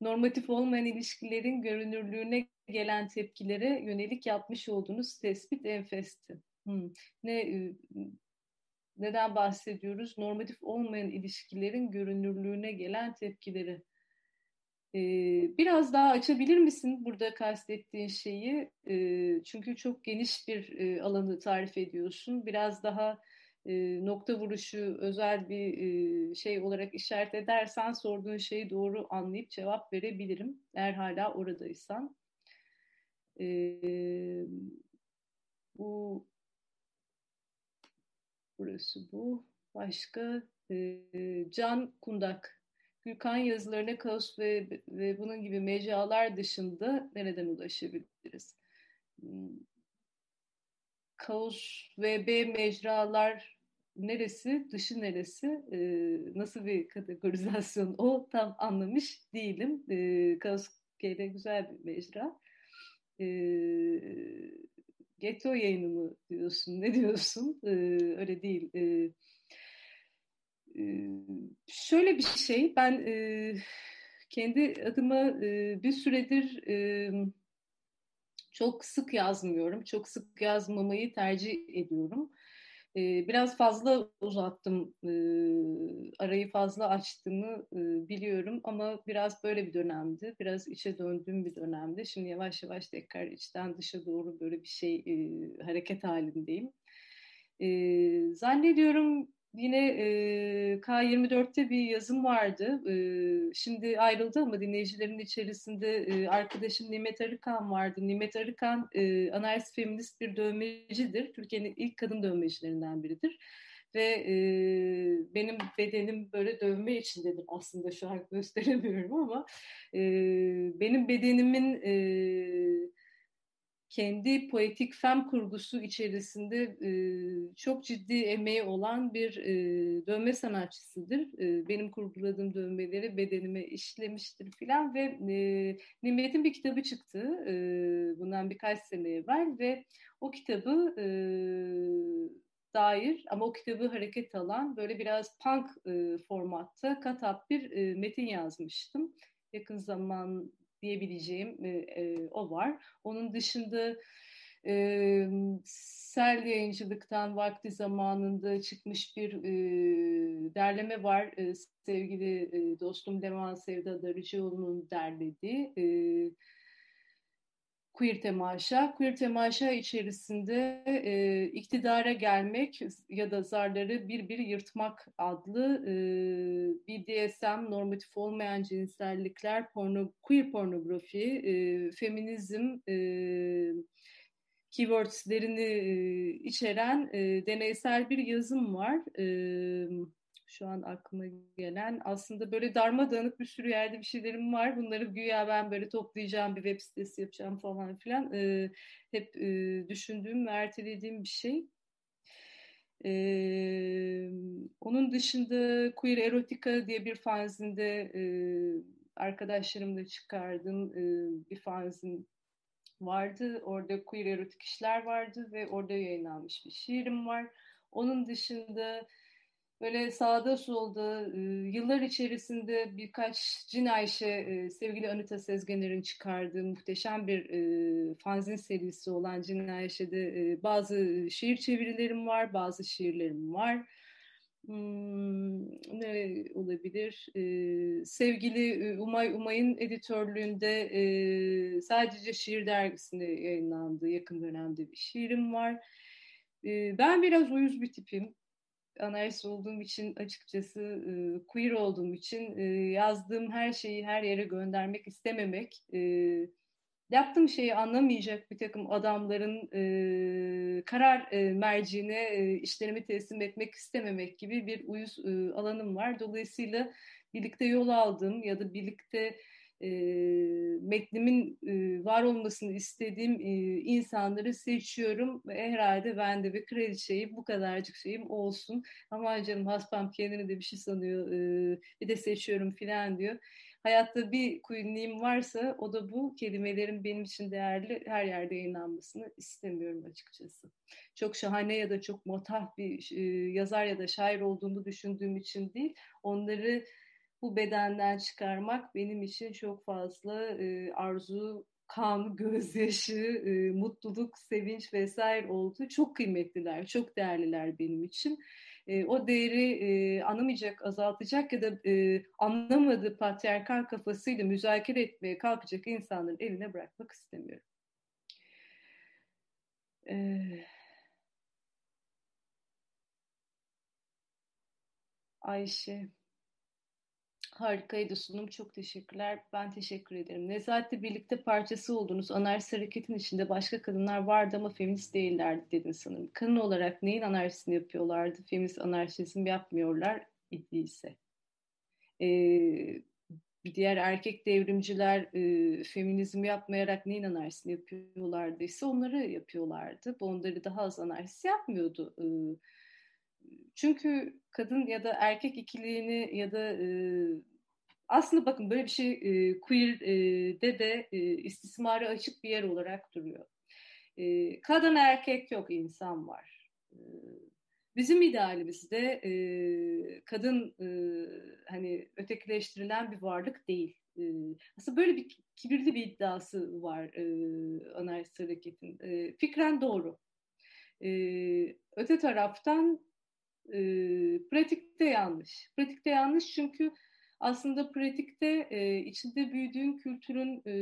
Normatif olmayan ilişkilerin görünürlüğüne gelen tepkilere yönelik yapmış olduğunuz tespit enfesti. Hmm. Ne e, Neden bahsediyoruz? Normatif olmayan ilişkilerin görünürlüğüne gelen tepkileri. Ee, biraz daha açabilir misin burada kastettiğin şeyi? Ee, çünkü çok geniş bir e, alanı tarif ediyorsun. Biraz daha e, nokta vuruşu özel bir e, şey olarak işaret edersen sorduğun şeyi doğru anlayıp cevap verebilirim. Eğer hala oradaysan. Ee, bu... Burası bu. Başka e, Can Kundak. Gülkan yazılarına kaos ve, ve bunun gibi mecralar dışında nereden ulaşabiliriz? Kaos ve B mecralar neresi? Dışı neresi? E, nasıl bir kategorizasyon? O tam anlamış değilim. E, kaos K'de güzel bir mecra. E, Geto yayını mı diyorsun? Ne diyorsun? Ee, öyle değil. Ee, şöyle bir şey, ben e, kendi adıma e, bir süredir e, çok sık yazmıyorum. Çok sık yazmamayı tercih ediyorum. E, biraz fazla uzattım. E, arayı fazla açtığımı e, biliyorum ama biraz böyle bir dönemdi. Biraz içe döndüğüm bir dönemdi. Şimdi yavaş yavaş tekrar içten dışa doğru böyle bir şey e, hareket halindeyim. E, zannediyorum yine e, K yirmi dörtte bir yazım vardı. E, şimdi ayrıldı ama dinleyicilerin içerisinde e, arkadaşım Nimet Arıkan vardı. Nimet Arıkan e, anarşist feminist bir dövmecidir. Türkiye'nin ilk kadın dövmecilerinden biridir. Ve e, benim bedenim böyle dövme içindedir aslında, şu an gösteremiyorum ama e, benim bedenimin e, kendi poetik fem kurgusu içerisinde e, çok ciddi emeği olan bir e, dövme sanatçısıdır. E, benim kurguladığım dövmeleri bedenime işlemiştir filan ve e, Nimet'in bir kitabı çıktı e, bundan birkaç sene evvel ve o kitabı e, dair ama o kitabı hareket alan böyle biraz punk e, formatta katap bir e, metin yazmıştım. Yakın zaman diyebileceğim e, e, o var. Onun dışında e, Sel Yayıncılık'tan vakti zamanında çıkmış bir e, derleme var. E, sevgili e, dostum Leman Sevda Darıcıoğlu'nun derlediği e, Queer Temaşa. Queer Temaşa içerisinde e, iktidara gelmek ya da zarları bir bir yırtmak adlı e, B D S M, normatif olmayan cinsellikler, porno, queer pornografi, e, feminizm e, keywordslerini e, içeren e, deneysel bir yazım var. E, şu an aklıma gelen aslında böyle darmadağınık bir sürü yerde bir şeylerim var. Bunları güya ben böyle toplayacağım, bir web sitesi yapacağım falan filan. Ee, hep e, düşündüğüm ve ertelediğim bir şey. Ee, onun dışında Queer Erotika diye bir fanzinde e, arkadaşlarımla çıkardığım e, bir fanzin vardı. Orada queer erotik işler vardı ve orada yayınlanmış bir şiirim var. Onun dışında böyle sağda solda e, yıllar içerisinde birkaç Cin Ayşe, e, sevgili Anita Sezgener'in çıkardığı muhteşem bir e, fanzin serisi olan Cin Ayşe'de e, bazı şiir çevirilerim var, bazı şiirlerim var. Hmm, ne olabilir? E, sevgili Umay Umay'ın editörlüğünde e, sadece şiir dergisinde yayınlandığı yakın dönemde bir şiirim var. E, ben biraz uyuz bir tipim. Anarşist olduğum için, açıkçası e, queer olduğum için e, yazdığım her şeyi her yere göndermek istememek, e, yaptığım şeyi anlamayacak bir takım adamların e, karar e, merciğine e, işlerimi teslim etmek istememek gibi bir uyuz e, alanım var. Dolayısıyla birlikte yol aldığım ya da birlikte e, metnimin e, var olmasını istediğim e, insanları seçiyorum. Herhalde ben de bir kraliçeyim, bu kadarcık şeyim olsun. Aman canım haspam kendini de bir şey sanıyor, e, bir de seçiyorum filan diyor. Hayatta bir queenliğim varsa o da bu. Kelimelerin benim için değerli, her yerde yayınlanmasını istemiyorum açıkçası. Çok şahane ya da çok matah bir e, yazar ya da şair olduğumu düşündüğüm için değil. Onları bu bedenden çıkarmak benim için çok fazla e, arzu, kan, gözyaşı, e, mutluluk, sevinç vesaire oldu. Çok kıymetliler, çok değerliler benim için. E, o değeri e, anlamayacak, azaltacak ya da e, anlamadığı patriarkal kafasıyla müzakere etmeye kalkacak insanların eline bırakmak istemiyorum. E, Ayşe, harikaydı sunum. Çok teşekkürler. Ben teşekkür ederim. Nezahat'le birlikte parçası olduğunuz anarşist hareketin içinde başka kadınlar vardı ama feminist değillerdi dedin sanırım. Kadın olarak neyin anarşisini yapıyorlardı? Feminist anarşizm yapmıyorlar idiyse. Ee, diğer erkek devrimciler e, feminizm yapmayarak neyin anarşisini yapıyorlardıysa onları yapıyorlardı. Onları daha az anarşist yapmıyordu. Ee, Çünkü kadın ya da erkek ikiliğini ya da e, aslında bakın böyle bir şey e, queer'de e, de e, istismara açık bir yer olarak duruyor. E, kadın erkek yok, insan var. E, bizim idealimizde e, kadın e, hani ötekileştirilen bir varlık değil. E, aslında böyle bir kibirli bir iddiası var e, anarşist hareketin. E, fikren doğru. E, öte taraftan E, pratikte yanlış. Pratikte yanlış çünkü aslında pratikte e, içinde büyüdüğün kültürün e,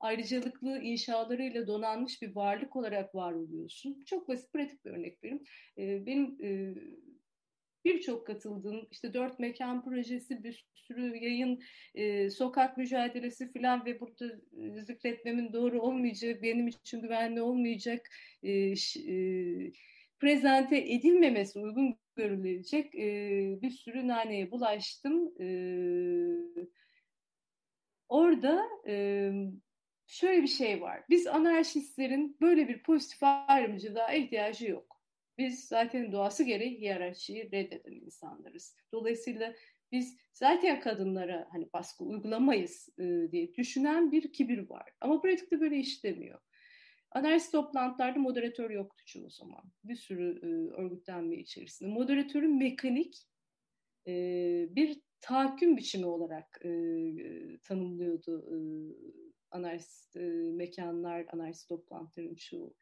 ayrıcalıklı inşalarıyla donanmış bir varlık olarak var oluyorsun. Çok basit pratik bir örnek vereyim. E, benim e, birçok katıldığım işte dört mekan projesi, bir sürü yayın, e, sokak mücadelesi filan ve burada zikretmemin doğru olmayacağı, benim için güvenli olmayacak e, ş, e, prezente edilmemesi uygun görülecek e, bir sürü naneye bulaştım. E, orada e, şöyle bir şey var. Biz anarşistlerin böyle bir pozitif ayrımcılığa ihtiyacı yok. Biz zaten doğası gereği hiyerarşiyi reddeden insanlarız. Dolayısıyla biz zaten kadınlara hani baskı uygulamayız e, diye düşünen bir kibir var. Ama pratikte böyle işlemiyor. Anarşist toplantılarda moderatör yoktu çoğu zaman. Bir sürü e, örgütlenme içerisinde. Moderatörün mekanik e, bir tahakküm biçimi olarak e, tanımlıyordu e, anarşist e, mekanlar, anarşist toplantıların çoğu.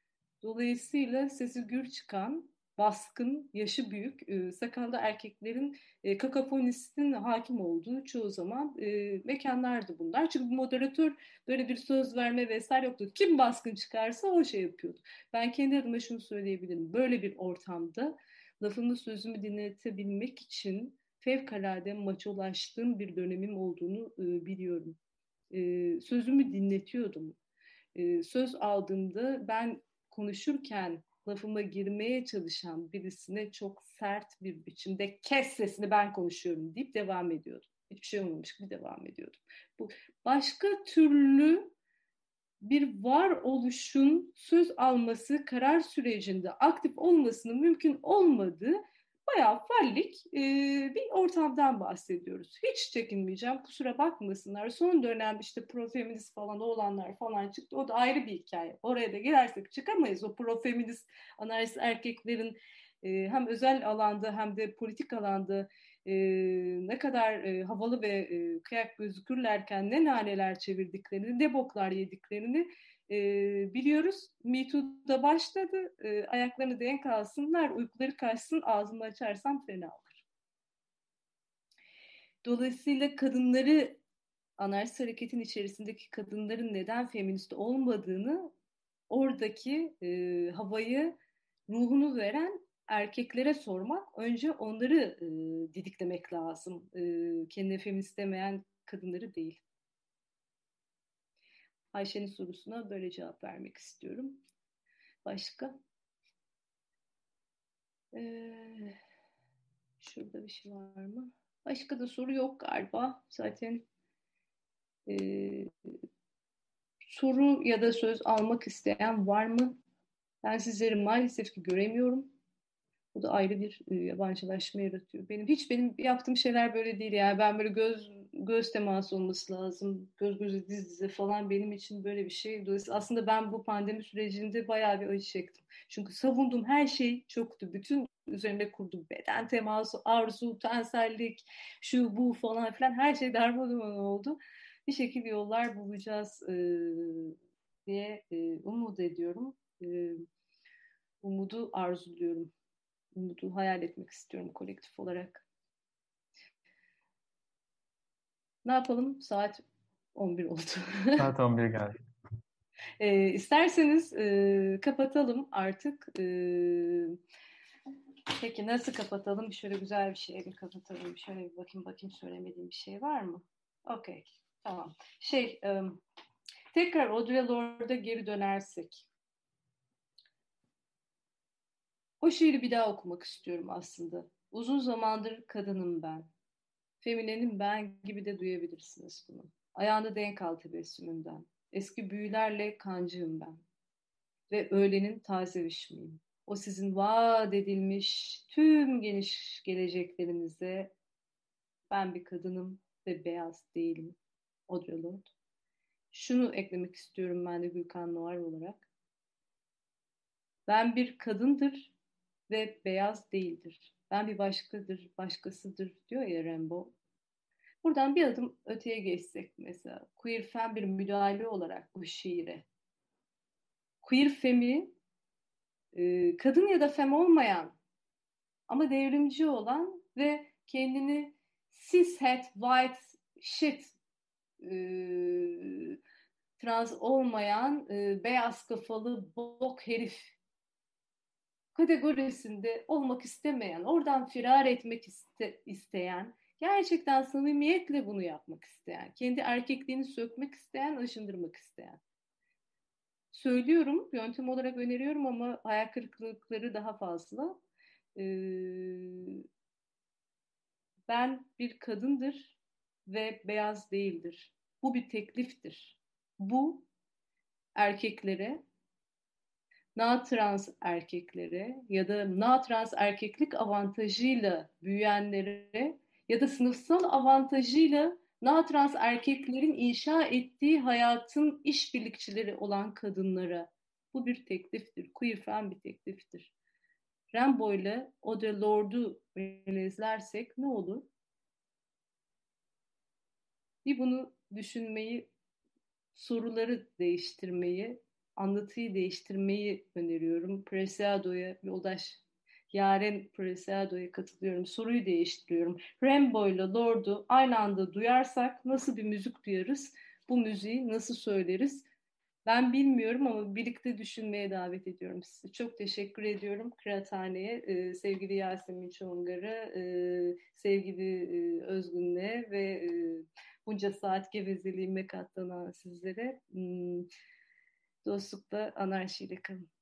Dolayısıyla sesi gür çıkan, baskın, yaşı büyük, e, sakallı erkeklerin e, kakafonistinin hakim olduğu çoğu zaman e, mekanlardı bunlar. Çünkü moderatör böyle bir söz verme vesaire yoktu. Kim baskın çıkarsa o şey yapıyordu. Ben kendi adıma şunu söyleyebilirim. Böyle bir ortamda lafımı sözümü dinletebilmek için fevkalade maçolaştığım bir dönemim olduğunu e, biliyorum. E, sözümü dinletiyordum. E, söz aldığımda ben konuşurken lafıma girmeye çalışan birisine çok sert bir biçimde kes sesini ben konuşuyorum deyip devam ediyordum. Hiçbir şey olmamış gibi devam ediyordum. Bu başka türlü bir varoluşun söz alması, karar sürecinde aktif olmasının mümkün olmadığı bayağı fallik e, bir ortamdan bahsediyoruz. Hiç çekinmeyeceğim, kusura bakmasınlar. Son dönem işte profeminist falan olanlar falan çıktı. O da ayrı bir hikaye. Oraya da girersek çıkamayız. O profeminist anarşist erkeklerin e, hem özel alanda hem de politik alanda e, ne kadar e, havalı ve e, kıyak gözükürlerken ne naneler çevirdiklerini, ne boklar yediklerini E, biliyoruz. Me Too'da başladı. E, ayaklarını denk alsınlar, uykuları kaçsın, ağzımı açarsam fena olur. Dolayısıyla kadınları, anarşist hareketin içerisindeki kadınların neden feminist olmadığını, oradaki e, havayı, ruhunu veren erkeklere sormak, önce onları e, didiklemek lazım. E, kendine feminist demeyen kadınları değil. Ayşe'nin sorusuna böyle cevap vermek istiyorum. Başka? Ee, şurada bir şey var mı? Başka da soru yok galiba. Zaten e, soru ya da söz almak isteyen var mı? Ben sizleri maalesef ki göremiyorum. Bu da ayrı bir e, yabancılaşma yaratıyor. Benim hiç benim yaptığım şeyler böyle değil yani. Ben böyle göz göz teması olması lazım. Göz göze diz dize falan benim için böyle bir şey. Dolayısıyla aslında ben bu pandemi sürecinde bayağı bir acı çektim. Çünkü savunduğum her şey çoktu. Bütün üzerinde kurduğum beden teması, arzu, tensellik, şu bu falan filan her şey darmadağın oldu. Bir şekilde yollar bulacağız e, diye e, umut ediyorum. E, umudu arzuluyorum. Umudu hayal etmek istiyorum kolektif olarak. Ne yapalım? Saat on bir oldu. Saat on bir geldi. E, isterseniz e, kapatalım artık. E, peki nasıl kapatalım? Şöyle güzel bir şey bir kapatalım. Şöyle bir bakayım bakayım söylemediğim bir şey var mı? Okey. Tamam. Şey, e, tekrar Audre Lorde'a geri dönersek. O şiiri bir daha okumak istiyorum aslında. Uzun zamandır kadınım ben. Feminenim ben gibi de duyabilirsiniz bunu. Ayağını denk al tebessümümden. Eski büyülerle kancığım ben. Ve öğlenin taze vişmiyim. O sizin vaat edilmiş tüm geniş geleceklerinize ben bir kadınım ve beyaz değilim. Audre Lorde. Şunu eklemek istiyorum ben de Gülkan Noir olarak. Ben bir kadındır ve beyaz değildir. Ben bir başkadır, başkasıdır diyor ya Rambo. Buradan bir adım öteye geçsek mesela. Queer Fem bir müdahale olarak bu şiire. Queer Fem'i kadın ya da fem olmayan ama devrimci olan ve kendini cishet, white, shit trans olmayan beyaz kafalı bok herif kategorisinde olmak istemeyen, oradan firar etmek iste, isteyen, gerçekten samimiyetle bunu yapmak isteyen, kendi erkekliğini sökmek isteyen, aşındırmak isteyen. Söylüyorum, yöntem olarak öneriyorum ama hayal kırıklıkları daha fazla. Ee, ben bir kadındır ve beyaz değildir. Bu bir tekliftir. Bu erkeklere, na-trans erkeklere ya da na-trans erkeklik avantajıyla büyüyenlere ya da sınıfsal avantajıyla na-trans erkeklerin inşa ettiği hayatın işbirlikçileri olan kadınlara bu bir tekliftir. Queer Fem bir tekliftir. Rambo ile Audre Lorde'u izlersek ne olur? Bir bunu düşünmeyi, soruları değiştirmeyi, anlatıyı değiştirmeyi öneriyorum. Preciado'ya yoldaş, Yaren Preciado'ya katılıyorum. Soruyu değiştiriyorum. Rambo ile Lorde'u aynı anda duyarsak nasıl bir müzik duyarız? Bu müziği nasıl söyleriz? Ben bilmiyorum ama birlikte düşünmeye davet ediyorum sizi. Çok teşekkür ediyorum Kıraathane'ye, e, sevgili Yasemin Çoğungar'a, e, sevgili e, Özgün'le ve e, bunca saat gevezeliğime katlanan sizlere. Hmm. Dostlukla, anarşiyle kalın.